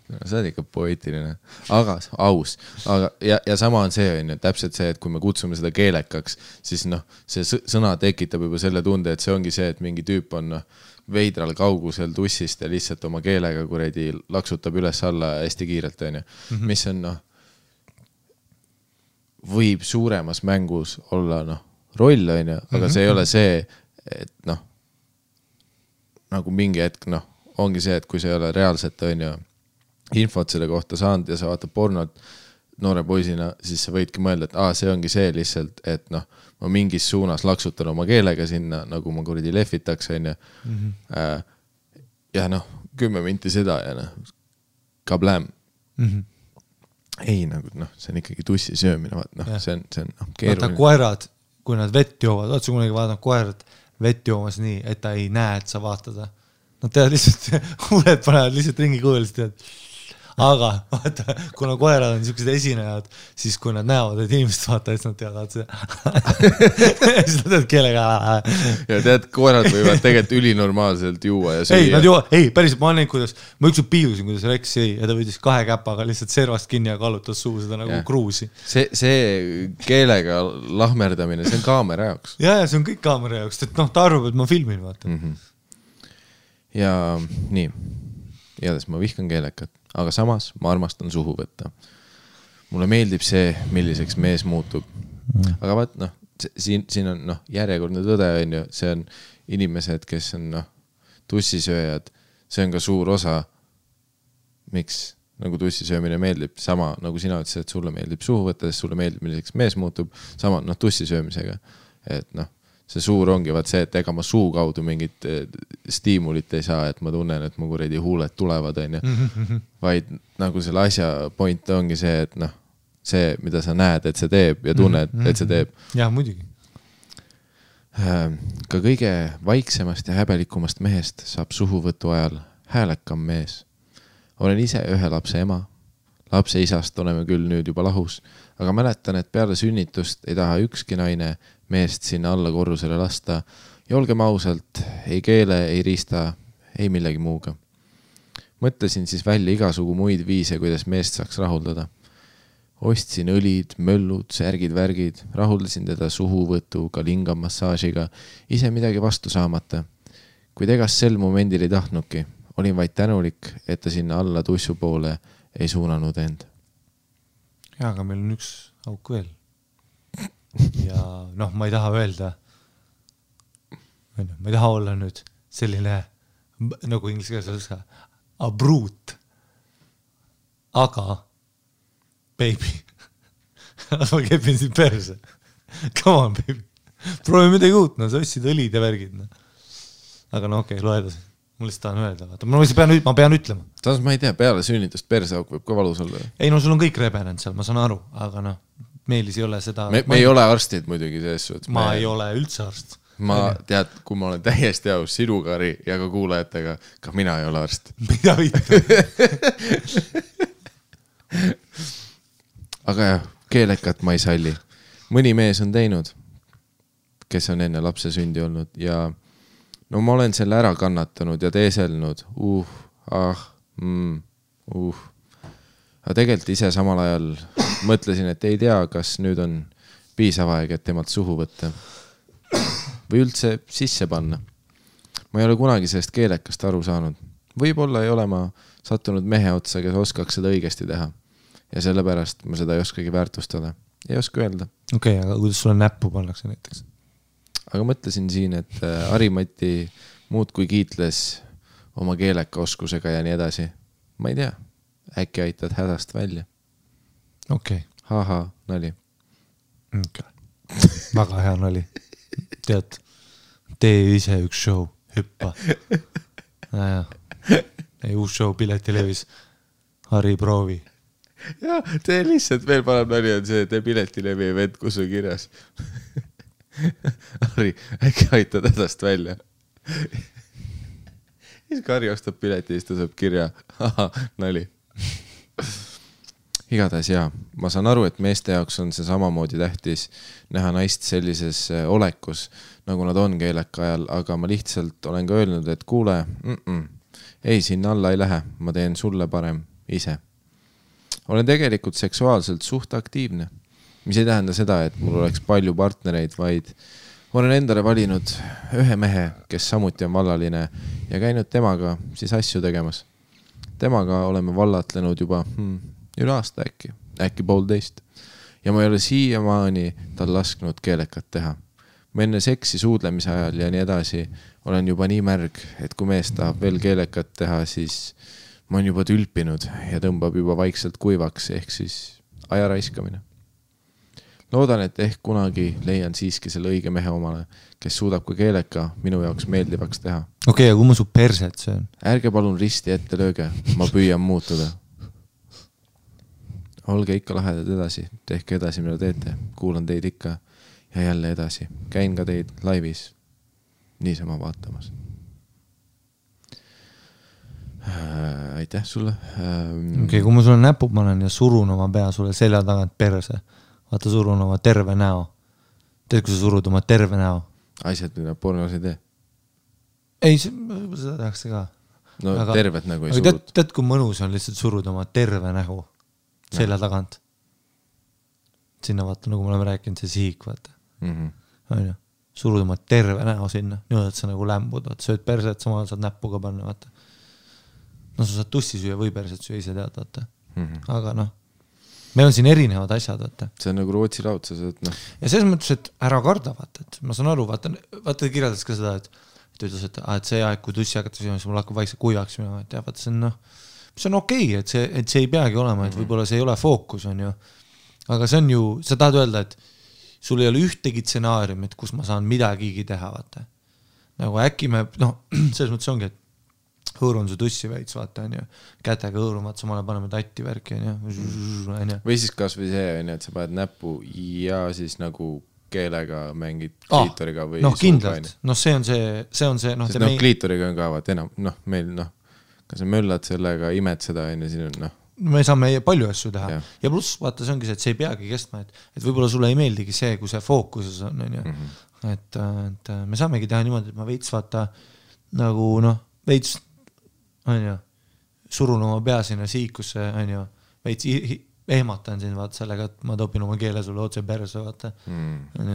See on ikka poetiline. Aga aus. Ja sama on see, täpselt see, et kui me kutsume seda keelekaks, siis see sõna tekitab juba selle tunde, et see ongi see, et mingi tüüp on veidral kaugusel tussist ja lihtsalt oma keelega kuredi laksutab üles alla hästi kiirelt. Mis on võib suuremas mängus olla roll, aga see ei ole see, et nagu mingi hetk ongi see, et kui see ei ole reaalselt infot selle kohta saanud ja sa vaatad pornot noore poisina, siis sa võidki mõelda, et see ongi see lihtsalt, et ma mingis suunas laksutan oma keelega sinna, nagu ma kuridi lehvitaks. Ja 10 minti seda ja kabläm. Ei, see on ikkagi tussi söömine, see on keeruline. Vaata koerad, kui nad vett joovad, vaata sa kunagi vaatad koerad vett joomas nii, et ta ei näe, et sa vaatada. Nad tead lihtsalt, huuled panevad lihtsalt ringi kuulist, tead. Aga vaata, kuna koerad on niisugused esinejad, siis kui nad näevad, et inimesed vaatavad, siis nad teavad seda. Siis nad tead kellega. Ja tead, koerad võivad tegelikult ülinormaalselt juua ja sööja. Ei, nad juua. Ei, päriselt ma annan, kuidas ma ükskord piilusin, kuidas Rex ei, ja ta võitis 2 käpaga lihtsalt servast kinni ja kallutas suu seda nagu kruusi. See keelega lahmerdamine, see on kaamera jaoks. Jaa, see on kõik kaamera jaoks. Ta arvab, et ma filmin, vaata. Ja nii. Iades ma vihkan keelekat. Aga samas ma armastan suhu võtta. Mulle meeldib see, milliseks mees muutub. Aga vaat, siin on järjekordne tõde, see on inimesed, kes on tussisööjad, see on ka suur osa, miks nagu tussisöömine meeldib, sama nagu sina ütlesid, et sulle meeldib suhu võtta, sest sulle meeldib, milliseks mees muutub, sama tussisöömisega. Et see suur ongi vaat see, et ega ma suu kaudu mingit stiimulit ei saa, et ma tunnen, et mu kuredi huuled tulevad, vaid nagu selle asja point ongi see, et see, mida sa näed, et see teeb ja tunned, et see teeb. Jah, muidugi. Ka kõige vaiksemast ja häbelikumast mehest saab suhuvõtu ajal häälekam mees. Olen ise ühe lapse ema. Lapse isast oleme küll nüüd juba lahus, aga mäletan, et peale sünnitust ei taha ükski naine meest sinna alla korrusele lasta ja olgem ausalt, ei keele, ei riista, ei millegi muuga. Mõtlesin siis välja igasugu muid viise, kuidas meest saaks rahuldada. Ostsin õlid, möllud, särgid, värgid, rahuldasin teda suhuvõtu, ka lingamassaažiga, ise midagi vastu saamata. Kuid egas sel momendil ei tahtnudki, olin vaid tänulik, et ta sinna alla tussu poole ei suunanud end. Jaa, aga meil on üks auk veel. Ja ma ei taha öelda, ma ei taha olla nüüd selline, nagu inglise keeles oleks ka, a brute, aga baby, ma kepin siin perse, come on baby, proovi midagi uut, sa ostsid õlid ja värgid, aga loe edasi. Mul lihtsalt tahan öelda, vaata. Ma pean ütlema. Tans ma ei tea, peale sünnitust perseauk võib ka valus olla. Ei, sul on kõik rebenenud seal, ma saan aru, aga meelis ei ole seda... Me ei ole arstid muidugi selles suhtes. Ma ei ole üldse arst. Ma tead, kui ma olen täiesti aus sidukari ja ka kuulajatega, ka mina ei ole arst. Mida võitu? Aga jah, keelekat ma ei salli. Mõni mees on teinud, kes on enne lapse sündi olnud ja ma olen selle ära kannatanud ja teeselnud. Aga tegelikult ise samal ajal mõtlesin, et ei tea, kas nüüd on piisav aeg, et temalt suhu võtta. või üldse sisse panna. Ma ei ole kunagi sellest keelekast aru saanud. Võib-olla ei ole ma sattunud mehe otsa, kes oskaks seda õigesti teha. Ja sellepärast ma seda ei oskagi väärtustada. Ei oska öelda. Okei, aga kuidas sulle näppu pannakse näiteks? Aga mõtlesin siin, et Ari Matti muud kui kiitles oma keeleka oskusega ja nii edasi. Ma ei tea. Äkki aitad hädast välja. Okei. Okay. Haha, nali. Okay. Väga hea nali. Tead, tee ise üks show, hüppa. Ei uus show Piletilevis. Ari proovi. Ja, tee lihtsalt veel parem nali on see, tee Piletilevi event, kus on kirjas. Ari, äkki aitad hädast välja. Siis Kari ostab pileti, siis ta saab kirja. Haha, nali. Igatahes, jaa. Ma saan aru, et meeste jaoks on see samamoodi tähtis näha naist sellises olekus, nagu nad on keeleka ajal, aga ma lihtsalt olen ka öelnud, et kuule, ei, sinna alla ei lähe, ma teen sulle parem ise. Olen tegelikult seksuaalselt suht aktiivne, mis ei tähenda seda, et mul oleks palju partnereid, vaid olen endale valinud ühe mehe, kes samuti on vallaline ja käinud temaga siis asju tegemas. Temaga oleme vallatlenud juba... Üle aasta äkki poolteist. Ja ma ei ole siiamaani tal lasknud keelekat teha. Ma enne seksi suudlemise ajal ja nii edasi olen juba nii märg, et kui mees tahab veel keelekat teha, siis ma on juba tülpinud ja tõmbab juba vaikselt kuivaks, ehk siis ajaraiskamine. Loodan, et ehk kunagi leian siiski selle õige mehe omale, kes suudab ka keeleka minu jaoks meeldivaks teha. Okei, aga kui ma su perset söön? Ärge palun risti ette lööge, ma püüan muutuda. Olge ikka lahedad edasi, tehke edasi, mida teete, kuulan teid ikka ja jälle edasi. Käin ka teid laivis niisama vaatamas. Aitäh sulle. Okei, kui ma sulle näpub, ma olen ja surun oma pea sulle selja tagant perse. Vaata, surun oma terve näo. Teed, kui sa surud oma terve näo. Asjad, mida pornos ei tee. Ei, seda tehakse ka. No terved nagu ei surud. Tead, kui mõnus on lihtsalt surud oma terve nähu. Selja tagant. Sinna vaata, nagu me oleme rääkinud, see siik, vaata. Surud oma terve näo sinna. Nüüd, et sa nagu lämbud, vaata. Sööd perset, samal saad näppuga panna, vaata. No, sa saad tussisüüa või perset süüa ise tead, vaata. Aga noh, meil on siin erinevad asjad, vaata. See on nagu rootsi laud, sa saad, noh. Ja selles mõttes, et ära karda, vaata. Ma saan aru, vaata kirjeldas ka seda, et ütles, et see aeg, kui tussi hakata süüa, siis mul hakkab vaikselt kuivaks minema, et jah, vaata, see on noh see on okei, et see ei peagi olema, et võibolla see ei ole fookus, on ju. Aga see on ju, sa tahad öelda, et sul ei ole ühtegi tsenaarium, et kus ma saan midagigi teha, vaata. Nagu äkki me, noh, selles mõttes ongi, et hõõrun su tussi veits, vaata, on ju. Kätega hõõrun, vaata, samale paneme tatti värki, on ju. Või siis kas või see, on ju, et sa paned näppu ja siis nagu keelega mängid kliitoriga või... Noh, kindlalt. Noh, see on see... Noh, kliitoriga on ka, vaata, enam, noh, meil, noh see möllad sellega, imed seda enne sinu, noh. Me saame palju asju teha. Ja pluss, vaata, see ongi see, et see ei peagi kestma, et võibolla sulle ei meeldigi see, kui see fookuses on, et me saamegi teha niimoodi, et ma veits vaata nagu, noh, veits surun oma pea sinna siikusse, veits ehmatan siin, vaata, sellega, et ma topin oma keele sulle otse perse, vaata.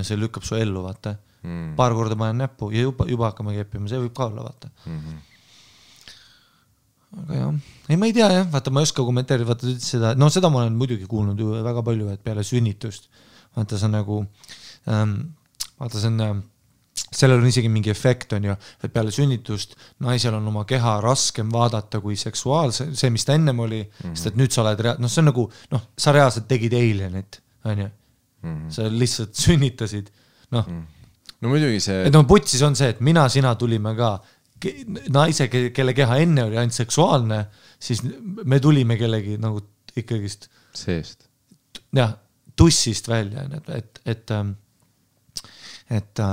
See lükkab su ellu, vaata. Paar korda panen näppu ja juba hakkame keppima, see võib ka olla, vaata. Aga jah, ei ma ei tea jah, vaata ma ei oska kommenteerida, vaata ütles seda, no seda ma olen muidugi kuulnud ju väga palju, et peale sünnitust vaata see on nagu vaata see on sellel on isegi mingi efekt on ju, et peale sünnitust naisel on oma keha raskem vaadata kui seksuaalse, see mis ta ennem oli sest et nüüd sa oled, noh see on nagu noh, sa reaalselt tegid alienit on ju, sa lihtsalt sünnitasid noh, no muidugi see et no putsis on see, et mina, sina tulime ka naise, kelle keha enne oli ainult seksuaalne, siis me tulime kellegi nagu ikkagist seest. Jah, tussist välja. Et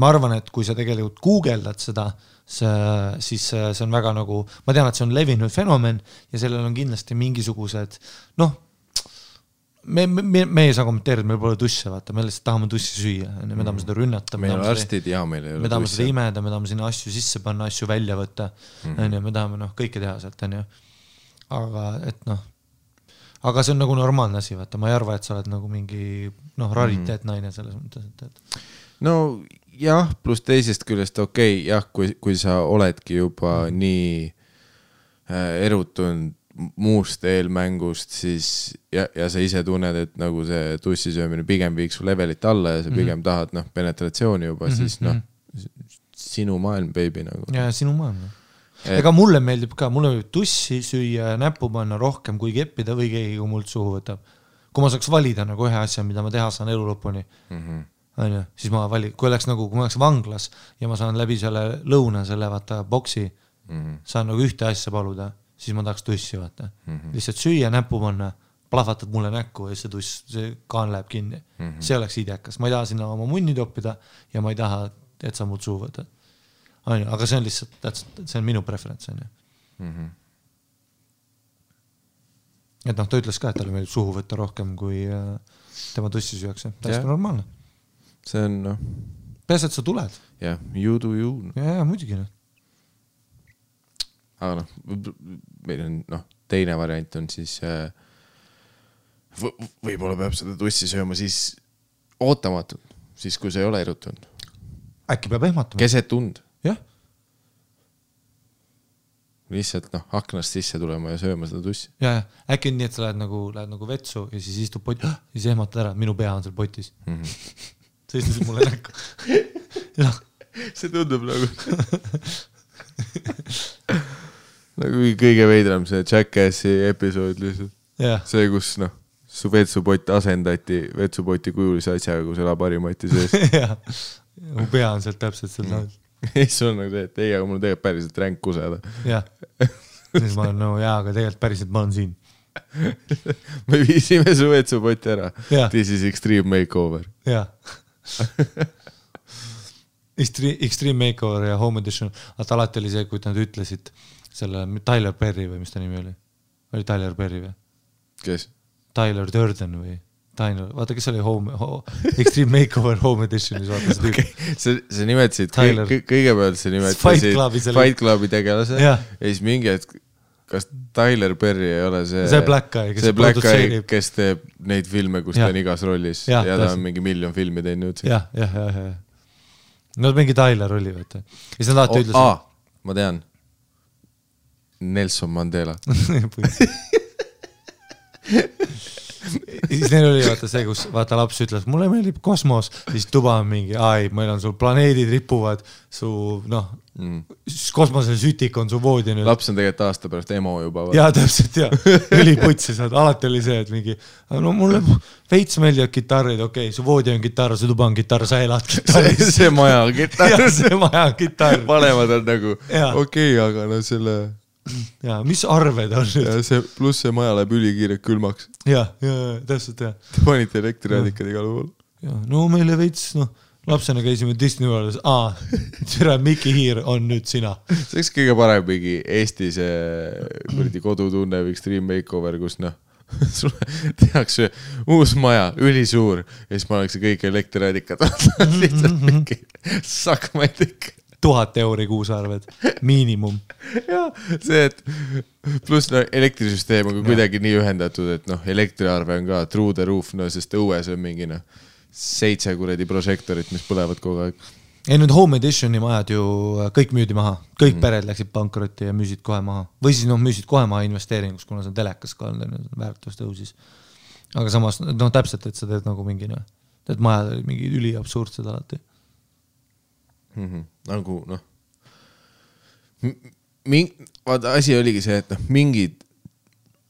ma arvan, et kui sa tegelikult googeldad seda, siis see on väga nagu, ma tean, et see on levinud fenomen ja sellel on kindlasti mingisugused, noh, me ei saa kommenteerida, meil pole tusse vaata, me lihtsalt tahame tussi süüa, me tahame seda rünnata, me tahame seda imeda, me tahame sinna asju sisse panna, asju välja võtta, me tahame kõike teha sealt, aga see on nagu normaalne asi, vaata, ma ei arva, et sa oled nagu mingi rariteet naine selles mõttes. No jah, pluss teisest küljest okei, jah, kui sa oledki juba nii erutunud muust eelmängust, siis ja sa ise tunned, et nagu see tussisöömine pigem viiks su levelit alla ja sa pigem tahad penetratsiooni juba, siis sinu maailm, baby. Nagu. Ja sinu maailm. Et... Ega mulle meeldib ka, mulle meeldib tussi süüa ja näppu panna rohkem kui keppida või keegi kui mult suhu võtab. Kui ma saaks valida nagu ühe asja, mida ma teha saan elu lõpuni, siis ma valin. Kui ma oleks vanglas ja ma saan läbi selle lõuna, selle vaata boksi, saan nagu ühte asja paluda, siis ma tahaks tussi vaata. Lihtsalt süüa näppu panna, plahvatad mulle näkku ja see tuss, see kaan läheb kinni. See oleks idekas. Ma ei taha sinna oma munni toppida ja ma ei taha, et sa mult suhu võtad. Aga see on lihtsalt, see on minu preferents. Et noh, ta ütles ka, et tal meeldib suhu võtta rohkem, kui tema tussis üheks. Täiesti normaalne. See on, noh... Peas, et sa tuled. Jah, you do you. Jah, muidugi. Aga noh, meil on, noh, teine variant on siis... Võibolla peab seda tussi sööma siis ootamatult, siis kui see ei ole erutunud. Äkki peab ehmatama. Keset tund. Jah. Lihtsalt, noh, aknast sisse tulema ja sööma seda tussi. Jah, äkki on nii, et sa lähed nagu vetsu ja siis istub poti ja siis ehmatad ära, minu pea on seal potis. See istus mulle näkku. See tundub nagu kõige veidram see Jackassi episood lihtsalt. See, kus, noh, su vetsupoti asendati vetsupoti kujulise asjaga, kus elab Ari Matti sees. Jah, mu pea on seal täpselt seal saanud. See on nagu see, et ei, aga mul on tegelikult päriselt ränk kuseda. Jah, siis ma olen, no jaa, aga tegelikult päriselt ma olen siin. Me viisime su vetsupoti ära. This is extreme makeover. Jah. Extreme makeover ja home edition. Aga alati oli see, kui nad ütlesid selle Tyler Perry või mis ta nimi oli? Oli Tyler Perry või? Kes? Tyler Durden või? Vaata, kes oli Extreme Makeover Home Editionis, vaata see tüüp. Sa nimetasid, kõigepealt sa nimetasid Fight Clubi tegelase ja siis mingi, et kas Tyler Perry ei ole see Black Guy, kes teeb neid filme, kus ta on igas rollis ja ta on mingi miljon filmi teinud. No mingi Tyler oli, vaata. Ma tean. Nelson Mandela. Siis neil oli vaata see, kus vaata laps ütles, mulle meeldib kosmos, siis tuba on mingi, ai, meil on sul planeedid rippuvad, su, noh, kosmosel sütik on su voodi nüüd. Laps on tegelikult aasta pärast emo juba. Jaa, täpselt, jah. Üliputsi saad, alati oli see, et mingi, no mulle veits meeldivad kitarrid, okei, su voodi on kitarr, su tuba on kitarr, sa elad kitarris. See maja on kitarr. Jah, see maja on kitarr. Vanemad on nagu, okei, aga no selle... ja mis arved on nüüd pluss see maja läheb ülikiirelt külmaks ja, täpselt ja te panite elektriradikad igal pool no meile veits, noh, lapsena käisime Disney Worldis, türa Mickey Hiir on nüüd sina see oleks kõige parem mingi Eestis kodutunne või Extreme Makeover kus noh, tehakse uus maja, ülisuur ja siis ma oleksin kõik elektriradikad lihtsalt mingi sakmaitik 1000 € kuusarved, miinimum. Jah, see, et pluss elektrisüsteem on kuidagi nii ühendatud, et elektriarve on ka through the roof, sest õues on mingi 7 projektorit, mis põlevad kogu aeg. Ei nüüd Home Editioni majad ju kõik müüdi maha, kõik pered läksid pankrotti ja müüsid kohe maha. Või siis müüsid kohe maha investeeringus, kuna see on telekas ka väärtust õusis. Aga samas, noh täpselt, et sa teed nagu mingi, et majad olid mingi üli absurdsed alati. Nagu, noh vaata, asi oligi see, et mingid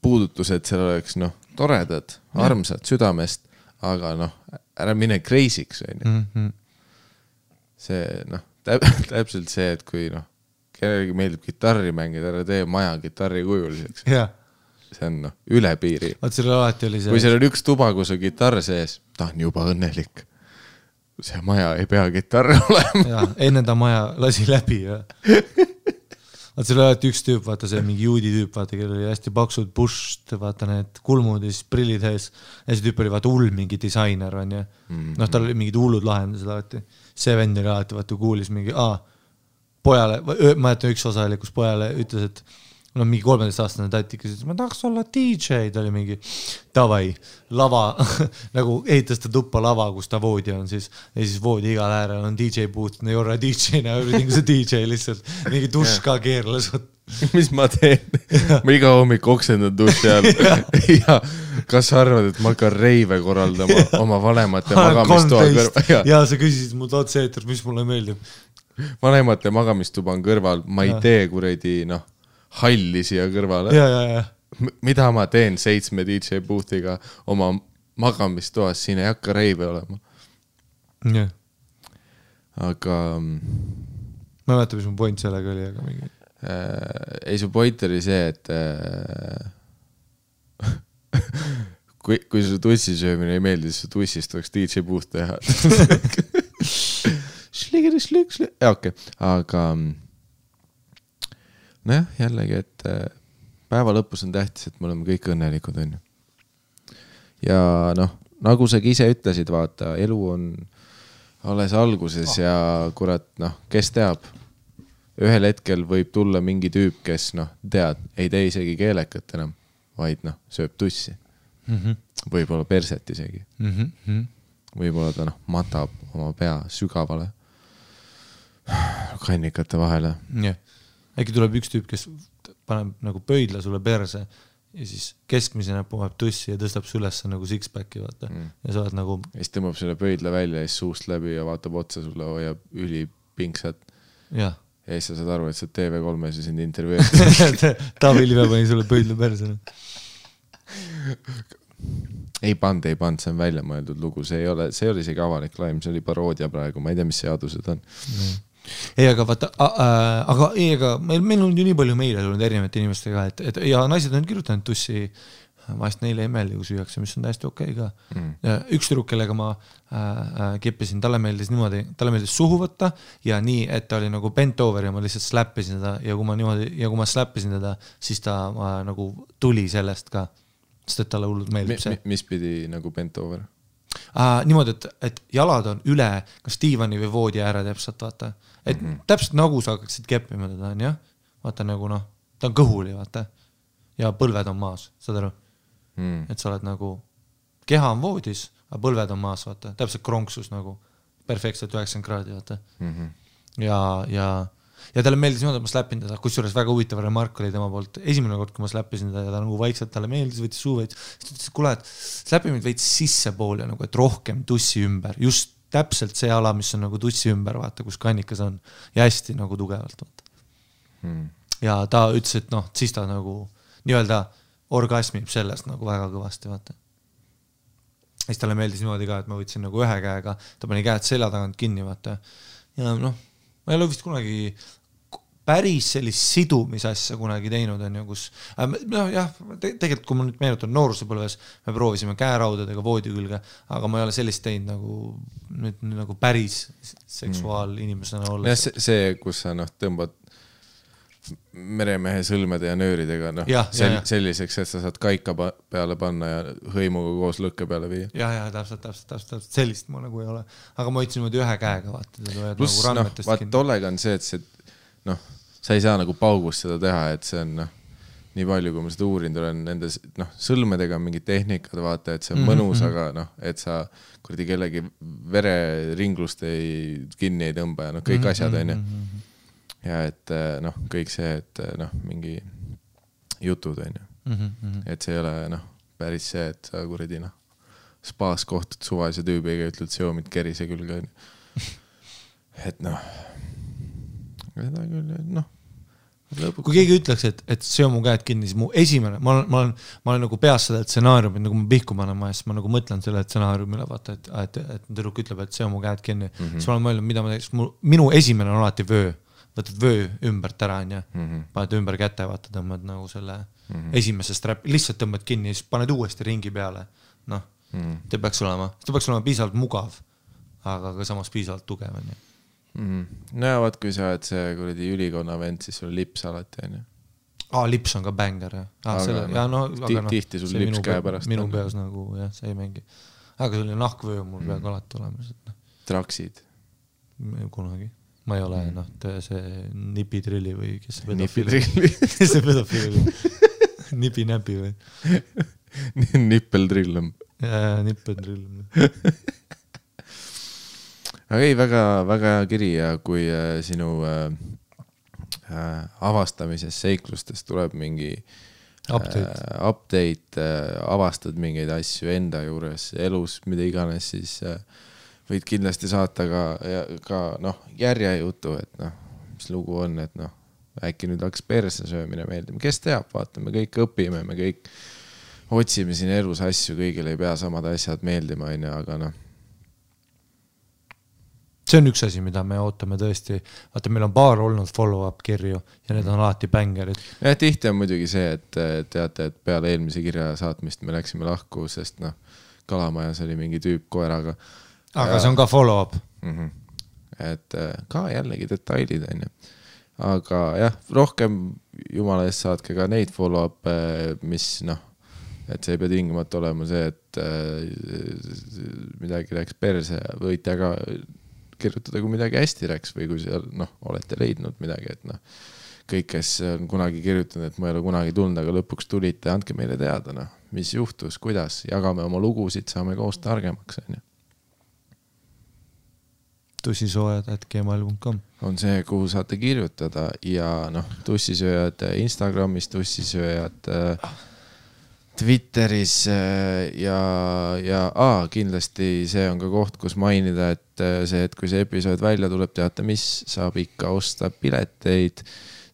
puudutused seal oleks, noh, toredad armsad südamest, aga noh ära mine kreisiks see, noh täpselt see, et kui, noh kellegi meeldib kitarri mängida, ära tee maja kitarri kujuliseks see on, noh, üle piiri kui seal on üks tuba, kus on kitarr sees ta on juba õnnelik see maja ei pea kitarra olema. Enne ta maja lasi läbi. Vaat seal oli üks tüüp, vaata see mingi juudi tüüp, vaata, kellel oli hästi paksud pushd, vaata need kulmudis, prillid hees. Ja see tüüp oli vaata hull mingi disainer. Noh, tal oli mingid hullud lahendused. See vend oli alati, vaata, kuulis mingi, pojale, ma jätan üks osa, kus pojale ütles, et mul on mingi 13-aastane tatt ikka, ma tahaks olla DJ, ta oli mingi tavai, lava, nagu ehitas ta tuppa lava, kus ta voodi on siis, ja siis voodi igal äärel on DJ boot, ei ole DJ, näe, üritin see DJ lihtsalt, mingi dush ka keerles. Mis ma teen? Ma iga hommik oksendan duši all ja kas sa arvad, et ma hakkan reive korraldama oma vanemate magamistoa? Ja sa küsisid mul otse eetris, mis mulle meeldib. Vanemate magamistuba on kõrval, ma ei tee kuredi, noh, halli siia kõrvale. Mida ma teen 7 DJ Boothiga oma magamistoas, siin ei hakka reive olema. Aga ma ei mäleta, mis mu point sellega oli, aga mingi ei, su point oli see, et kui su tussisöömine ei meeldi, siis su tussist oleks DJ Booth teha. Ja, okei. Aga nojah, jällegi, et päeva lõpus on tähtis, et me oleme kõik õnnelikud, on ju. Ja noh, nagu sa ise ütlesid, vaata, elu on alles alguses ja kurat, noh, kes teab. Ühel hetkel võib tulla mingi tüüp, kes tead, ei tee isegi keelekat enam, vaid sööb tussi. Võib-olla perset isegi. Võib-olla ta matab oma pea sügavale kannikate vahele. Äkki tuleb üks tüüp, kes paneb nagu pöidla sulle perse ja siis keskmisena pomab tussi ja tõstab sülesse nagu six-packi, vaata. Ja sa oled nagu ja siis tõmbab selle pöidla välja ja suust läbi ja vaatab otsa sulle ja üli pingsad. Jah. Ja siis sa saad aru, et sa TV3 ja sind intervjueed. Taavi Libe pani sulle pöidla persele. Ei pand, see on välja mõeldud lugu. See oli isegi avalik laim, see oli paroodia praegu. Ma ei tea, mis seadused on. Ei, aga vaata, meil on ju nii palju meile tulnud erinevate inimestega. Ja naised on kirjutanud tussi. Vast neile ei meeldi, kui süüakse, mis on täiesti okei ka. Üks tüdruk, kellega ma kippisin, talle meeldis niimoodi, talle meeldis suhu võtta ja nii, et ta oli nagu bent over ja ma lihtsalt slappisin teda ja kui ma slappisin teda, siis ta nagu tuli sellest ka, sest et talle hullult meeldib see. Mis pidi nagu bent over? Niimoodi, et jalad on üle kas diivani või voodi ära täpselt vaata, et täpselt nagu sa hakkaksid keppima teda, on jah, vaata nagu noh, ta on kõhuli vaata ja põlved on maas, saad aru? Et sa oled nagu, keha on voodis, aga põlved on maas, vaata, täpselt kronksus nagu, perfektselt 90 kraadi, vaata. Ja talle meeldis niimoodi, et ma släppin teda, kusjuures väga huvitav remark oli tema poolt. Esimene kord, kui ma släppisin teda ja ta nagu vaikselt talle meeldis, võitis suu veits, siis ta ütles, et kuule, et släppimid veits sisse poole, et rohkem tussi ümber, just täpselt see ala, mis on nagu tussi ümber, vaata, kus kannikas on ja hästi nagu tugevalt, vaata. Ja ta ütles, et noh, siis ta nagu nii-öelda orgasmib sellest nagu väga kõvasti, vaata. Siis talle meeldis niimoodi ka, et ma võtsin nagu ühe käega, ta pani käed selja tagant kinni, vaata. Ja noh, ma ei ole vist kunagi päris sellist sidumisasja kunagi teinud, on ju, kus noh, jah, tegelikult kui ma nüüd meenutan noorusepõlves, me proovisime käeraudadega voodi külge, aga ma ei ole sellist teinud nagu päris seksuaalinimesena olla. See, kus sa noh tõmbad meremehe sõlmede ja nööridega selliseks, et sa saad kaika peale panna ja hõimuga koos lõkke peale viia. Ja, täpselt, sellist ma nagu ei ole, aga ma ütlesin mõte ühe käega vaata. Plus, vaat tollega on see, et sa ei saa nagu paugust seda teha, et see on nii palju, kui ma seda uurinud olen, nende sõlmedega on mingid tehnikad vaata, et see on mõnus, aga et sa kurdi kellegi vereringlust kinni ei tõmba ja kõik asjad on ja ja et noh, kõik see, et noh, mingi jutud on ju, et see ei ole noh, päris see, et sa kuredi noh, spaas kohtud suvalise tüübiga ja ütled, see on mind kerise külge, et noh, seda küll, noh. Kui keegi ütleks, et see on mu käed kinni, siis mu esimene, ma olen nagu peas seda stsenaariumid, nagu ma pihku panema ja siis ma nagu mõtlen selle stsenaariumile, vaata, et tõruk ütleb, et see on mu käed kinni, siis ma olen mõelnud, mida ma teeks, minu esimene on alati vöö. Võtad vöö ümbert ära, paned ümber käte, vaata, tõmbad nagu selle esimese strappi, lihtsalt tõmbad kinni ja siis paned uuesti ringi peale. Noh, te peaks olema piisavalt mugav, aga ka samas piisavalt tugev. No ja vaat, kui sa oled see kuradi ülikonna vend, siis sul lips alati on. Lips on ka bänger. Tihti sul lips käe pärast. Minu peas nagu, jah, see ei mängi. Aga selline nahkvöö mul peab alati olema. Traksid. Kunagi. ma ei ole see nipitrilli või kes see pedofiili. See pedofiili. Nipi-näpi või? Nippeltrillem. Jaa, nippeltrillem. Aga ei, väga, väga kiri ja kui sinu avastamises seiklustest tuleb mingi update avastad mingeid asju enda juures elus, mida iganes, siis võid kindlasti saata ka järjejutu, et mis lugu on, et äkki nüüd hakkas perse söömine meeldima. Kes teab, vaatame, kõik õpime, me kõik otsime siin elus asju, kõigil ei pea samad asjad meeldima, aga see on üks asi, mida me ootame tõesti. Vaata, meil on paar olnud follow-up kirju ja need on alati bängerid. Ja tihti on muidugi see, et teate, et peale eelmise kirja saatmist me läksime lahku, sest Kalamajas oli mingi tüüp koeraga. Aga see on ka follow-up. Et ka jällegi detailid on. Aga jah, rohkem jumala eest saadke ka neid follow-up, mis et see ei pea tingimata olema see, et midagi läks perse. Võite aga kirjutada, kui midagi hästi läks või kui seal olete leidnud midagi, et kõik, kes on kunagi kirjutanud, et ma ei ole kunagi tulnud, aga lõpuks tulite, andke meile teada, mis juhtus, kuidas, jagame oma lugusid, saame koos targemaks, on ju. tussisojad@gmail.com on see, kuhu saate kirjutada ja tussisööjad Instagramis, tussisööjad Twitteris ja kindlasti see on ka koht, kus mainida, et kui see episood välja tuleb, teate, mis saab ikka osta pileteid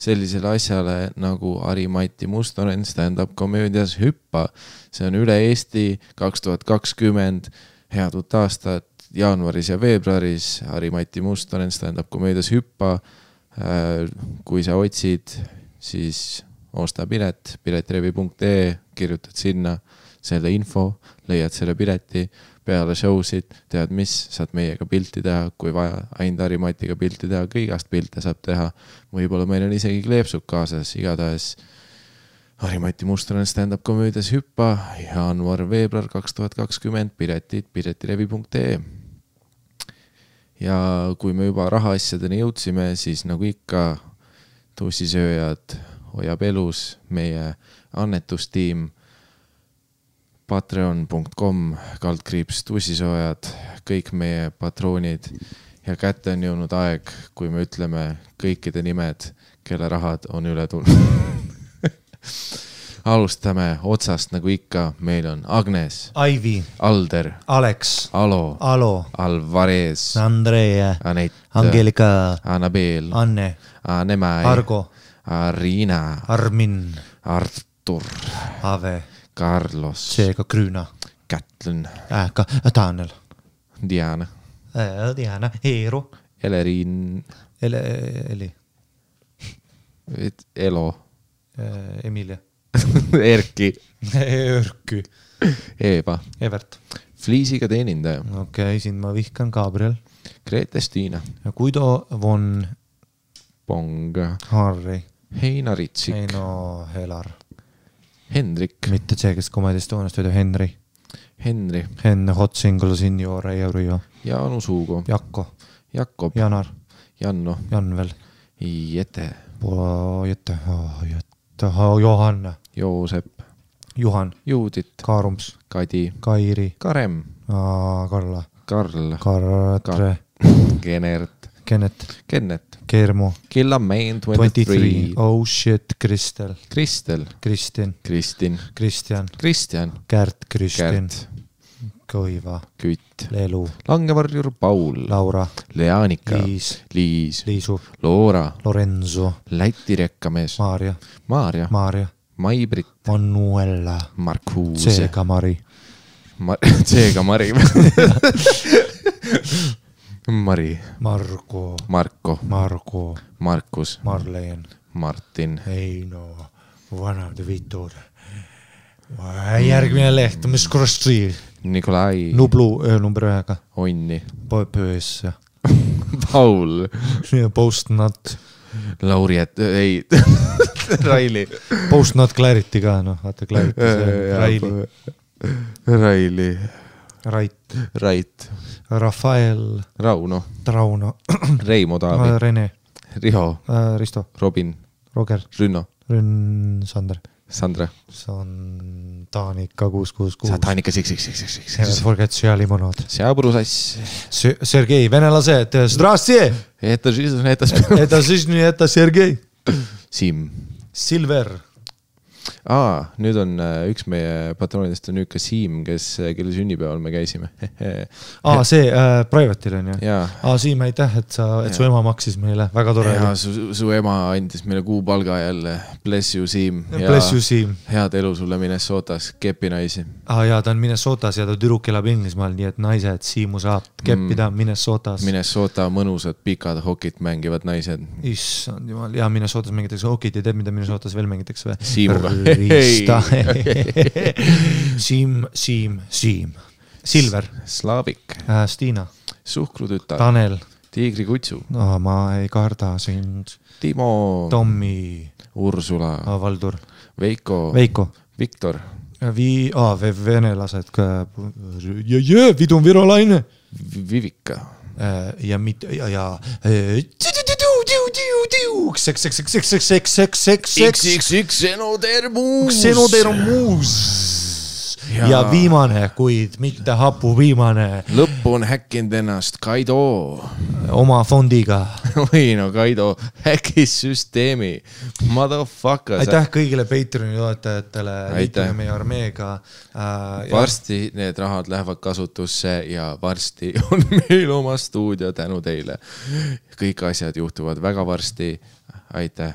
sellisele asjale nagu Ari Matti Mustonen stand-up komöödias Hüppa. See on üle Eesti 2020, head uut aastat. Jaanuaris ja veebruaris Ari Matti Mustonen stand-up komöödias Hüppa. Kui sa otsid, siis osta pilet, piletilevi.ee, kirjutad sinna selle info, leiad selle pileti, peale showsid, tead mis, saad meiega pilti teha, kui vaja, ainult Ari Mattiga pilti teha, kõigast pilte saab teha. Võibolla meil on isegi kleepsud kaasas, igatahes Ari Matti Mustonen stand-up komöödias Hüppa, jaanuar-veebruar 2020, piletid piletilevi.ee. Ja kui me juba rahaasjadeni jõudsime, siis nagu ikka tussisööjad hoiab elus meie annetustiim patreon.com/tussisojad, kõik meie patroonid ja kätte on jõudnud aeg, kui me ütleme kõikide nimed, kelle rahad on üle tulnud. Alustame otsast nagu ikka, meil on Agnes, Aivi, Alder, Alex, Alo, Alvarez, Andrea, Anett, Angelika, Annabel, Anne, Annemai, Argo, Arina, Armin, Artur, Ave, Carlos, Seega, Krüüna, Kätlin, Tanel, Diana, Eeru, Elerin, Eli, Elo, Emilia, Erki, Eeva, Evert, Fliisiga teenindaja, okei, siin ma vihkan, Gabriel, Gretestiina, Guido von Pong, Harri, Heina Ritsik, Heino Helar, Hendrik, mitte see, kes komedist toonast võidab, Henri, Henne Hotsingla, Sinjora, Eurio, Jaanus Hugo, Jakob, Janar, Janno, Janvel, Jete, Jete, Johanna, Joosep, Juhan, Juudit, Kaarums, Kadi, Kairi, Karem, Karla, Karl, Kartre, Genert, Kennet, Kermo, Killamein 23, Oh shit, Kristel, Kristjan, Kärt, Kõiva, Kütt, Leelu, Langevarjur, Paul, Laura, Leanika, Liis, Liisu, Loora, Lorenzo, Läti rekkamees, Maarja, Maibrit, Manuela, Markuuse, Seega Mari, Mari, Marko, Markus, Marleen, Martin, Heino, Vanad Vitur, järgmine leht, mis Kuressaare, Nikolai, Nublu, number 1, Onni, Pöös, Paul, Postnat, Lauriet, ei, Raili, Postnat Clarity ka, vaata Clarity, Raili, Rait. Rafael. Rauno. Reimo Taavi. Rene. Riho. Risto. Robin. Roger. Rünno. Sander. Sandra. See on Taanika 666. See on Taanika 666. Never forget süüa limonaad. Seabrusass. Sergei, venelased. Zdrastie! Eta Sergei. Siim. Silver. Nüüd on üks meie patronidest on nüüd ka Siim, kelle sünnipäeval me käisime. See privatil on, jah? Siim, aitäh, et su ema maksis meile, väga tore. Su ema andis meile kuupalga jälle. Bless you, Siim. Bless you, Siim. Head elu sulle Minnesotas, keppi naisi. Jaa, ta on Minnesotas ja ta tüdruk elab Inglismaal, nii et naised Siimu saab keppida Minnesotas. Minnesota mõnusad pikad hokid mängivad naised. Issand jumal, ja Minnesotas mängitakse hokid ja tead, mida Minnesotas veel mängitakse või? Siimuga. Rista. Siim. Silver. Slaavik. Stiina. Suhkrutütar. Tanel. Tiigrikutsu. Ma ei karda sind. Timo. Tommi. Ursula. Valdur. Veiko. Viktor. Venelased. Vidun Virolaine. Vivika. Ja Xenodermuus ja viimane, kuid mitte hapu viimane. Lõppu on häkkinud ennast Kaido. Oma fondiga. Või no Kaido, häkis süsteemi. Motherfucker. Aitäh kõigile Patreoni toetajatele. Aitäh meie armeega. Varsti need rahad lähevad kasutusse ja varsti on meil oma stuudio tänu teile. Kõik asjad juhtuvad väga varsti. Aitäh.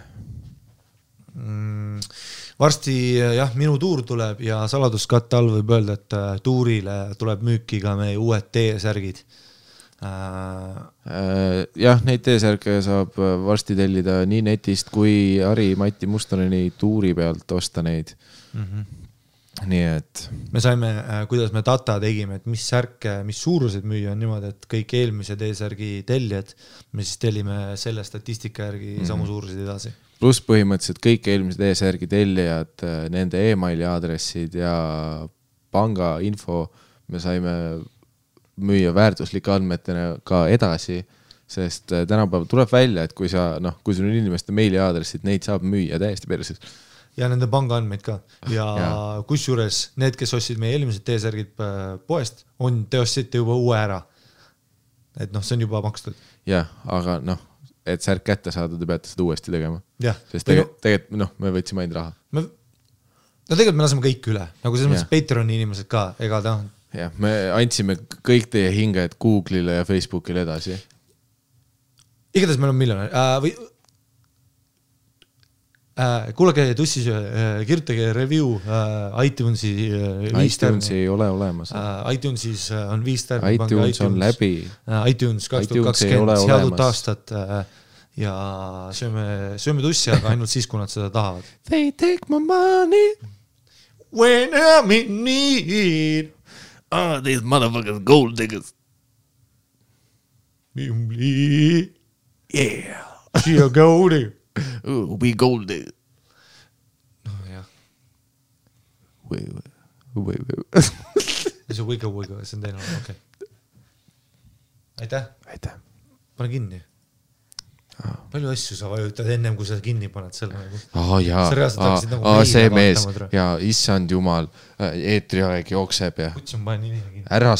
Varsti jah, minu tuur tuleb ja saladuskatte all võib öelda, et tuurile tuleb müükiga meie uued T-särgid. Jah, neid T-särke saab varsti tellida nii netist kui Ari Matti Mustoneni tuuri pealt osta neid. Nii et me saime, kuidas me data tegime, et mis särke, mis suurused müüa on niimoodi, et kõik eelmised eesärgi tellijad, me siis tellime selle statistika järgi samu suurused edasi. Plus põhimõtteliselt kõik eelmised eesärgi tellijad, nende e-maili aadressid ja panga info me saime müüa väärtuslike andmetena ka edasi, sest tänapäeval tuleb välja, et kui sa, noh, kui sul on inimeste meili aadressid, neid saab müüa täiesti päriselt. Ja nende pangaandmeid ka. Ja kusjuures need, kes ostsid meie eelmised T-särgid poest, on teostite juba uue ära. Et noh, see on juba makstud. Jah, aga noh, et särk kätte saada, te peate seda uuesti tegema. Sest tegelikult, noh, me võtsime ainult raha. No tegelikult me laseme kõik üle. Nagu selles mõttes Patreoni inimesed ka, ega ta on. Jah, me andsime kõik teie hingajad Google'ile ja Facebook'ile edasi. Igatahes meil on miljonär. Või kuulake tussis, kirjutage review iTunesi ei ole olemas. iTunesis on 5 tärni. iTunes on läbi. iTunes 2020 headut aastat ja sööme tussi, aga ainult siis, kui nad seda tahavad. They take my money when I'm in need. These motherfuckers gold diggers. Yeah. She a gold digger. We golden. Jah. Või. See võiga, see on teine. Okei. Aitäh. Pane kinni. Palju asju sa vajutad ennem, kui sa kinni paned selle. See mees. Ja issand jumal. Eetriaeg jookseb. Kutsun pani nii kinni.